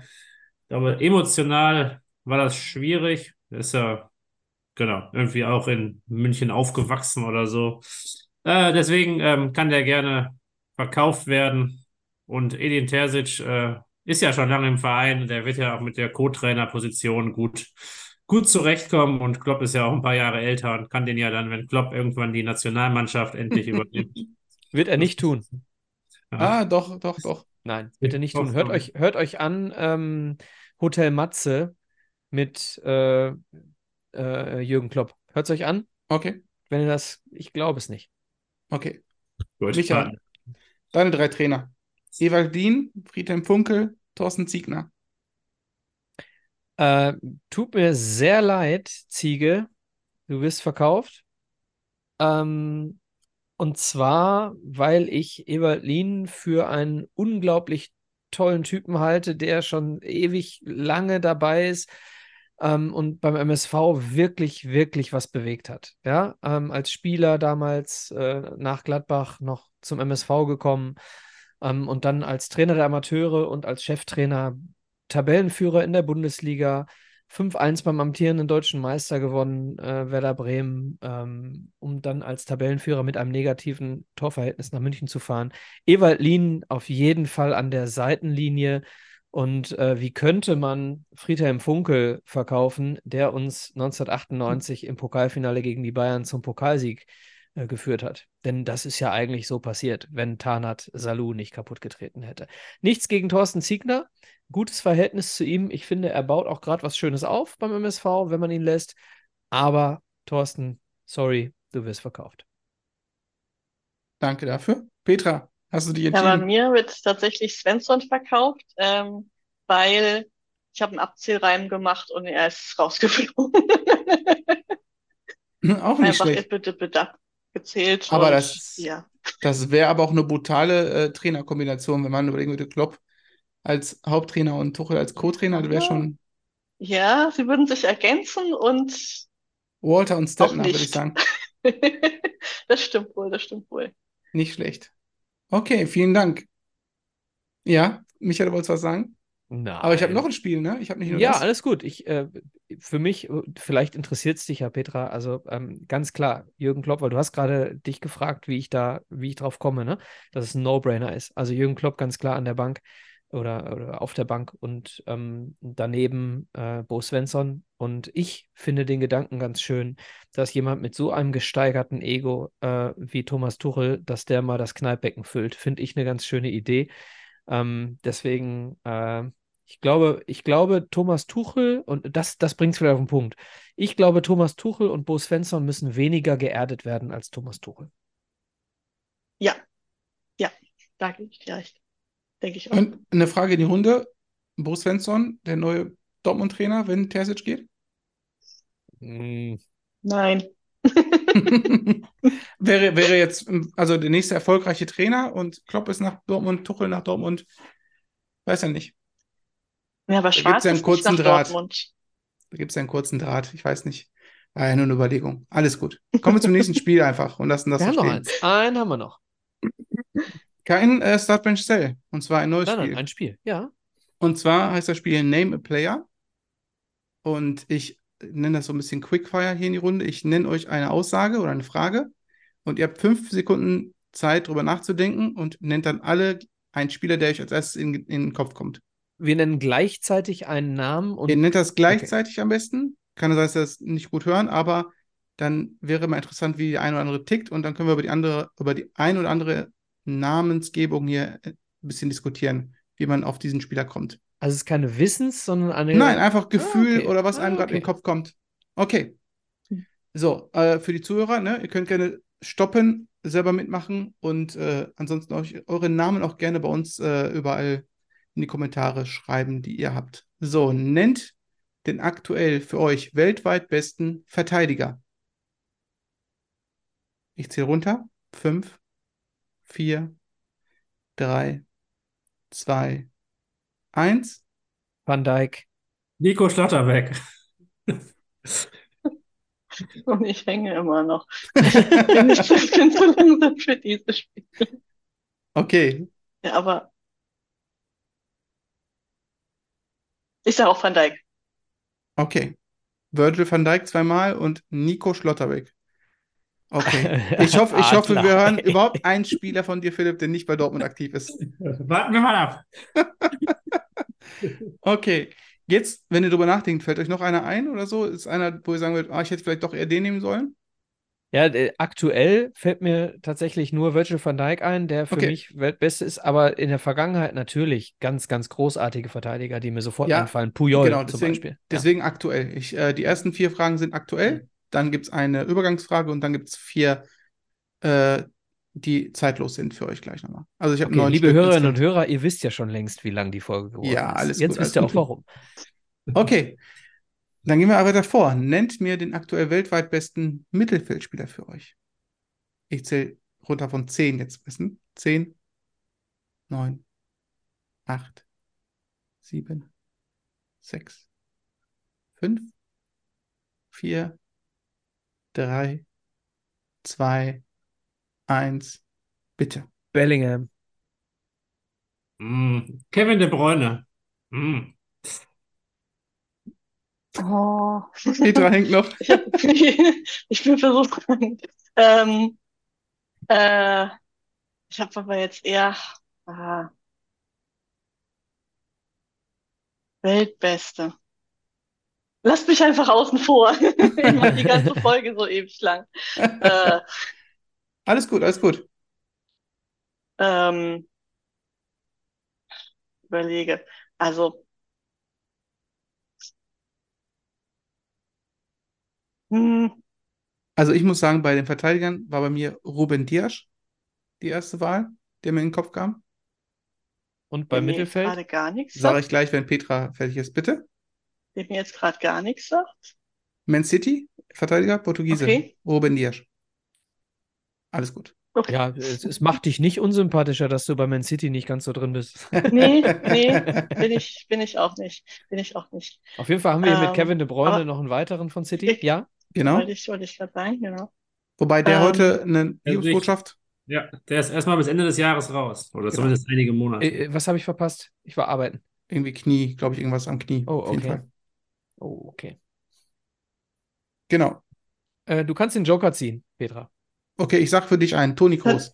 emotional war das schwierig. Ist ja, genau, irgendwie auch in München aufgewachsen oder so. Deswegen kann der gerne verkauft werden und Edin Terzic ist ja schon lange im Verein, der wird ja auch mit der Co-Trainer-Position gut zurechtkommen und Klopp ist ja auch ein paar Jahre älter und kann den ja dann, wenn Klopp irgendwann die Nationalmannschaft endlich übernimmt. Wird er nicht tun. Ja. Ah, doch. Nein, wird er nicht tun. Hört euch an, Hotel Matze mit Jürgen Klopp. Hört es euch an. Okay. Wenn ihr das, ich glaube es nicht. Okay. Gut. Michael, deine drei Trainer. Ewald Dien, Friedhelm Funkel, Thorsten Ziegner. Tut mir sehr leid, Ziege. Du wirst verkauft. Und zwar, weil ich Ewald Lien für einen unglaublich tollen Typen halte, der schon ewig lange dabei ist und beim MSV wirklich, wirklich was bewegt hat. Ja? Als Spieler damals nach Gladbach noch zum MSV gekommen und dann als Trainer der Amateure und als Cheftrainer Tabellenführer in der Bundesliga, 5-1 beim amtierenden deutschen Meister gewonnen, Werder Bremen, um dann als Tabellenführer mit einem negativen Torverhältnis nach München zu fahren. Ewald Lien auf jeden Fall an der Seitenlinie. Und wie könnte man Friedhelm Funkel verkaufen, der uns 1998 im Pokalfinale gegen die Bayern zum Pokalsieg geführt hat. Denn das ist ja eigentlich so passiert, wenn Tanat Salou nicht kaputt getreten hätte. Nichts gegen Thorsten Ziegner, gutes Verhältnis zu ihm. Ich finde, er baut auch gerade was Schönes auf beim MSV, wenn man ihn lässt. Aber Thorsten, sorry, du wirst verkauft. Danke dafür. Petra, hast du die entschieden? Ja, bei mir wird tatsächlich Svensson verkauft, weil ich habe einen Abzählreim gemacht und er ist rausgeflogen. Auch nicht schlecht. Einfach gezählt. Aber das wäre aber auch eine brutale Trainerkombination, wenn man überlegen würde, Klopp als Haupttrainer und Tuchel als Co-Trainer, das wäre schon... Ja, sie würden sich ergänzen und... Walter und Stettner, würde ich sagen. Das stimmt wohl. Nicht schlecht. Okay, vielen Dank. Ja, Michael, du wolltest was sagen? Nein. Aber ich habe noch ein Spiel, ne? Ich habe nicht nur das. Ja, alles gut. Für mich, vielleicht interessiert es dich ja, Petra, also ganz klar, Jürgen Klopp, weil du hast gerade dich gefragt, wie ich drauf komme, ne? Dass es ein No-Brainer ist. Also Jürgen Klopp ganz klar an der Bank oder auf der Bank und daneben Bo Svensson. Und ich finde den Gedanken ganz schön, dass jemand mit so einem gesteigerten Ego wie Thomas Tuchel, dass der mal das Kneippbecken füllt, finde ich eine ganz schöne Idee. Deswegen... Ich glaube, Thomas Tuchel, und das bringt es wieder auf den Punkt, ich glaube, Thomas Tuchel und Bo Svensson müssen weniger geerdet werden als Thomas Tuchel. Ja, da gebe ich dir recht. Denke ich auch. Und eine Frage in die Runde, Bo Svensson, der neue Dortmund-Trainer, wenn Terzic geht? Nein. wäre jetzt, also der nächste erfolgreiche Trainer und Klopp ist nach Dortmund, Tuchel nach Dortmund, weiß er nicht. Ja, aber Schwarz ist nicht nach Dortmund. Da gibt es einen kurzen Draht, ich weiß nicht. Ja, nur eine Überlegung. Alles gut. Kommen wir zum nächsten Spiel einfach und lassen das wir so haben stehen. Noch einen haben wir noch. Kein Start-Bench-Sell. Und zwar ein neues Spiel. Ein Spiel, ja. Und zwar heißt das Spiel Name a Player. Und ich nenne das so ein bisschen Quickfire hier in die Runde. Ich nenne euch eine Aussage oder eine Frage. Und ihr habt 5 Sekunden Zeit, darüber nachzudenken. Und nennt dann alle einen Spieler, der euch als erstes in den Kopf kommt. Wir nennen gleichzeitig einen Namen. Und ihr nennt das gleichzeitig am besten. Kann sein, dass wir das nicht gut hören, aber dann wäre mal interessant, wie die eine oder andere tickt. Und dann können wir über die ein oder andere Namensgebung hier ein bisschen diskutieren, wie man auf diesen Spieler kommt. Also es ist keine Wissens, sondern eine... Nein, einfach Gefühl oder was einem gerade in den Kopf kommt. Okay. So, für die Zuhörer, ne, ihr könnt gerne stoppen, selber mitmachen und ansonsten euch eure Namen auch gerne bei uns überall in die Kommentare schreiben, die ihr habt. So, nennt den aktuell für euch weltweit besten Verteidiger. Ich zähle runter. 5, 4, 3, 2, 1. Van Dijk. Nico Schlotterbeck. Und ich hänge immer noch. Ich bin zu langsam für dieses Spiel. Okay. Ja, aber ich sage auch Van Dijk. Okay. Virgil van Dijk zweimal und Nico Schlotterbeck. Okay. Ich hoffe, wir hören überhaupt einen Spieler von dir, Philipp, der nicht bei Dortmund aktiv ist. Warten wir mal ab. Okay. Jetzt, wenn ihr drüber nachdenkt, fällt euch noch einer ein oder so? Ist einer, wo ihr sagen würdet, ich hätte vielleicht doch eher den nehmen sollen? Ja, aktuell fällt mir tatsächlich nur Virgil van Dijk ein, der für mich Weltbeste ist, aber in der Vergangenheit natürlich ganz, ganz großartige Verteidiger, die mir sofort einfallen. Puyol zum Beispiel. Deswegen aktuell. Die ersten 4 Fragen sind aktuell, dann gibt es eine Übergangsfrage und dann gibt es 4, die zeitlos sind für euch gleich nochmal. Also ich habe 9 Liebe Stück Hörerinnen und Hörer, ihr wisst ja schon längst, wie lang die Folge geworden ist. Ja, alles gut. Jetzt wisst ihr auch warum. Okay. Dann gehen wir aber davor. Nennt mir den aktuell weltweit besten Mittelfeldspieler für euch. Ich zähle runter von 10 jetzt. 10, 9, 8, 7, 6, 5, 4, 3, 2, 1. Bitte. Bellingham. Kevin de Bruyne. Oh. Petra hängt noch. Ich bin versucht. Ich habe aber jetzt eher Weltbeste. Lasst mich einfach außen vor. Ich mache die ganze Folge so ewig lang. Alles gut, alles gut. Überlege. Also ich muss sagen, bei den Verteidigern war bei mir Ruben Dias die erste Wahl, der mir in den Kopf kam. Und beim Mittelfeld? Gerade gar nichts. Sage ich gleich, wenn Petra fertig ist, bitte. Der mir jetzt gerade gar nichts sagt. Man City, Verteidiger, Portugiese, Ruben Dias. Alles gut. Okay. Ja, es macht dich nicht unsympathischer, dass du bei Man City nicht ganz so drin bist. Nee, bin ich auch nicht. Auf jeden Fall haben wir mit Kevin de Bruyne noch einen weiteren von City, ja? Genau. Wollte ich gerade sagen, genau. Wobei der heute eine Botschaft. Ja, der ist erstmal bis Ende des Jahres raus. Oder zumindest einige Monate. Was habe ich verpasst? Ich war arbeiten. Irgendwie Knie, glaube ich, irgendwas am Knie. Oh, okay. Auf jeden Fall. Oh, okay. Genau. Du kannst den Joker ziehen, Petra. Okay, ich sag für dich einen. Toni Kroos.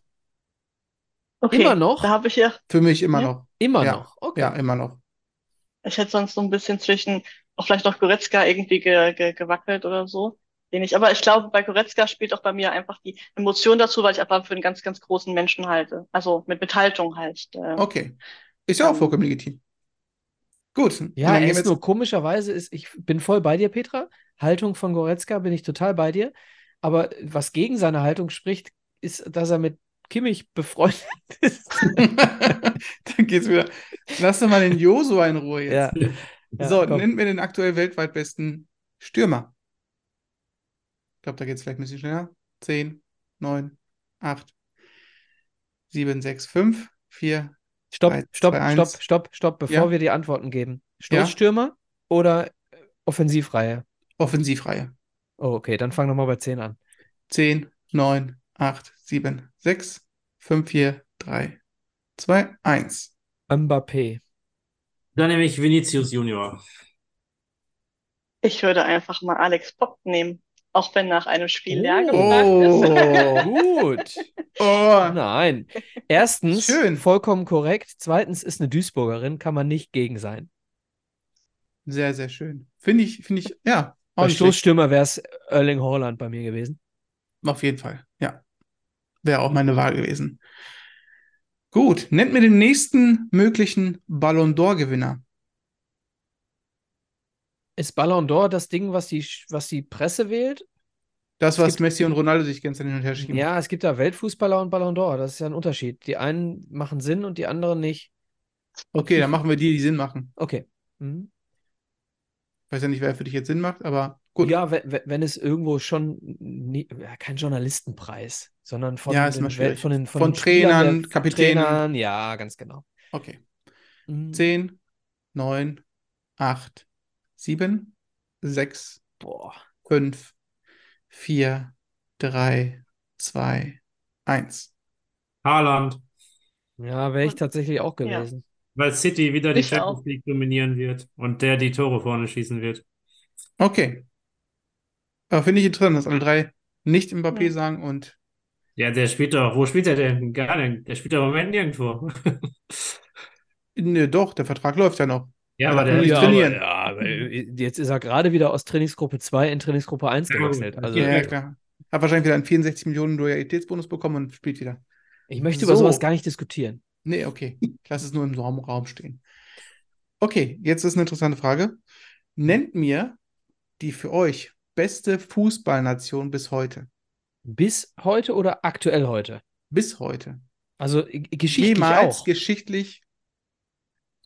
Okay. Immer noch? Da habe ich ja. Für mich immer noch. Immer noch? Okay. Ja, immer noch. Ich hätte sonst so ein bisschen zwischen, auch vielleicht noch Goretzka irgendwie gewackelt oder so. Aber ich glaube, bei Goretzka spielt auch bei mir einfach die Emotion dazu, weil ich einfach für einen ganz, ganz großen Menschen halte. Also mit Haltung halt. Okay. Ist ja auch vollkommen legitim. Gut. Ja, nur komischerweise ich bin voll bei dir, Petra. Haltung von Goretzka bin ich total bei dir. Aber was gegen seine Haltung spricht, ist, dass er mit Kimmich befreundet ist. Dann geht's wieder. Lass doch mal den Josua in Ruhe jetzt. Ja. Ja, so, nennt mir den aktuell weltweit besten Stürmer. Ich glaube, da geht's vielleicht ein bisschen schneller. 10, 9, 8, 7, 6, 5, 4, Stopp, 3, Stopp, 2, 1. Stopp, bevor wir die Antworten geben. Stoßstürmer oder Offensivreihe? Offensivreihe. Oh, okay, dann fang nochmal bei 10 an. 10, 9, 8, 7, 6, 5, 4, 3, 2, 1. Mbappé. Dann nehme ich Vinicius Junior. Ich würde einfach mal Alex Popp nehmen, auch wenn nach einem Spiel leer gemacht ist. Gut. Oh nein. Erstens, schön, vollkommen korrekt. Zweitens, ist eine Duisburgerin, kann man nicht gegen sein. Sehr, sehr schön. Finde ich, ja. Bei Stoßstürmer wäre es Erling Haaland bei mir gewesen. Auf jeden Fall, ja. Wäre auch meine Wahl gewesen. Gut, nennt mir den nächsten möglichen Ballon d'Or-Gewinner. Ist Ballon d'Or das Ding, was die Presse wählt? Das, was Messi und Ronaldo sich ganz hin und her schieben. Ja, es gibt da Weltfußballer und Ballon d'Or. Das ist ja ein Unterschied. Die einen machen Sinn und die anderen nicht. Okay, dann machen wir die Sinn machen. Okay. Mhm. Ich weiß ja nicht, wer für dich jetzt Sinn macht, aber gut. Ja, wenn es irgendwo schon kein Journalistenpreis, sondern von Trainern, Kapitänen. Trainern, ja, ganz genau. Okay. 10, 9, 8, 7, 6, 5, 4, 3, 2, 1. Haaland. Ja, wäre ich tatsächlich auch gewesen. Ja. Weil City wieder die Champions League dominieren wird und der die Tore vorne schießen wird. Okay. Aber finde ich interessant, dass alle drei nicht Mbappé sagen und... Ja, der spielt doch. Wo spielt er denn? Gar nicht. Der spielt doch im Moment nirgendwo. Nee, doch, der Vertrag läuft ja noch. Ja, aber der... Aber jetzt ist er gerade wieder aus Trainingsgruppe 2 in Trainingsgruppe 1 gewechselt. Also, ja, klar. Hat wahrscheinlich wieder einen 64 Millionen Loyalitätsbonus bekommen und spielt wieder. Ich möchte über sowas gar nicht diskutieren. Nee, okay. Ich lasse es nur im Raum stehen. Okay, jetzt ist eine interessante Frage. Nennt mir die für euch beste Fußballnation bis heute. Bis heute oder aktuell heute? Bis heute. Also geschichtlich jemals auch? Geschichtlich,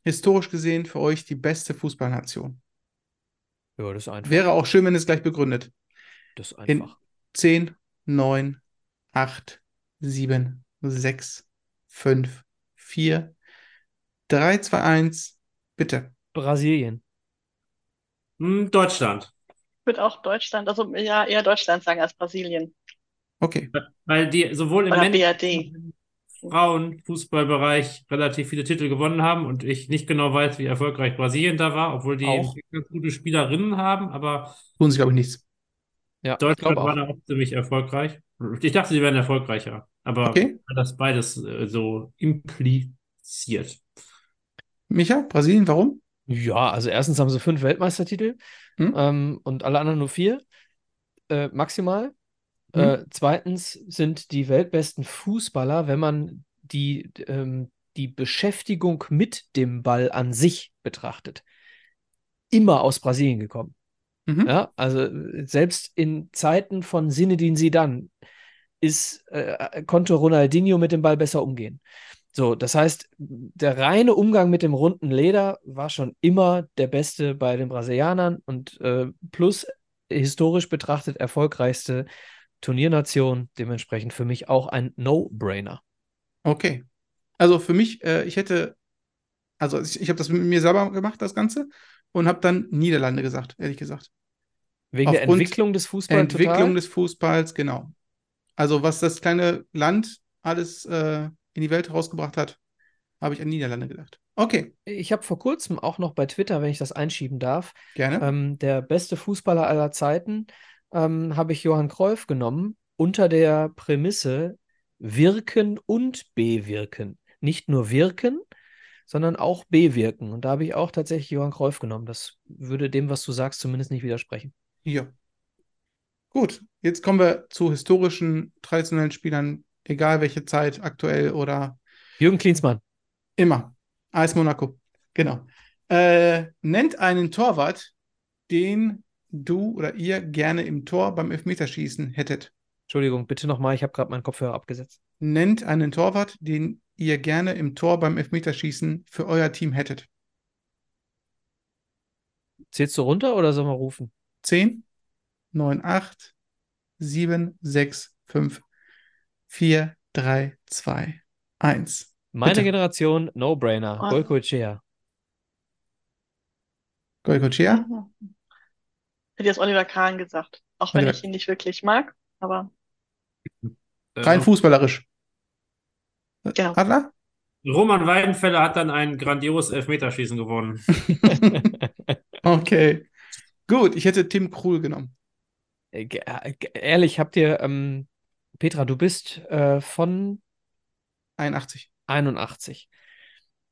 historisch gesehen für euch die beste Fußballnation. Ja, das ist einfach. Wäre auch schön, wenn es gleich begründet. Das ist einfach. In 10, 9, 8, 7, 6, 5, 4, 3, 2, 1, bitte. Brasilien. Deutschland. Ich würde auch Deutschland, also ja, eher Deutschland sagen als Brasilien. Okay. Weil die sowohl im Frauenfußballbereich relativ viele Titel gewonnen haben und ich nicht genau weiß, wie erfolgreich Brasilien da war, obwohl die auch ganz gute Spielerinnen haben, aber tun sie, glaube ich, nichts. Ja, Deutschland war da auch ziemlich erfolgreich. Ich dachte, sie wären erfolgreicher. Aber okay, das beides so impliziert. Micha, Brasilien, warum? Ja, also erstens haben sie 5 Weltmeistertitel und alle anderen nur 4 maximal. Zweitens sind die weltbesten Fußballer, wenn man die Beschäftigung mit dem Ball an sich betrachtet, immer aus Brasilien gekommen. Mhm. Ja, also selbst in Zeiten von Zinedine Zidane konnte Ronaldinho mit dem Ball besser umgehen. So, das heißt, der reine Umgang mit dem runden Leder war schon immer der beste bei den Brasilianern und plus historisch betrachtet erfolgreichste Turniernation, dementsprechend für mich auch ein No-Brainer. Okay. Also für mich, ich habe das mit mir selber gemacht, das Ganze, und habe dann Niederlande gesagt, ehrlich gesagt. Wegen der Entwicklung des Fußballs? Entwicklung des Fußballs, genau. Also was das kleine Land alles in die Welt herausgebracht hat, habe ich an Niederlande gedacht. Okay. Ich habe vor kurzem auch noch bei Twitter, wenn ich das einschieben darf, gerne, der beste Fußballer aller Zeiten, habe ich Johan Cruyff genommen, unter der Prämisse wirken und bewirken. Nicht nur wirken, sondern auch bewirken. Und da habe ich auch tatsächlich Johan Cruyff genommen. Das würde dem, was du sagst, zumindest nicht widersprechen. Ja. Gut, jetzt kommen wir zu historischen, traditionellen Spielern, egal welche Zeit, aktuell oder... Jürgen Klinsmann. Immer. AS Monaco, genau. Nennt einen Torwart, den du oder ihr gerne im Tor beim Elfmeterschießen hättet. Entschuldigung, bitte nochmal, ich habe gerade meinen Kopfhörer abgesetzt. Nennt einen Torwart, den ihr gerne im Tor beim Elfmeterschießen für euer Team hättet. Zählst du runter oder sollen wir rufen? 10, 9, 8, 7, 6, 5, 4, 3, 2, 1. Meine bitte. Generation, No-Brainer, Goycochea. Goycochea? Hätte jetzt Oliver Kahn gesagt. Auch wenn ich ihn nicht wirklich mag, aber... Rein fußballerisch. Genau. Adler? Roman Weidenfeller hat dann ein grandioses Elfmeterschießen gewonnen. Okay. Gut, ich hätte Tim Krul genommen. Ehrlich, habt ihr... Petra, du bist von... 81.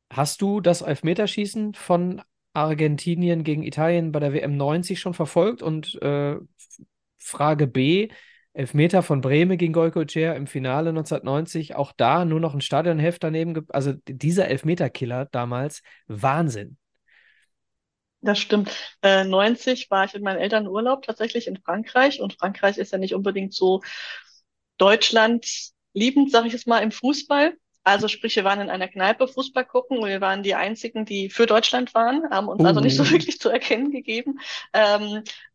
Hast du das Elfmeterschießen von Argentinien gegen Italien bei der WM 90 schon verfolgt? Und Frage B, Elfmeter von Brehme gegen Goycochea im Finale 1990, auch da nur noch ein Stadionheft daneben. Also dieser Elfmeterkiller damals, Wahnsinn. Das stimmt. 90 war ich in meinem Elternurlaub tatsächlich in Frankreich. Und Frankreich ist ja nicht unbedingt so deutschlandliebend, sag ich es mal, im Fußball. Also sprich, wir waren in einer Kneipe Fußball gucken und wir waren die einzigen, die für Deutschland waren, haben uns also nicht so wirklich zu erkennen gegeben.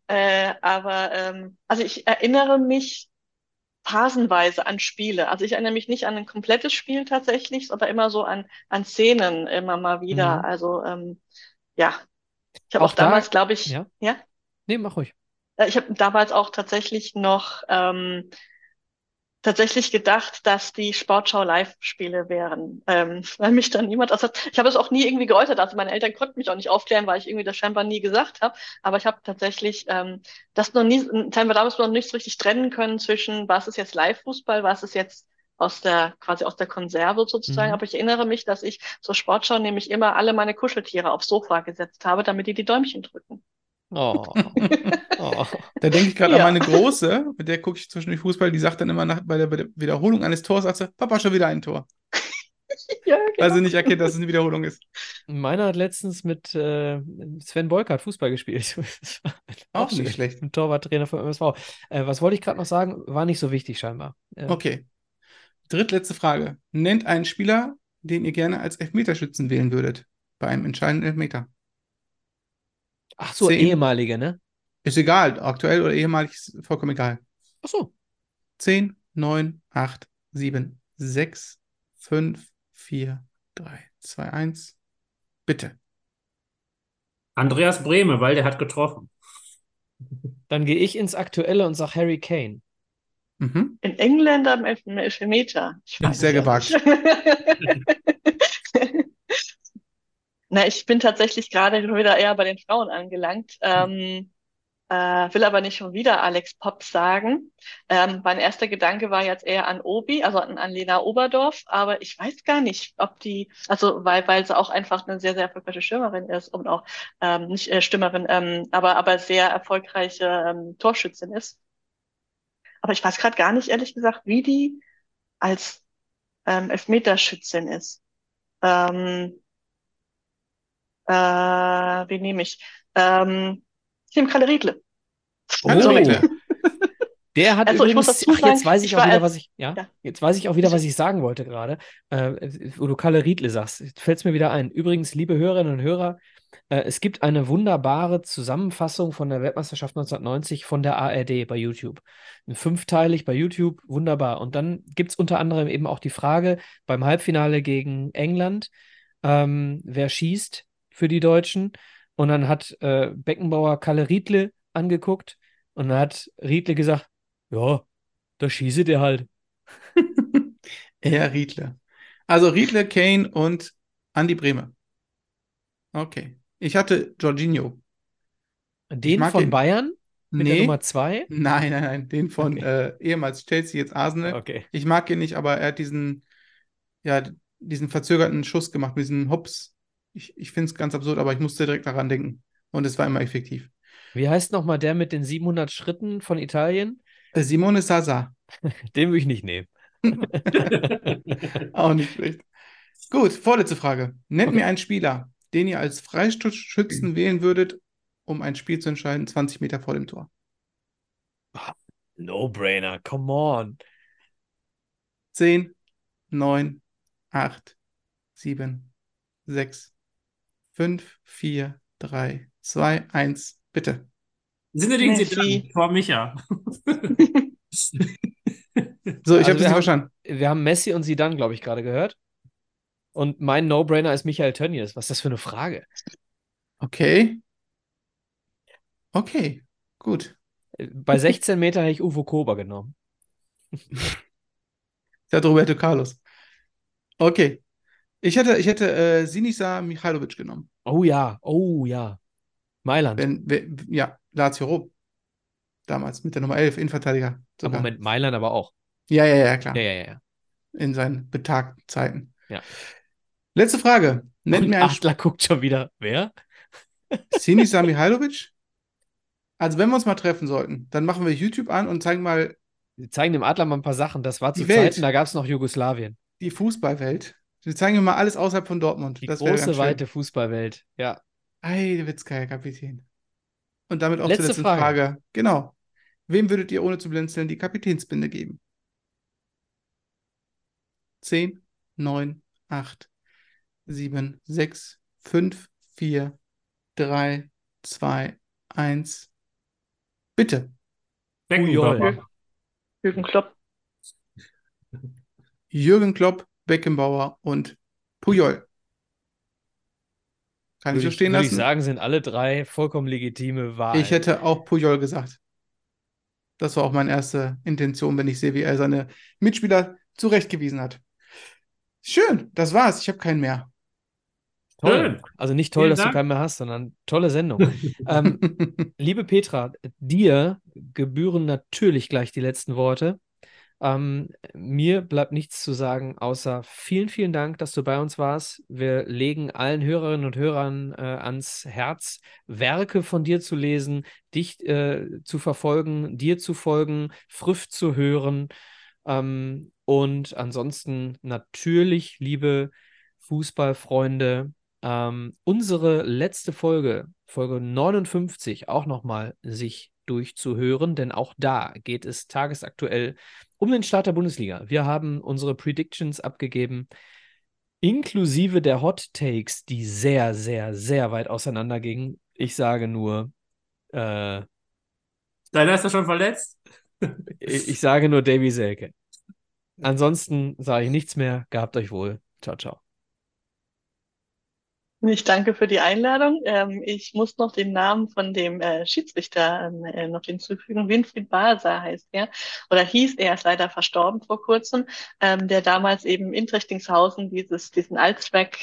Also ich erinnere mich phasenweise an Spiele. Also ich erinnere mich nicht an ein komplettes Spiel tatsächlich, sondern immer so an Szenen immer mal wieder. Mhm. Also ja, ich habe auch damals, glaube ich, ja? Nee, mach ruhig. Ich habe damals auch tatsächlich noch tatsächlich gedacht, dass die Sportschau-Live-Spiele wären, weil mich dann niemand... Also ich habe es auch nie irgendwie geäußert, also meine Eltern konnten mich auch nicht aufklären, weil ich irgendwie das scheinbar nie gesagt habe, aber ich habe tatsächlich das noch nie, scheinbar damals noch nicht so richtig trennen können zwischen, was ist jetzt Live-Fußball, was ist jetzt aus der Konserve sozusagen, aber ich erinnere mich, dass ich zur Sportschau nämlich immer alle meine Kuscheltiere aufs Sofa gesetzt habe, damit die Däumchen drücken. Oh. Da denke ich gerade an meine Große, mit der gucke ich zwischendurch Fußball, die sagt dann immer bei der Wiederholung eines Tors, sagt sie, Papa, schon wieder ein Tor. Ja, genau. Weil sie nicht erkennt, dass es eine Wiederholung ist. Meiner hat letztens mit Sven Bolkert Fußball gespielt. Auch nicht schlecht. Ein Torwarttrainer vom MSV. Was wollte ich gerade noch sagen? War nicht so wichtig scheinbar. Okay. Drittletzte Frage. Nennt einen Spieler, den ihr gerne als Elfmeterschützen wählen würdet, bei einem entscheidenden Elfmeter. Ach so, 10. Ehemalige, ne? Ist egal, aktuell oder ehemalig, ist vollkommen egal. Ach so. 10, 9, 8, 7, 6, 5, 4, 3, 2, 1. Bitte. Andreas Brehme, weil der hat getroffen. Dann gehe ich ins Aktuelle und sage Harry Kane. Mhm. In England am Elfmeter. Ich bin sehr gewagt. Na, ich bin tatsächlich gerade wieder eher bei den Frauen angelangt, will aber nicht schon wieder Alex Popp sagen. Mein erster Gedanke war jetzt eher an Obi, also an Lena Oberdorf, aber ich weiß gar nicht, ob die, also weil sie auch einfach eine sehr, sehr erfolgreiche Stürmerin ist und auch, nicht Stürmerin, aber sehr erfolgreiche Torschützin ist. Aber ich weiß gerade gar nicht, ehrlich gesagt, wie die als Elfmeterschützin ist. Wen nehme ich? Ich nehme Karl-Heinz Riedle. Der hat also übrigens, jetzt weiß ich auch wieder, was ich sagen wollte gerade, wo du Karl-Heinz Riedle sagst, fällt es mir wieder ein. Übrigens, liebe Hörerinnen und Hörer, es gibt eine wunderbare Zusammenfassung von der Weltmeisterschaft 1990 von der ARD bei YouTube. 5-teilig bei YouTube, wunderbar. Und dann gibt es unter anderem eben auch die Frage beim Halbfinale gegen England, wer schießt für die Deutschen. Und dann hat Beckenbauer Kalle Riedle angeguckt und dann hat Riedle gesagt, ja, da schießt er halt. Ja, Riedle. Also Riedle, Kane und Andi Brehme. Okay. Ich hatte Jorginho. Den von Bayern? Mit der Nummer 2? Nein. Den von ehemals Chelsea, jetzt Arsenal. Okay. Ich mag ihn nicht, aber er hat diesen verzögerten Schuss gemacht, mit diesem Hops. Ich finde es ganz absurd, aber ich musste direkt daran denken. Und es war immer effektiv. Wie heißt nochmal der mit den 700 Schritten von Italien? Simone Sasa. Den würde ich nicht nehmen. Auch nicht schlecht. Gut, vorletzte Frage. Nennt mir einen Spieler, den ihr als Freistoßschützen wählen würdet, um ein Spiel zu entscheiden, 20 Meter vor dem Tor. No-brainer, come on. 10, 9, 8, 7, 6, 5, 4, 3, 2, 1, bitte. Zinedine Zidane vor Micha. So, ich habe das verstanden. Wir haben Messi und Zidane, glaube ich, gerade gehört. Und mein No-Brainer ist Michael Tönnies. Was ist das für eine Frage? Okay. Gut. Bei 16 Metern hätte ich Uwe Kober genommen. Der hat Roberto Carlos. Okay. Ich hätte Sinisa Mihajlovic genommen. Oh ja. Mailand. Lazio Rom. Damals mit der Nummer 11, Innenverteidiger. Sogar. Moment, Mailand aber auch. Ja, klar. Ja. In seinen betagten Zeiten. Ja. Letzte Frage. Nennt mir einen Achtler guckt schon wieder. Wer? Sinisa Mihajlovic? Also wenn wir uns mal treffen sollten, dann machen wir YouTube an und zeigen mal... Wir zeigen dem Adler mal ein paar Sachen. Das war zu Zeiten, da gab es noch Jugoslawien. Die Fußballwelt. Wir zeigen ihm mal alles außerhalb von Dortmund. Die das große, weite Fußballwelt. Ja. Ei, Witzkeier Kapitän. Und damit auch zur letzten Frage. Genau. Wem würdet ihr ohne zu blinzeln die Kapitänsbinde geben? 10, 9, 8, 7, 6, 5, 4, 3, 2, 1. Bitte. Beckenbauer. Jürgen Klopp. Jürgen Klopp, Beckenbauer und Puyol. Kann ich so stehen lassen? Würde ich sagen, sind alle drei vollkommen legitime Wahlen. Ich hätte auch Puyol gesagt. Das war auch meine erste Intention, wenn ich sehe, wie er seine Mitspieler zurechtgewiesen hat. Schön, das war's. Ich habe keinen mehr. Toll. Also nicht toll, dass du keinen mehr hast, sondern tolle Sendung. Liebe Petra, dir gebühren natürlich gleich die letzten Worte. Mir bleibt nichts zu sagen, außer vielen, vielen Dank, dass du bei uns warst. Wir legen allen Hörerinnen und Hörern ans Herz, Werke von dir zu lesen, dich zu verfolgen, dir zu folgen, Früff zu hören. Und ansonsten natürlich, liebe Fußballfreunde, unsere letzte Folge 59, auch nochmal sich durchzuhören, denn auch da geht es tagesaktuell um den Start der Bundesliga. Wir haben unsere Predictions abgegeben, inklusive der Hot Takes, die sehr, sehr, sehr weit auseinander gingen. Ich sage nur... Deiner ist ja schon verletzt? Ich sage nur Davy Selke. Ansonsten sage ich nichts mehr. Gehabt euch wohl. Ciao, ciao. Ich danke für die Einladung. Ich muss noch den Namen von dem Schiedsrichter noch hinzufügen. Winfried Baser heißt er, oder hieß er, ist leider verstorben vor kurzem, der damals eben in Trichtingshausen diesen Allzweck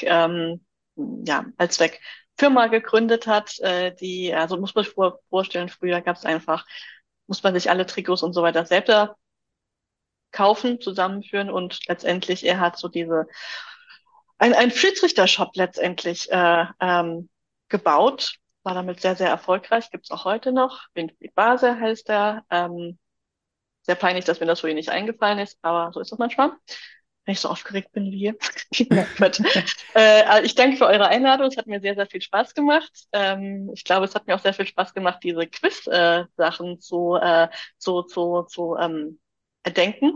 Firma gegründet hat. Also muss man sich vorstellen, früher gab es einfach, muss man sich alle Trikots und so weiter selber kaufen, zusammenführen, und letztendlich er hat so diese... Ein Schiedsrichter-Shop letztendlich gebaut, war damit sehr, sehr erfolgreich, gibt's auch heute noch. Winfried Baser heißt er. Sehr peinlich, dass mir das vorhin nicht eingefallen ist, aber so ist es manchmal, wenn ich so aufgeregt bin wie ihr. Ich danke für eure Einladung, es hat mir sehr, sehr viel Spaß gemacht. Ich glaube, es hat mir auch sehr viel Spaß gemacht, diese Quiz-Sachen zu erdenken.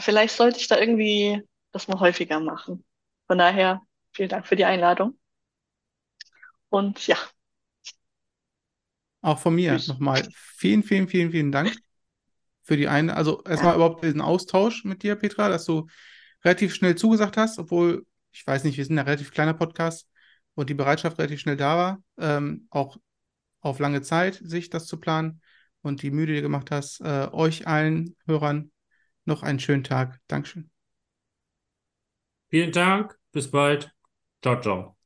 Vielleicht sollte ich da irgendwie das mal häufiger machen. Von daher, vielen Dank für die Einladung. Und ja. Auch von mir nochmal vielen Dank für die Einladung. Also erstmal überhaupt diesen Austausch mit dir, Petra, dass du relativ schnell zugesagt hast, obwohl, ich weiß nicht, wir sind ein relativ kleiner Podcast und die Bereitschaft relativ schnell da war, auch auf lange Zeit sich das zu planen, und die Mühe, die du gemacht hast. Euch allen Hörern noch einen schönen Tag. Dankeschön. Vielen Dank. Bis bald. Ciao, ciao.